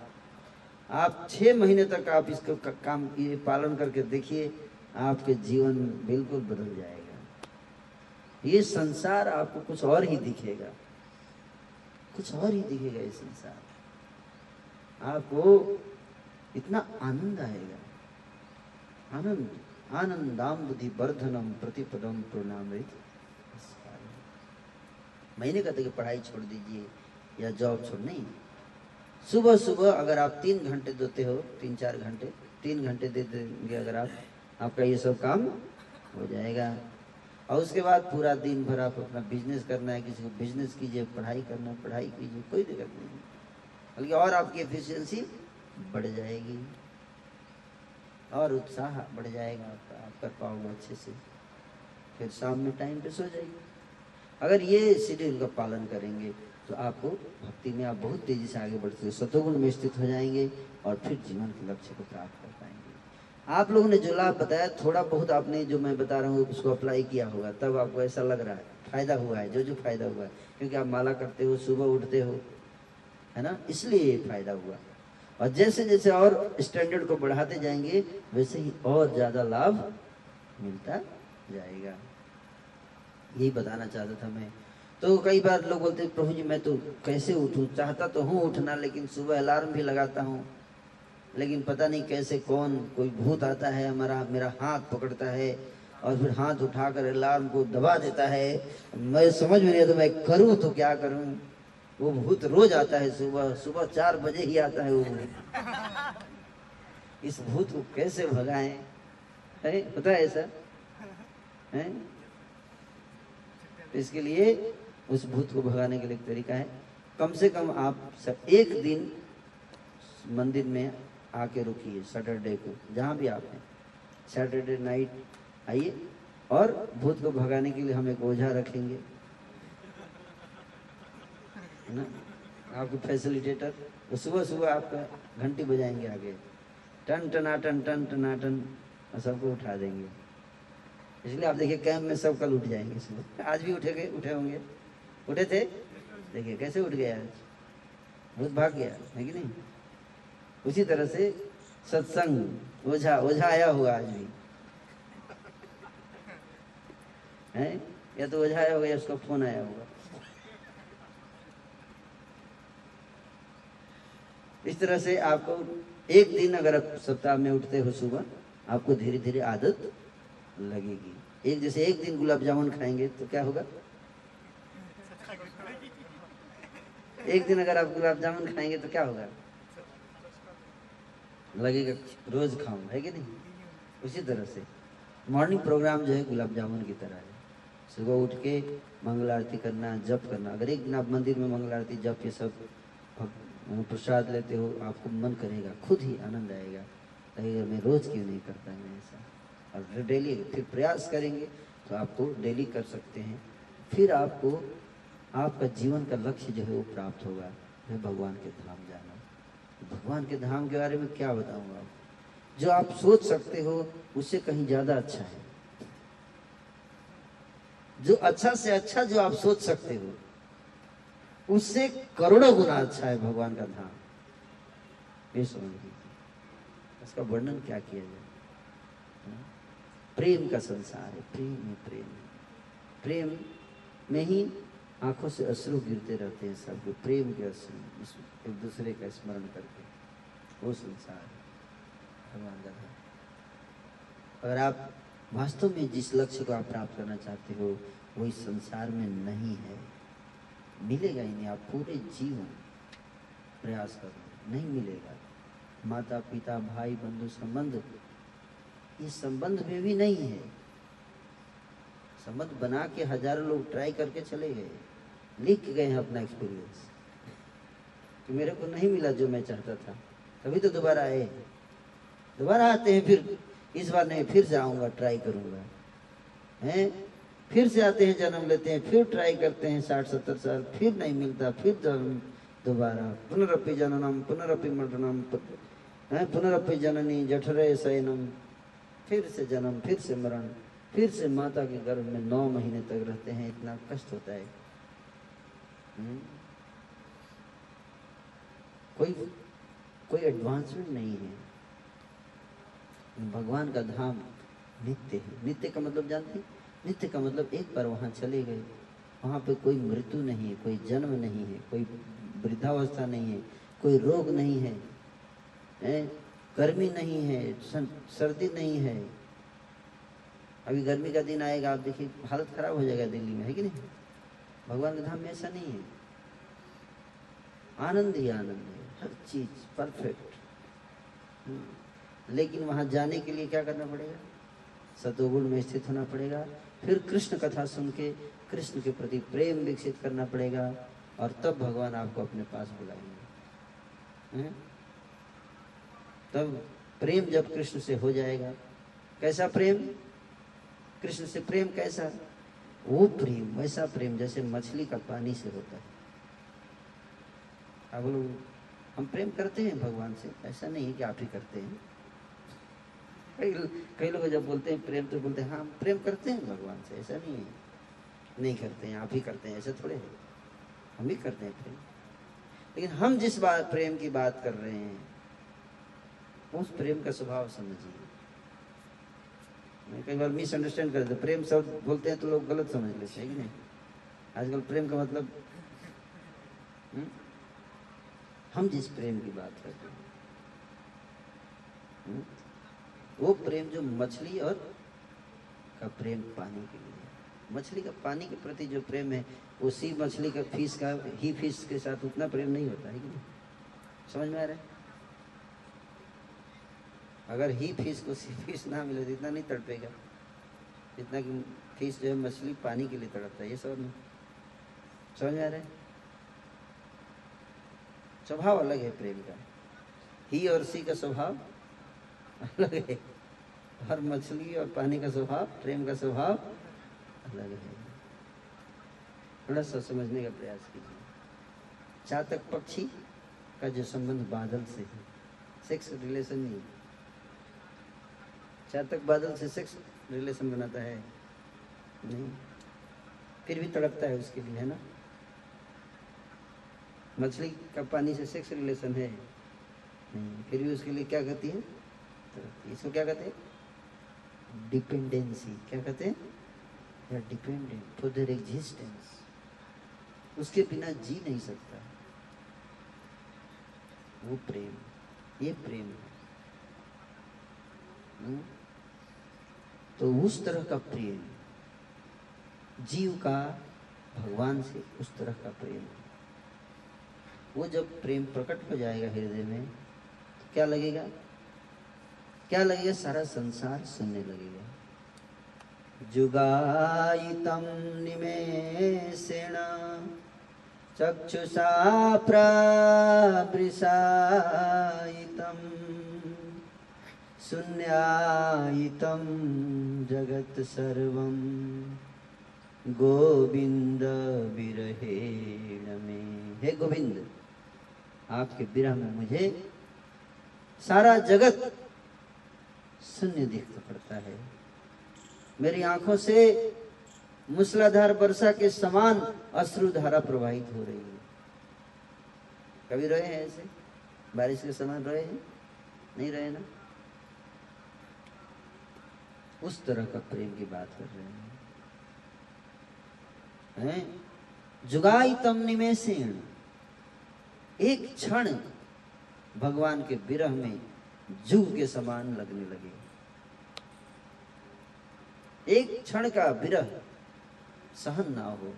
आप छः महीने तक आप इसको का, काम ये पालन करके देखिए, आपके जीवन बिल्कुल बदल जाएगा। ये संसार आपको कुछ और ही दिखेगा, कुछ और ही दिखेगा ये संसार। आपको इतना आनंद आएगा, आनंद आनंदाम बुद्धि वर्धनम प्रतिपदम पूर्णामृत। महीने कहते कि पढ़ाई छोड़ दीजिए या जॉब छोड़, नहीं। सुबह सुबह अगर आप तीन घंटे देते हो, तीन चार घंटे, तीन घंटे दे देंगे अगर आप, आपका ये सब काम हो जाएगा। और उसके बाद पूरा दिन भर आप अपना बिजनेस करना है, किसी को बिजनेस कीजिए, पढ़ाई करना पढ़ाई कीजिए, कोई दिक्कत नहीं, बल्कि और आपकी एफिशिएंसी बढ़ जाएगी और उत्साह बढ़ जाएगा आपका, आप कर पाओगे अच्छे से। फिर शाम में टाइम पे सो जाइए। अगर ये शेड्यूल का पालन करेंगे तो आपको भक्ति में आप बहुत तेजी से आगे बढ़ते हो, सतोगुण में स्थित हो जाएंगे और फिर जीवन के लक्ष्य को प्राप्त कर पाएंगे। आप लोगों ने जो लाभ बताया, थोड़ा बहुत आपने जो मैं बता रहा हूँ उसको अप्लाई किया होगा, तब आपको ऐसा लग रहा है फायदा हुआ है, जो जो फायदा हुआ है, क्योंकि आप माला करते हो, सुबह उठते हो, है ना, इसलिए फायदा हुआ। और जैसे जैसे और स्टैंडर्ड को बढ़ाते जाएंगे वैसे ही और ज़्यादा लाभ मिलता जाएगा। यही बताना चाहता था मैं। तो कई बार लोग बोलते हैं प्रभु जी मैं तो कैसे उठूं, चाहता तो हूँ उठना, लेकिन सुबह अलार्म भी लगाता हूँ, लेकिन पता नहीं कैसे कौन, कोई भूत आता है हमारा, मेरा हाथ पकड़ता है और फिर हाथ उठाकर अलार्म को दबा देता है। मैं समझ में नहीं आता मैं करूँ तो क्या करूँ। वो भूत रोज आता है, सुबह सुबह चार बजे ही आता है वो। इस भूत को कैसे भगाएं, है पता है ऐसा है। तो इसके लिए उस भूत को भगाने के लिए एक तरीका है, कम से कम आप सब एक दिन मंदिर में आके रुकिए, सैटरडे को, जहाँ भी आप हैं, सैटरडे नाइट आइए। और भूत को भगाने के लिए हम एक ओझा रखेंगे, है ना, आपको फैसिलिटेटर। वो सुबह सुबह आपका घंटी बजाएंगे आगे, टन टनाटन टन टनाटन, और सबको उठा देंगे। इसलिए आप देखिए कैंप में सब कल उठ जाएंगे सुबह। आज भी उठे गए, उठे होंगे, उठे थे, देखिए कैसे उठ गए आज, भूत भाग गया है कि नहीं। उसी तरह से सत्संग ओझा ओझा आया हुआ आज भी है, या तो ओझा आया होगा या उसका फोन आया होगा। इस तरह से आपको एक दिन अगर आप सप्ताह में उठते हो सुबह, आपको धीरे धीरे आदत लगेगी। एक जैसे एक दिन गुलाब जामुन खाएंगे तो क्या होगा, एक दिन अगर आप गुलाब जामुन खाएंगे तो क्या होगा, लगेगा रोज खाऊं, है कि नहीं। उसी तरह से मॉर्निंग प्रोग्राम जो है गुलाब जामुन की तरह है। सुबह उठ के मंगल आरती करना, जप करना। अगर एक दिन आप मंदिर में मंगल आरती जप ये सब प्रसाद लेते हो, आपको मन करेगा, खुद ही आनंद आएगा, लगेगा मैं रोज क्यों नहीं करता मैं ऐसा। और डेली फिर प्रयास करेंगे तो आपको डेली कर सकते हैं। फिर आपको आपका जीवन का लक्ष्य जो है वो प्राप्त होगा, मैं भगवान के धाम जाना। भगवान के धाम के बारे में क्या बताऊंगा, जो आप सोच सकते हो उससे कहीं ज्यादा अच्छा है। जो अच्छा से अच्छा जो आप सोच सकते हो उससे करोड़ों गुना अच्छा है भगवान का धाम। ये समझ लीजिए, इसका वर्णन क्या किया जाए। प्रेम का संसार है, प्रेम है, प्रेम प्रेम में ही आंखों से अश्रु गिरते रहते हैं सबको, प्रेम के अश्रु, एक दूसरे का स्मरण करके। वो संसार भगवान का है। अगर आप वास्तव में जिस लक्ष्य को आप प्राप्त करना चाहते हो वो इस संसार में नहीं है, मिलेगा ही नहीं। आप पूरे जीवन प्रयास करो, नहीं मिलेगा। माता पिता भाई बंधु संबंध, ये संबंध में भी नहीं है। संबंध बना के हजारों लोग ट्राई करके चले गए, लिख गए हैं अपना एक्सपीरियंस कि मेरे को नहीं मिला जो मैं चाहता था, तभी तो दोबारा आए, दोबारा आते हैं, फिर इस बार नहीं, फिर से आऊँगा, ट्राई करूँगा, हैं, फिर से आते हैं, जन्म लेते हैं, फिर ट्राई करते हैं साठ सत्तर साल, फिर नहीं मिलता, फिर जन्म दोबारा, पुनरअपि जननम पुनरअपि मरणम पुनरअपि जननी जठरे शयनम, फिर से जन्म फिर से मरण, फिर से माता के गर्भ में नौ महीने तक रहते हैं। इतना कष्ट होता है, कोई कोई एडवांसमेंट नहीं है। भगवान का धाम नित्य है। नित्य का मतलब जानते हैं, नित्य का मतलब एक बार वहाँ चले गए, वहाँ पे कोई मृत्यु नहीं है, कोई जन्म नहीं है, कोई वृद्धावस्था नहीं है, कोई रोग नहीं है, गर्मी नहीं है, सर्दी नहीं है। अभी गर्मी का दिन आएगा, आप देखिए हालत खराब हो जाएगा दिल्ली में, है कि नहीं। भगवान के धाम में ऐसा नहीं है, आनंद ही आनंद है, हर चीज परफेक्ट। लेकिन वहां जाने के लिए क्या करना पड़ेगा, सतोगुण में स्थित होना पड़ेगा, फिर कृष्ण कथा सुन के कृष्ण के प्रति प्रेम विकसित करना पड़ेगा, और तब भगवान आपको अपने पास बुलाएंगे। तब प्रेम जब कृष्ण से हो जाएगा, कैसा प्रेम, कृष्ण से प्रेम कैसा, वो प्रेम वैसा प्रेम जैसे मछली का पानी से होता है। अब लोग हम प्रेम करते हैं भगवान से, ऐसा नहीं है कि आप ही करते हैं। कई कई लोग जब बोलते हैं प्रेम तो बोलते हैं हाँ हम प्रेम करते हैं भगवान से, ऐसा नहीं है नहीं करते हैं, आप ही करते हैं, ऐसा थोड़े है, हम भी करते हैं प्रेम। लेकिन हम जिस बात प्रेम की बात कर रहे हैं उस प्रेम का स्वभाव समझिए। कई बार मिसअंडरस्टैंड करते, प्रेम शब्द बोलते हैं तो लोग गलत समझ लेते हैं कि नहीं। आजकल प्रेम का मतलब हुँ? हम जिस प्रेम की बात करते हैं वो प्रेम जो मछली और का प्रेम पानी के लिए है। मछली का पानी के प्रति जो प्रेम है वो सी मछली का फिश का ही फिश के साथ उतना प्रेम नहीं होता है कि नहीं। समझ में आ रहा है। अगर ही फीस को सी फीस ना मिले तो इतना नहीं तड़पेगा जितना कि फीस जो है मछली पानी के लिए तड़पता है। ये समझ में समझ में आ रहा है। स्वभाव अलग है प्रेम का, ही और सी का स्वभाव अलग है, और मछली और पानी का स्वभाव, प्रेम का स्वभाव अलग है। थोड़ा सा समझने का प्रयास कीजिए। चातक पक्षी का जो संबंध बादल से है, सेक्स रिलेशन नहीं, चातक बादल से सेक्स रिलेशन बनाता है नहीं, फिर भी तड़पता है उसके लिए, है ना। मछली का पानी से सेक्स रिलेशन है नहीं, फिर भी उसके लिए क्या कहती है, तो इसको क्या कहते हैं डिपेंडेंसी, क्या कहते हैं, they are dependent for their existence, उसके बिना जी नहीं सकता वो प्रेम, ये प्रेम है। तो उस तरह का प्रेम जीव का भगवान से, उस तरह का प्रेम वो जब प्रेम प्रकट हो जाएगा हृदय में तो क्या लगेगा, क्या लगेगा, सारा संसार सुनने लगेगा। जुगायितं निमेषेण चक्षुषा प्रावृषायितं शून्यायितं जगत् सर्वं गोविंद विरहेण में। हे गोविंद, आपके विरह में मुझे सारा जगत शून्य दिखता पड़ता है, मेरी आंखों से मूसलाधार वर्षा के समान अश्रु धारा प्रवाहित हो रही है। कभी रोए हैं ऐसे बारिश के समान, रोए हैं नहीं, रोए ना, उस तरह का प्रेम की बात कर रहे हैं। जुगाई तम निमेषेण, एक क्षण भगवान के विरह में जुग के समान लगने लगे। एक क्षण का विरह सहन ना हो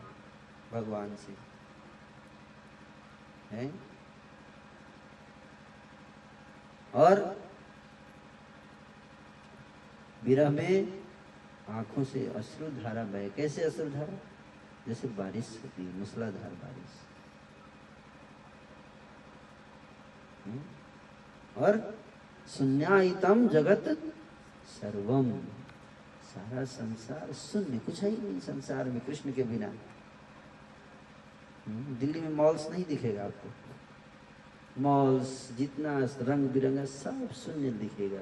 भगवान से, हैं? और विरह में आंखों से अश्रु धारा बहे, कैसे अश्रु धारा, जैसे बारिश होती है, मूसलाधार बारिश। और शून्यायतम जगत सर्वम, सारा संसार शून्य, कुछ है ही नहीं संसार में कृष्ण के बिना। दिल्ली में मॉल्स नहीं दिखेगा आपको, मॉल्स जितना रंग बिरंगा सब शून्य दिखेगा,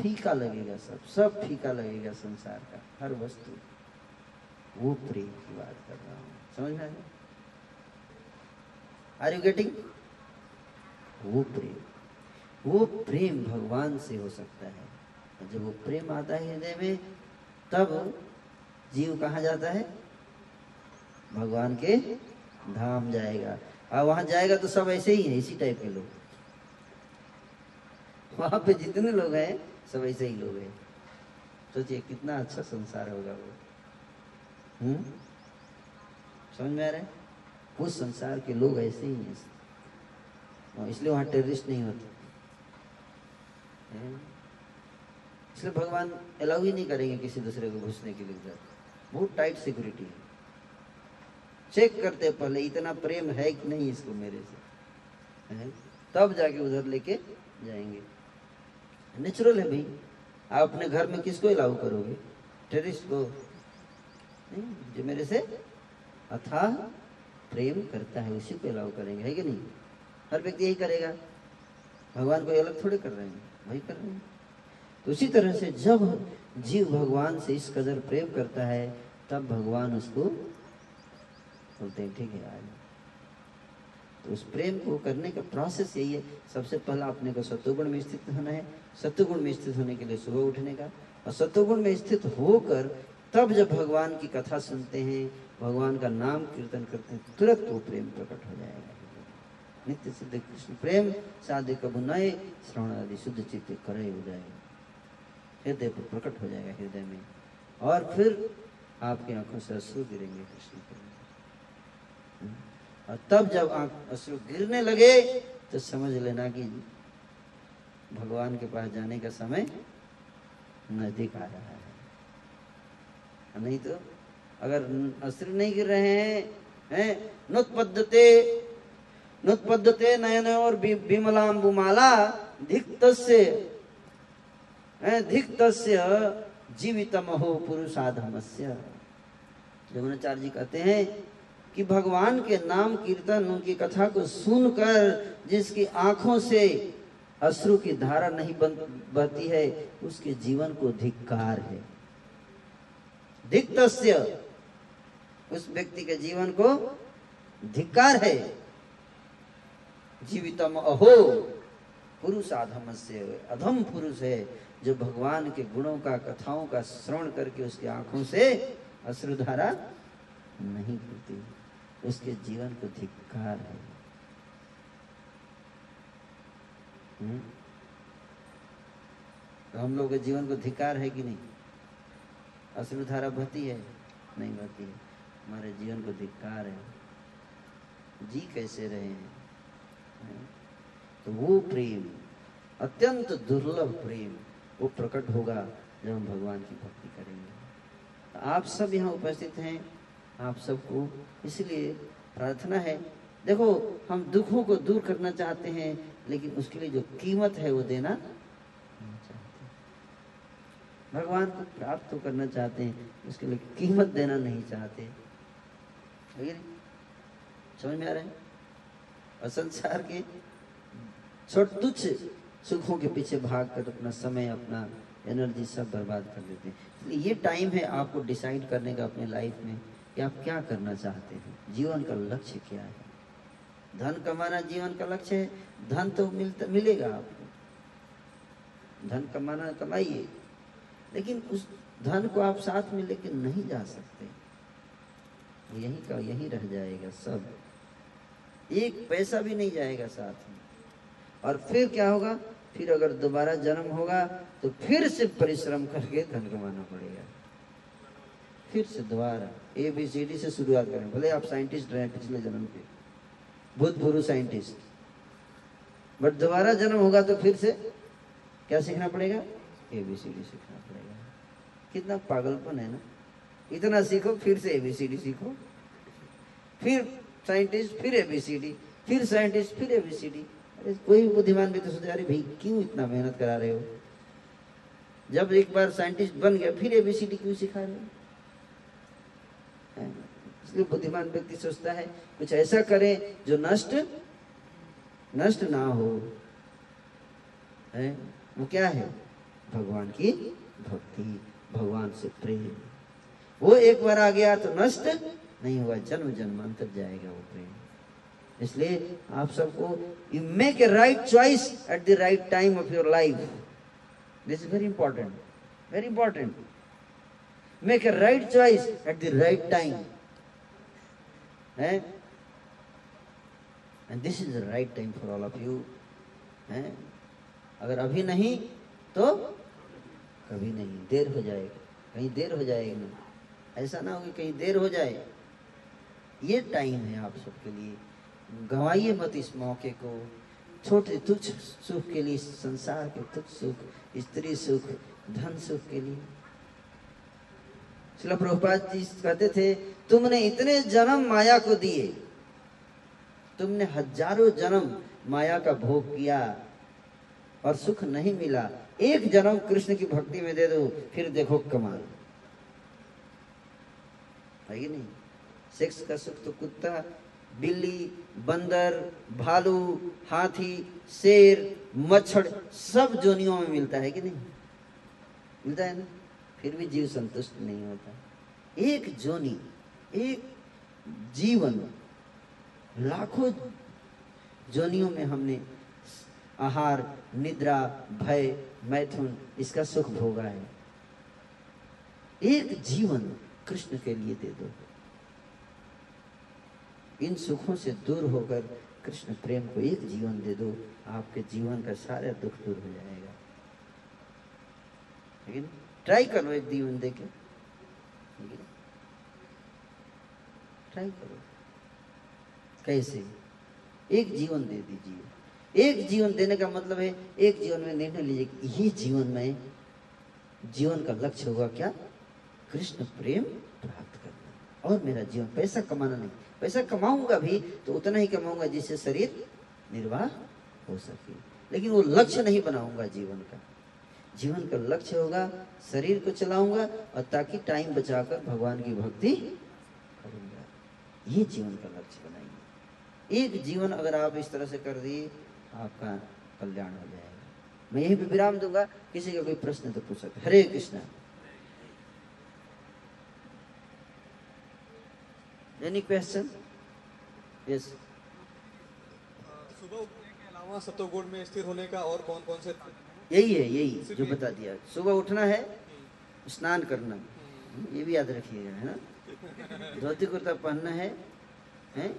फीका लगेगा, सब सब फीका लगेगा संसार का हर वस्तु। वो प्रेम की बात कर रहा हूँ, समझ में आया? Are you getting? वो प्रेम, वो प्रेम भगवान से हो सकता है। और जब वो प्रेम आता है हृदय में, तब जीव कहाँ जाता है, भगवान के धाम जाएगा। और वहां जाएगा तो सब ऐसे ही है, इसी टाइप के लोग, वहां पे जितने लोग हैं सब ऐसे ही लोग हैं। सोचिए कितना अच्छा संसार होगा वो। हम्म, समझ में आ रहा है? उस संसार के लोग ऐसे ही हैं, इसलिए वहाँ टेररिस्ट नहीं होते, इसलिए भगवान अलाउ ही नहीं करेंगे किसी दूसरे को घुसने के लिए उधर। बहुत टाइट सिक्योरिटी है, चेक करते पहले इतना प्रेम है कि नहीं इसको मेरे से, तब जाके उधर लेके जाएंगे। नेचुरल है भाई, आप अपने घर में किसको अलाउ करोगे, टेररिस्ट को नहीं, जो मेरे से अथाह प्रेम करता है उसी को अलाउ करेंगे, है कि नहीं? हर व्यक्ति यही करेगा, भगवान को अलग थोड़े कर रहे हैं, वही कर रहे हैं। तो उसी तरह से जब जीव भगवान से इस कदर प्रेम करता है, तब भगवान उसको बोलते हैं ठीक है आज। तो उस प्रेम को करने का प्रोसेस यही है। सबसे पहला अपने को सत्वगुण में स्थित होना है, सत्वगुण में स्थित होने के लिए सुबह उठने का, और सत्वगुण में स्थित होकर तब जब भगवान की कथा सुनते हैं, भगवान का नाम कीर्तन करते हैं, तुरंत वो प्रेम प्रकट हो जाएगा। नित्य सिद्ध कृष्ण प्रेम साधे कबू नए श्रवण आदि शुद्ध चित्त करे हो जाएगा, हृदय पर प्रकट हो जाएगा हृदय में, और फिर आपकी आंखों से अश्रु गिरेंगे कृष्ण प्रेम। और तब जब आंख अश्रु गिरने लगे तो समझ लेना कि भगवान के पास जाने का समय नजदीक आ रहा है। नहीं तो अगर अश्रु नहीं गिर रहे हैं, हैं नोत्पद्यते नोत्पद्यते नयनयोर विमलाम्बुमाला धिक्तस्य हैं धिक्तस्य जीवितमहो पुरुषाधमस्य। जमुनाचार्य जी कहते हैं कि भगवान के नाम कीर्तन, उनकी कथा को सुनकर जिसकी आंखों से अश्रु की धारा नहीं बहती है, उसके जीवन को धिक्कार है। धिक्तस्य, उस व्यक्ति के जीवन को धिक्कार है। जीवितम अहो पुरुष अधम से, अधम पुरुष है जो भगवान के गुणों का कथाओं का श्रवण करके उसकी आंखों से अश्रुधारा नहीं गिरती, उसके जीवन को धिक्कार है। हुँ? तो हम लोग के जीवन को धिक्कार है कि नहीं? अश्रुधारा बहती है नहीं बहती है? हमारे जीवन को धिक्कार है, जी कैसे रहे हैं? तो वो प्रेम अत्यंत दुर्लभ प्रेम वो प्रकट होगा जब हम भगवान की भक्ति करेंगे। आप सब यहाँ उपस्थित हैं, आप सबको इसलिए प्रार्थना है, देखो हम दुखों को दूर करना चाहते हैं लेकिन उसके लिए जो कीमत है वो देना नहीं चाहते। भगवान को प्राप्त तो करना चाहते हैं, उसके लिए कीमत देना नहीं चाहते। समझ में आ रहे हैं? और संसार के छोटे तुच्छ सुखों के पीछे भागकर अपना समय अपना एनर्जी सब बर्बाद कर देते हैं। इसलिए ये टाइम है आपको डिसाइड करने का अपने लाइफ में कि आप क्या करना चाहते हैं, जीवन का लक्ष्य क्या है। धन कमाना जीवन का लक्ष्य है, धन तो मिलता मिलेगा आपको, धन कमाना कमाइए, लेकिन उस धन को आप साथ में लेके नहीं जा सकते, यही का यही रह जाएगा सब, एक पैसा भी नहीं जाएगा साथ में। और फिर क्या होगा? फिर अगर दोबारा जन्म होगा तो फिर से परिश्रम करके धन कमाना पड़ेगा, फिर से दोबारा ए बी सी डी से शुरुआत करें। भले आप साइंटिस्ट रहे पिछले जन्म के, भूतपूर्व साइंटिस्ट, बट दोबारा जन्म होगा तो फिर से क्या सीखना पड़ेगा? ए बी सी डी सीखना पड़ेगा। कितना पागलपन है ना, इतना सीखो फिर से ए बी सी डी सीखो, फिर साइंटिस्ट, फिर एबीसीडी, फिर साइंटिस्ट, फिर एबीसीडी। अरे कोई बुद्धिमान भी तो सोचा अरे भाई क्यों इतना मेहनत करा रहे हो, जब एक बार साइंटिस्ट बन गया फिर एबीसीडी क्यों सिखा रहे हो। इसलिए बुद्धिमान व्यक्ति सोचता है कुछ ऐसा करें जो नष्ट नष्ट ना हो, है वो क्या है? भगवान की भक्ति, भगवान से प्रेम। वो एक बार आ गया तो नष्ट नहीं हुआ, जन्म जन्मांतर जाएगा वो प्रेम। इसलिए आप सबको you make a right choice at the right time of your life, this is very important, very important. Make a right choice at the right time, है and this is the right time for all of you. है अगर अभी नहीं तो कभी नहीं, देर हो जाएगी, कहीं देर हो जाएगी, ऐसा ना हो कि कहीं देर हो जाए। ये टाइम है आप सबके लिए, गंवाइए मत इस मौके को। छोटे तुच्छ सुख के लिए, संसार के तुच्छ सुख, स्त्री सुख, धन सुख के लिए श्रील प्रभुपाद जी कहते थे तुमने इतने जन्म माया को दिए, तुमने हजारों जन्म माया का भोग किया और सुख नहीं मिला, एक जन्म कृष्ण की भक्ति में दे दो फिर देखो कमाल है कि नहीं। सेक्स का सुख तो कुत्ता, बिल्ली, बंदर, भालू, हाथी, शेर, मच्छर सब जोनियों में मिलता है कि नहीं? मिलता है ना, फिर भी जीव संतुष्ट नहीं होता। एक जोनी, एक जीवन लाखों जोनियों में हमने आहार, निद्रा, भय, मैथुन इसका सुख भोगा है। एक जीवन कृष्ण के लिए दे दो, इन सुखों से दूर होकर कृष्ण प्रेम को एक जीवन दे दो, आपके जीवन का सारा दुख दूर हो जाएगा। लेकिन ट्राई करो एक जीवन देके, ट्राई करो कैसे, एक जीवन दे दीजिए। एक जीवन देने का मतलब है एक जीवन में निर्णय लीजिए, ये जीवन में जीवन का लक्ष्य होगा क्या? कृष्ण प्रेम प्राप्त करना और मेरा जीवन, पैसा कमाना नहीं, पैसा कमाऊंगा भी तो उतना ही कमाऊंगा जिससे शरीर निर्वाह हो सके, लेकिन वो लक्ष्य नहीं बनाऊंगा जीवन का। जीवन का लक्ष्य होगा शरीर को चलाऊंगा और ताकि टाइम बचाकर भगवान की भक्ति करूंगा, ये जीवन का लक्ष्य बनाइए। एक जीवन अगर आप इस तरह से कर दिए आपका कल्याण हो जाएगा। मैं यहीं पर विराम दूंगा, किसी का कोई प्रश्न तो पूछ सकते। हरे कृष्णा। Any question? yes. सुबह उठने के अलावा सतोगुण में स्थिर होने का और कौन कौन से? यही है, यही जो बता दिया। सुबह उठना है, स्नान करना, ये भी याद रखिएगा, है ना। धोती कुर्ता पहनना है, हैं?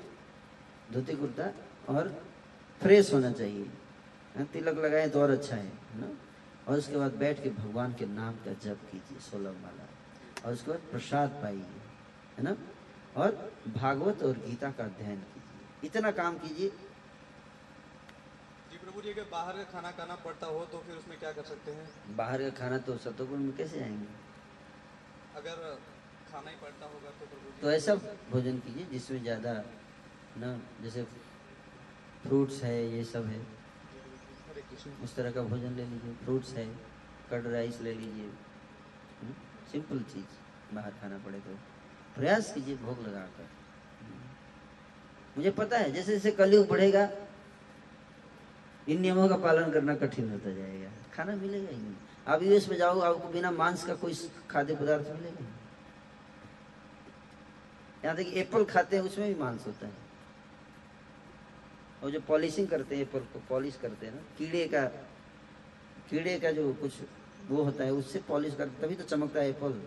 धोती कुर्ता, और फ्रेश होना चाहिए। तिलक लगाए तो और अच्छा है, है ना। और उसके बाद बैठ के भगवान के नाम का जप कीजिए, सोलह माला, और उसके बाद प्रसाद पाइए, है ना। और भागवत और गीता का अध्ययन कीजिए, इतना काम कीजिए। जी प्रभु जी, अगर बाहर का खाना खाना पड़ता हो तो फिर उसमें क्या कर सकते हैं? बाहर का खाना तो सतोगुण में कैसे आएंगे? अगर खाना ही पड़ता होगा तो प्रभु जी, तो ऐसा भोजन कीजिए जिसमें ज़्यादा ना, जैसे फ्रूट्स है, ये सब है, उस तरह का भोजन ले लीजिए। फ्रूट्स है, कर्ड राइस ले लीजिए, सिंपल चीज़। बाहर खाना पड़े तो प्रयास कीजिए भोग लगाकर। मुझे पता है जैसे जैसे कलयुग बढ़ेगा, इन नियमों का पालन करना कठिन होता जाएगा। खाना मिलेगा ही नहीं। आप यूएस में जाओगे, आपको बिना मांस का कोई खाद्य पदार्थ मिलेगा। यहाँ तक एप्पल खाते हैं, उसमें भी मांस होता है। और जो पॉलिशिंग करते हैं, एप्पल को पॉलिश करते हैं ना, कीड़े का कीड़े का जो कुछ वो होता है, उससे पॉलिश करते, तभी तो चमकता है एप्पल।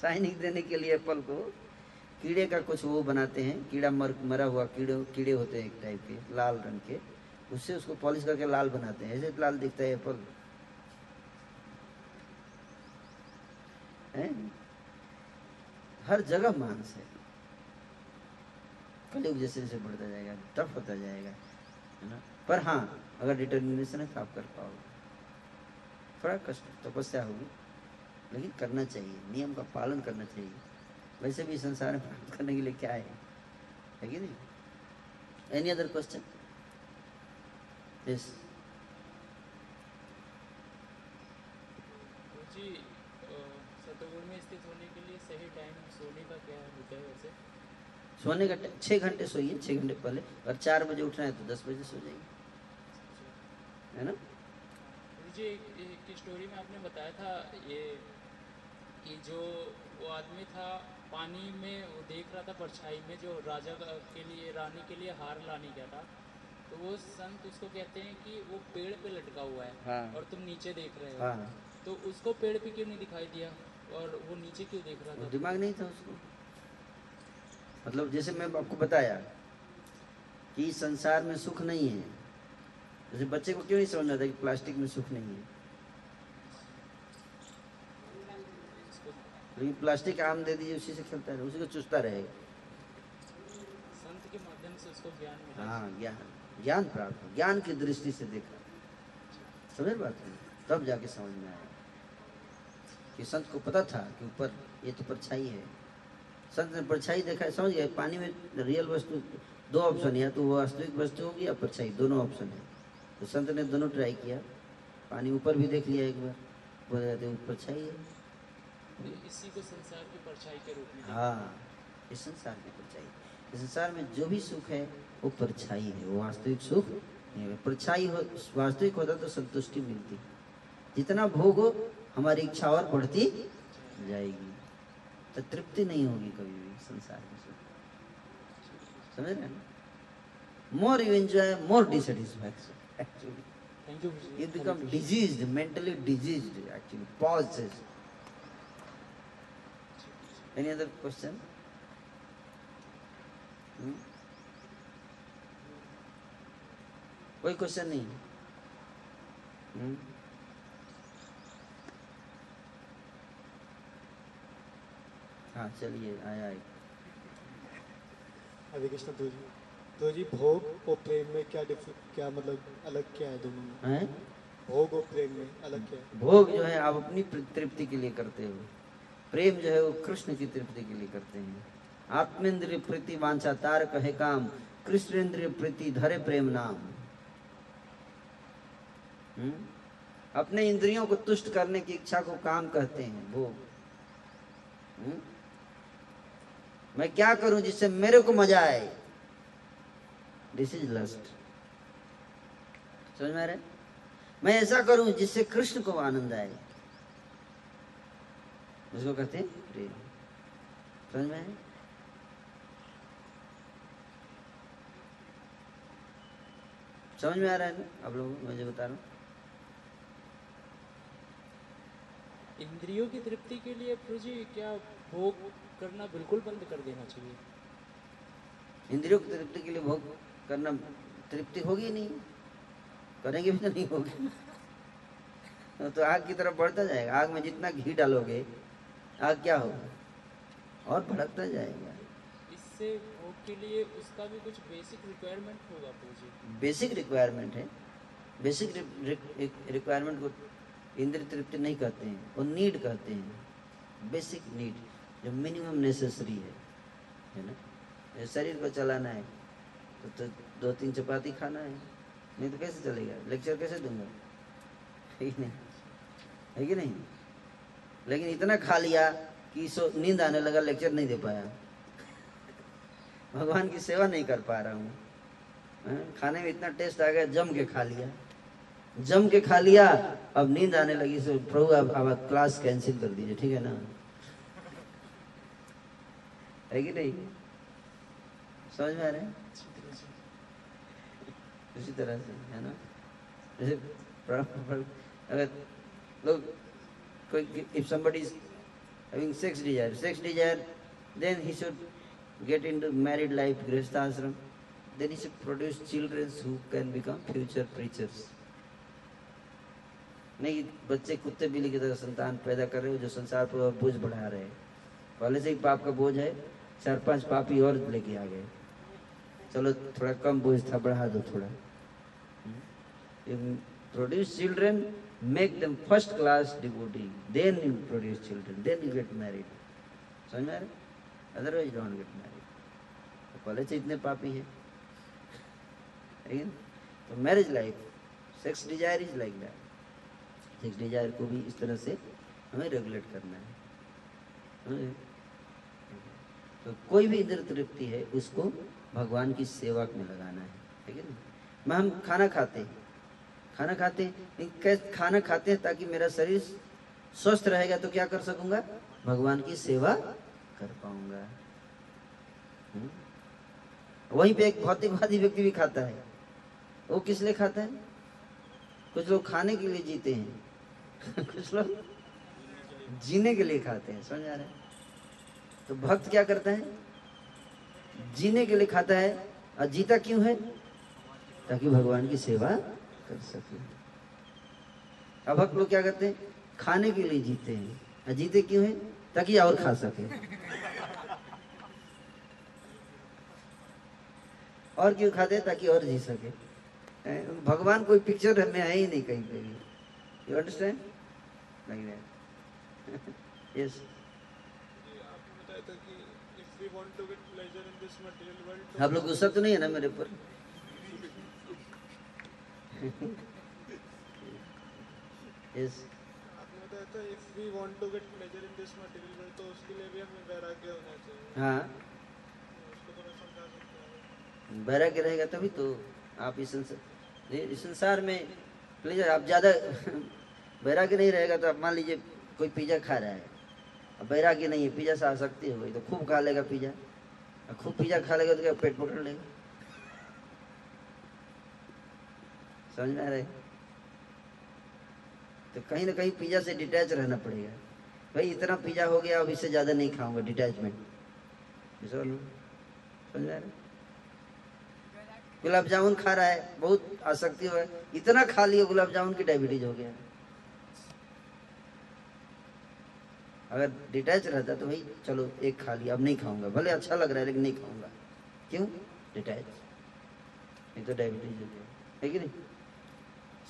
साइनिंग देने के लिए एप्पल को कीड़े का कुछ वो बनाते हैं, कीड़ा मर मरा हुआ कीड़े कीड़े होते हैं एक टाइप के, लाल रंग के, उससे उसको पॉलिश करके लाल बनाते हैं। ऐसे लाल दिखता है एप्पल, है। हर जगह मांस है। कलयुग जैसे जैसे बढ़ता जाएगा, टफ होता जाएगा, है ना। पर हाँ, अगर डिटर्मिनेशन है तो आप कर पाओगे। थोड़ा कष्ट तपस्या तो होगी, लेकिन करना चाहिए, नियम का पालन करना चाहिए। वैसे भी संसार में प्राप्त करने के लिए क्या है, है कि नहीं? Any other question? यस जी, सतोगुण में स्थित होने के लिए सही टाइम सोने का क्या होता है? वैसे सोने का छः घंटे सोइए, छः घंटे पहले। और चार बजे उठना है तो दस बजे सो जाइए, है ना। जी, एक स्टोरी में आपने बताया था ये कि जो वो आदमी था, पानी में वो देख रहा था परछाई में, जो राजा के लिए, रानी के लिए हार लाने गया था, तो वो संत उसको कहते हैं कि वो पेड़ पे लटका हुआ है, हाँ। और तुम नीचे देख रहे हो, हाँ। तो उसको पेड़ पे क्यों नहीं दिखाई दिया और वो नीचे क्यों देख रहा था? दिमाग नहीं था उसको। मतलब जैसे मैं आपको बताया कि संसार में सुख नहीं है, जैसे बच्चे को क्यों नहीं समझ आता कि प्लास्टिक में सुख नहीं है? लेकिन प्लास्टिक आम दे दीजिए, उसी से खेलता है, उसी को चुसता रहेगा। संत के माध्यम से उसको ज्ञान मिला। हाँ, ज्ञान ज्ञान प्राप्त हो, ज्ञान की दृष्टि से देखा, समझ बात है, तब जाके समझ में आया कि संत को पता था कि ऊपर ये तो परछाई है। संत ने परछाई देखा, समझ गया। पानी में रियल वस्तु दो ऑप्शन है, तो वो वास्तविक वस्तु होगी या परछाई, दोनों ऑप्शन है। तो संत ने दोनों ट्राई किया, पानी ऊपर भी देख लिया एक बार, बोल जाते परछाई है। इसी को संसार की परछाई के रूप में, हाँ, इस संसार की परछाई। इस संसार में जो भी सुख है वो परछाई है, वो वास्तविक सुख नहीं है। परछाई हो, वास्तविक होता तो संतुष्टि मिलती। जितना भोग हो, हमारी इच्छा और बढ़ती जाएगी, तो तृप्ति नहीं होगी कभी भी संसार में सुख। समझ रहे ना? More you enjoy, more dissatisfaction actually. You become diseased, mentally diseased actually, पॉजेस। Any other question? Hmm? कोई क्वेश्चन नहीं? Hmm? हाँ, चलिए, आया एक। हरे कृष्ण। तो जी तो जी भोग और प्रेम में क्या डिफरेंस, क्या मतलब अलग क्या है दोनों में? हैं? भोग और प्रेम में अलग क्या है? भोग जो है आप अपनी तृप्ति के लिए करते हो, प्रेम जो है वो कृष्ण की तृप्ति के लिए करते हैं। आत्मेंद्रिय प्रीति वांछा तार कहे काम, कृष्णेंद्रिय प्रीति धरे प्रेम नाम। हुँ? अपने इंद्रियों को तुष्ट करने की इच्छा को काम कहते हैं, भोग। मैं क्या करूं जिससे मेरे को मजा आए, दिस इज लस्ट। समझ में आ रहा है? मैं ऐसा करूं जिससे कृष्ण को आनंद आए, उसको कहते हैं प्रेम। समझ में? समझ में आ रहा है ना आप लोग? मुझे बता रहा हूँ। इंद्रियों की तृप्ति के लिए प्रभु जी क्या भोग करना बिल्कुल बंद कर देना चाहिए? इंद्रियों की तृप्ति के लिए भोग करना, तृप्ति होगी नहीं, करेंगे भी तो नहीं होगी। तो आग की तरफ बढ़ता जाएगा। आग में जितना घी डालोगे आग क्या होगा, और भड़कता जाएगा। इससे भोग के लिए उसका भी कुछ बेसिक रिक्वायरमेंट होगा पूजी। बेसिक रिक्वायरमेंट है, बेसिक रिक्वायरमेंट को इंद्रिय तृप्ति नहीं कहते हैं, वो नीड कहते हैं। बेसिक नीड जो मिनिमम नेसेसरी है, है ना? शरीर को चलाना है तो, तो दो तीन चपाती खाना है, नहीं तो कैसे चलेगा? लेक्चर कैसे दूंगा, है कि नहीं? है कि नहीं? लेकिन इतना खा लिया कि सो नींद आने लगा, लेक्चर नहीं दे पाया, भगवान की सेवा नहीं कर पा रहा हूँ। खाने में इतना टेस्ट आ गया, जम के खा लिया, जम के खा लिया, अब नींद आने लगी, सो प्रभु अब अब क्लास कैंसिल कर दीजिए, ठीक है ना? है कि नहीं? समझ में आ रहे हैं? उसी तरह से है ना, जैसे अगर लोग कोई if somebody is having sex desire, sex desire, then he should get into married life, grihastha ashram, then he should produce children who can become future preachers। नहीं बच्चे कुत्ते बिल्ली की तरह संतान पैदा कर रहे हो जो संसार पर बोझ बढ़ा रहे हैं। पहले से ही पाप का बोझ है, चार पांच पापी और लेके आ गए, चलो थोड़ा कम बोझ था बढ़ा दो थोड़ा। Produce children, make them first class devotee, then you produce children, then you get married. समझ में आ रहा? Otherwise don't get married. College से इतने पापी हैं, लेकिन तो marriage life, sex desire is like that. Sex desire को भी इस तरह से हमें रेगुलेट करना है। तो कोई भी इंद्र तृप्ति है उसको भगवान की सेवा में लगाना है, ठीक है ना? मैं हम खाना खाते हैं, खाना खाते हैं, कैसे खाना खाते हैं ताकि मेरा शरीर स्वस्थ रहेगा तो क्या कर सकूंगा, भगवान की सेवा कर पाऊंगा। वहीं पे एक भौतिकवादी व्यक्ति भी खाता है, वो किस लिए खाता है? कुछ लोग खाने के लिए जीते हैं कुछ लोग जीने के लिए खाते हैं, समझ आ रहे हैं? तो भक्त क्या करता है, जीने के लिए खाता है, और जीता क्यों है? ताकि भगवान की सेवा कर सके। अब भक्त लोग क्या करते हैं, खाने के लिए जीते हैं, और जीते क्यों है? ताकि और खा सके। और क्यों खाते हैं? ताकि और जी सके। भगवान कोई पिक्चर में आए ही नहीं कहीं पे भी। You understand? नहीं नहीं। यस। आप लोग गुस्सा तो नहीं है ना मेरे पर? yes. आपने बताया था if we want to get pleasure in this material world, तो उसके लिए भी हमें वैराग्य होना चाहिए। हाँ, वैराग्य रहेगा तभी तो आप इस संसार इस संसार में प्लेजर, आप ज्यादा वैराग्य नहीं रहेगा तो आप मान लीजिए कोई पिज्जा खा रहा है, अब वैराग्य नहीं है, पिज्जा से आसक्ति हो गई तो खूब खा लेगा पिज्जा, और खूब पिज्जा खा लेगा तो क्या पेट पकड़ लेगा। समझ में आ रहा है? तो कहीं ना कहीं पिज्जा से डिटैच रहना पड़ेगा। भाई इतना पिज्जा हो गया, अब इससे ज़्यादा नहीं खाऊंगा, डिटैचमेंट। समझ में आ रहा है? गुलाब जामुन खा रहा है, बहुत आसक्ति हो गया, इतना खा लिया गुलाब जामुन की डायबिटीज हो गया। अगर डिटैच रहता तो भाई चलो एक खा लिया, अब नहीं खाऊंगा, भले अच्छा लग रहा है लेकिन नहीं खाऊंगा। क्यों? डिटैच, नहीं तो डायबिटीज हो गया, है कि नहीं?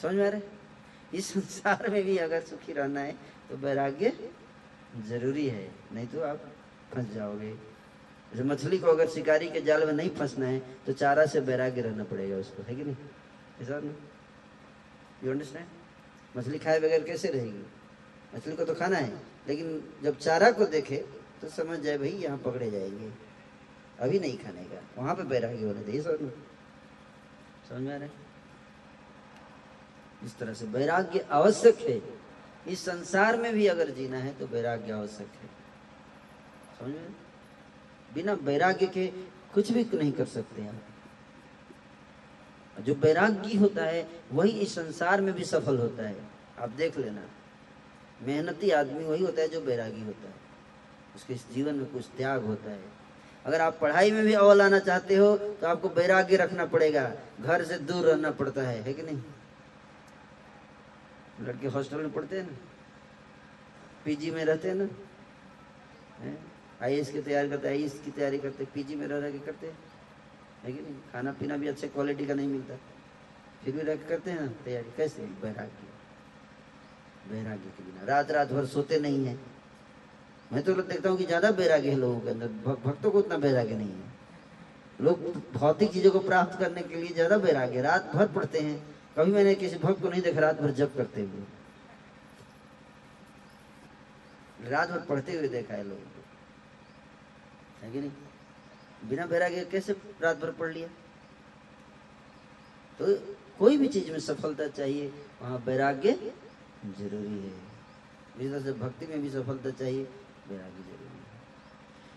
समझ में आ रहा है? इस संसार में भी अगर सुखी रहना है तो वैराग्य जरूरी है, नहीं तो आप फंस जाओगे। जैसे मछली को अगर शिकारी के जाल में नहीं फंसना है तो चारा से वैराग्य रहना पड़ेगा उसको, है कि नहीं? ऐसा नहीं, यू अंडरस्टैंड? मछली खाए बगैर कैसे रहेगी? मछली को तो खाना है, लेकिन जब चारा को देखे तो समझ जाए भाई यहाँ पकड़े जाएंगे, अभी नहीं खाने का, वहाँ पे वैराग्य होने दे। समझ में समझ में आ रहा है? इस तरह से वैराग्य आवश्यक है। इस संसार में भी अगर जीना है तो वैराग्य आवश्यक है। समझ में? बिना वैराग्य के कुछ भी नहीं कर सकते आप। जो वैरागी होता है वही इस संसार में भी सफल होता है। आप देख लेना, मेहनती आदमी वही होता है जो वैरागी होता है, उसके जीवन में कुछ त्याग होता है। अगर आप पढ़ाई में भी अव्वल आना चाहते हो तो आपको वैराग्य रखना पड़ेगा, घर से दूर रहना पड़ता है, है कि नहीं? लड़के हॉस्टल में पढ़ते हैं ना, पीजी में रहते हैं ना, आईएएस की तैयारी करते, आईएएस की तैयारी करते, पीजी में रह रह के करते हैं, है कि नहीं? खाना पीना भी अच्छे क्वालिटी का नहीं मिलता, फिर भी रह के करते हैं ना तैयारी। कैसे? वैराग्य, वैराग्य के बिना रात रात भर सोते नहीं है। मैं तो देखता हूँ कि ज्यादा वैराग्य है लोगों के अंदर, भक्तों को उतना वैराग्य नहीं है। लोग भौतिक चीजों को प्राप्त करने के लिए ज्यादा वैराग्य, रात भर पढ़ते हैं। कभी मैंने किसी भक्त को नहीं देखा रात भर जप करते हुए, रात भर पढ़ते हुए देखा है लोगों को, है कि नहीं? बिना वैराग्य कैसे रात भर पढ़ लिया? तो कोई भी चीज में सफलता चाहिए वहां वैराग्य जरूरी है। इस तरह से भक्ति में भी सफलता चाहिए, वैराग्य जरूरी है।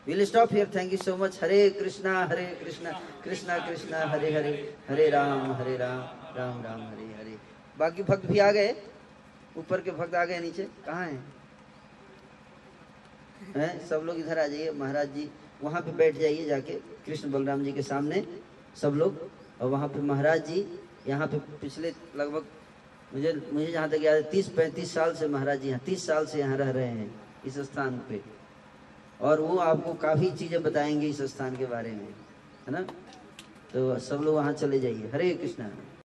We'll stop here. Thank you so much. Hare Krishna, Hare Krishna, Krishna Krishna, Hare Hare, Hare Ram, Hare Ram, Ram Ram, Hare Hare. बाकी भक्त भी आ गए, ऊपर के भक्त आ गए, नीचे कहाँ हैं? हैं? सब लोग इधर आ जाइए, महाराज जी वहाँ पे बैठ जाइए जाके कृष्ण बलराम जी के सामने सब लोग, और वहाँ पे महाराज जी, यहाँ पे पिछले लगभग मुझे मुझे जहाँ तक याद है तीस पैंतीस साल से महाराज जी यहाँ तीस साल से यहाँ रह रहे हैं इस स्थान पे, और वो आपको काफ़ी चीज़ें बताएंगे इस स्थान के बारे में, है ना? तो सब लोग वहाँ चले जाइए। हरे कृष्णा।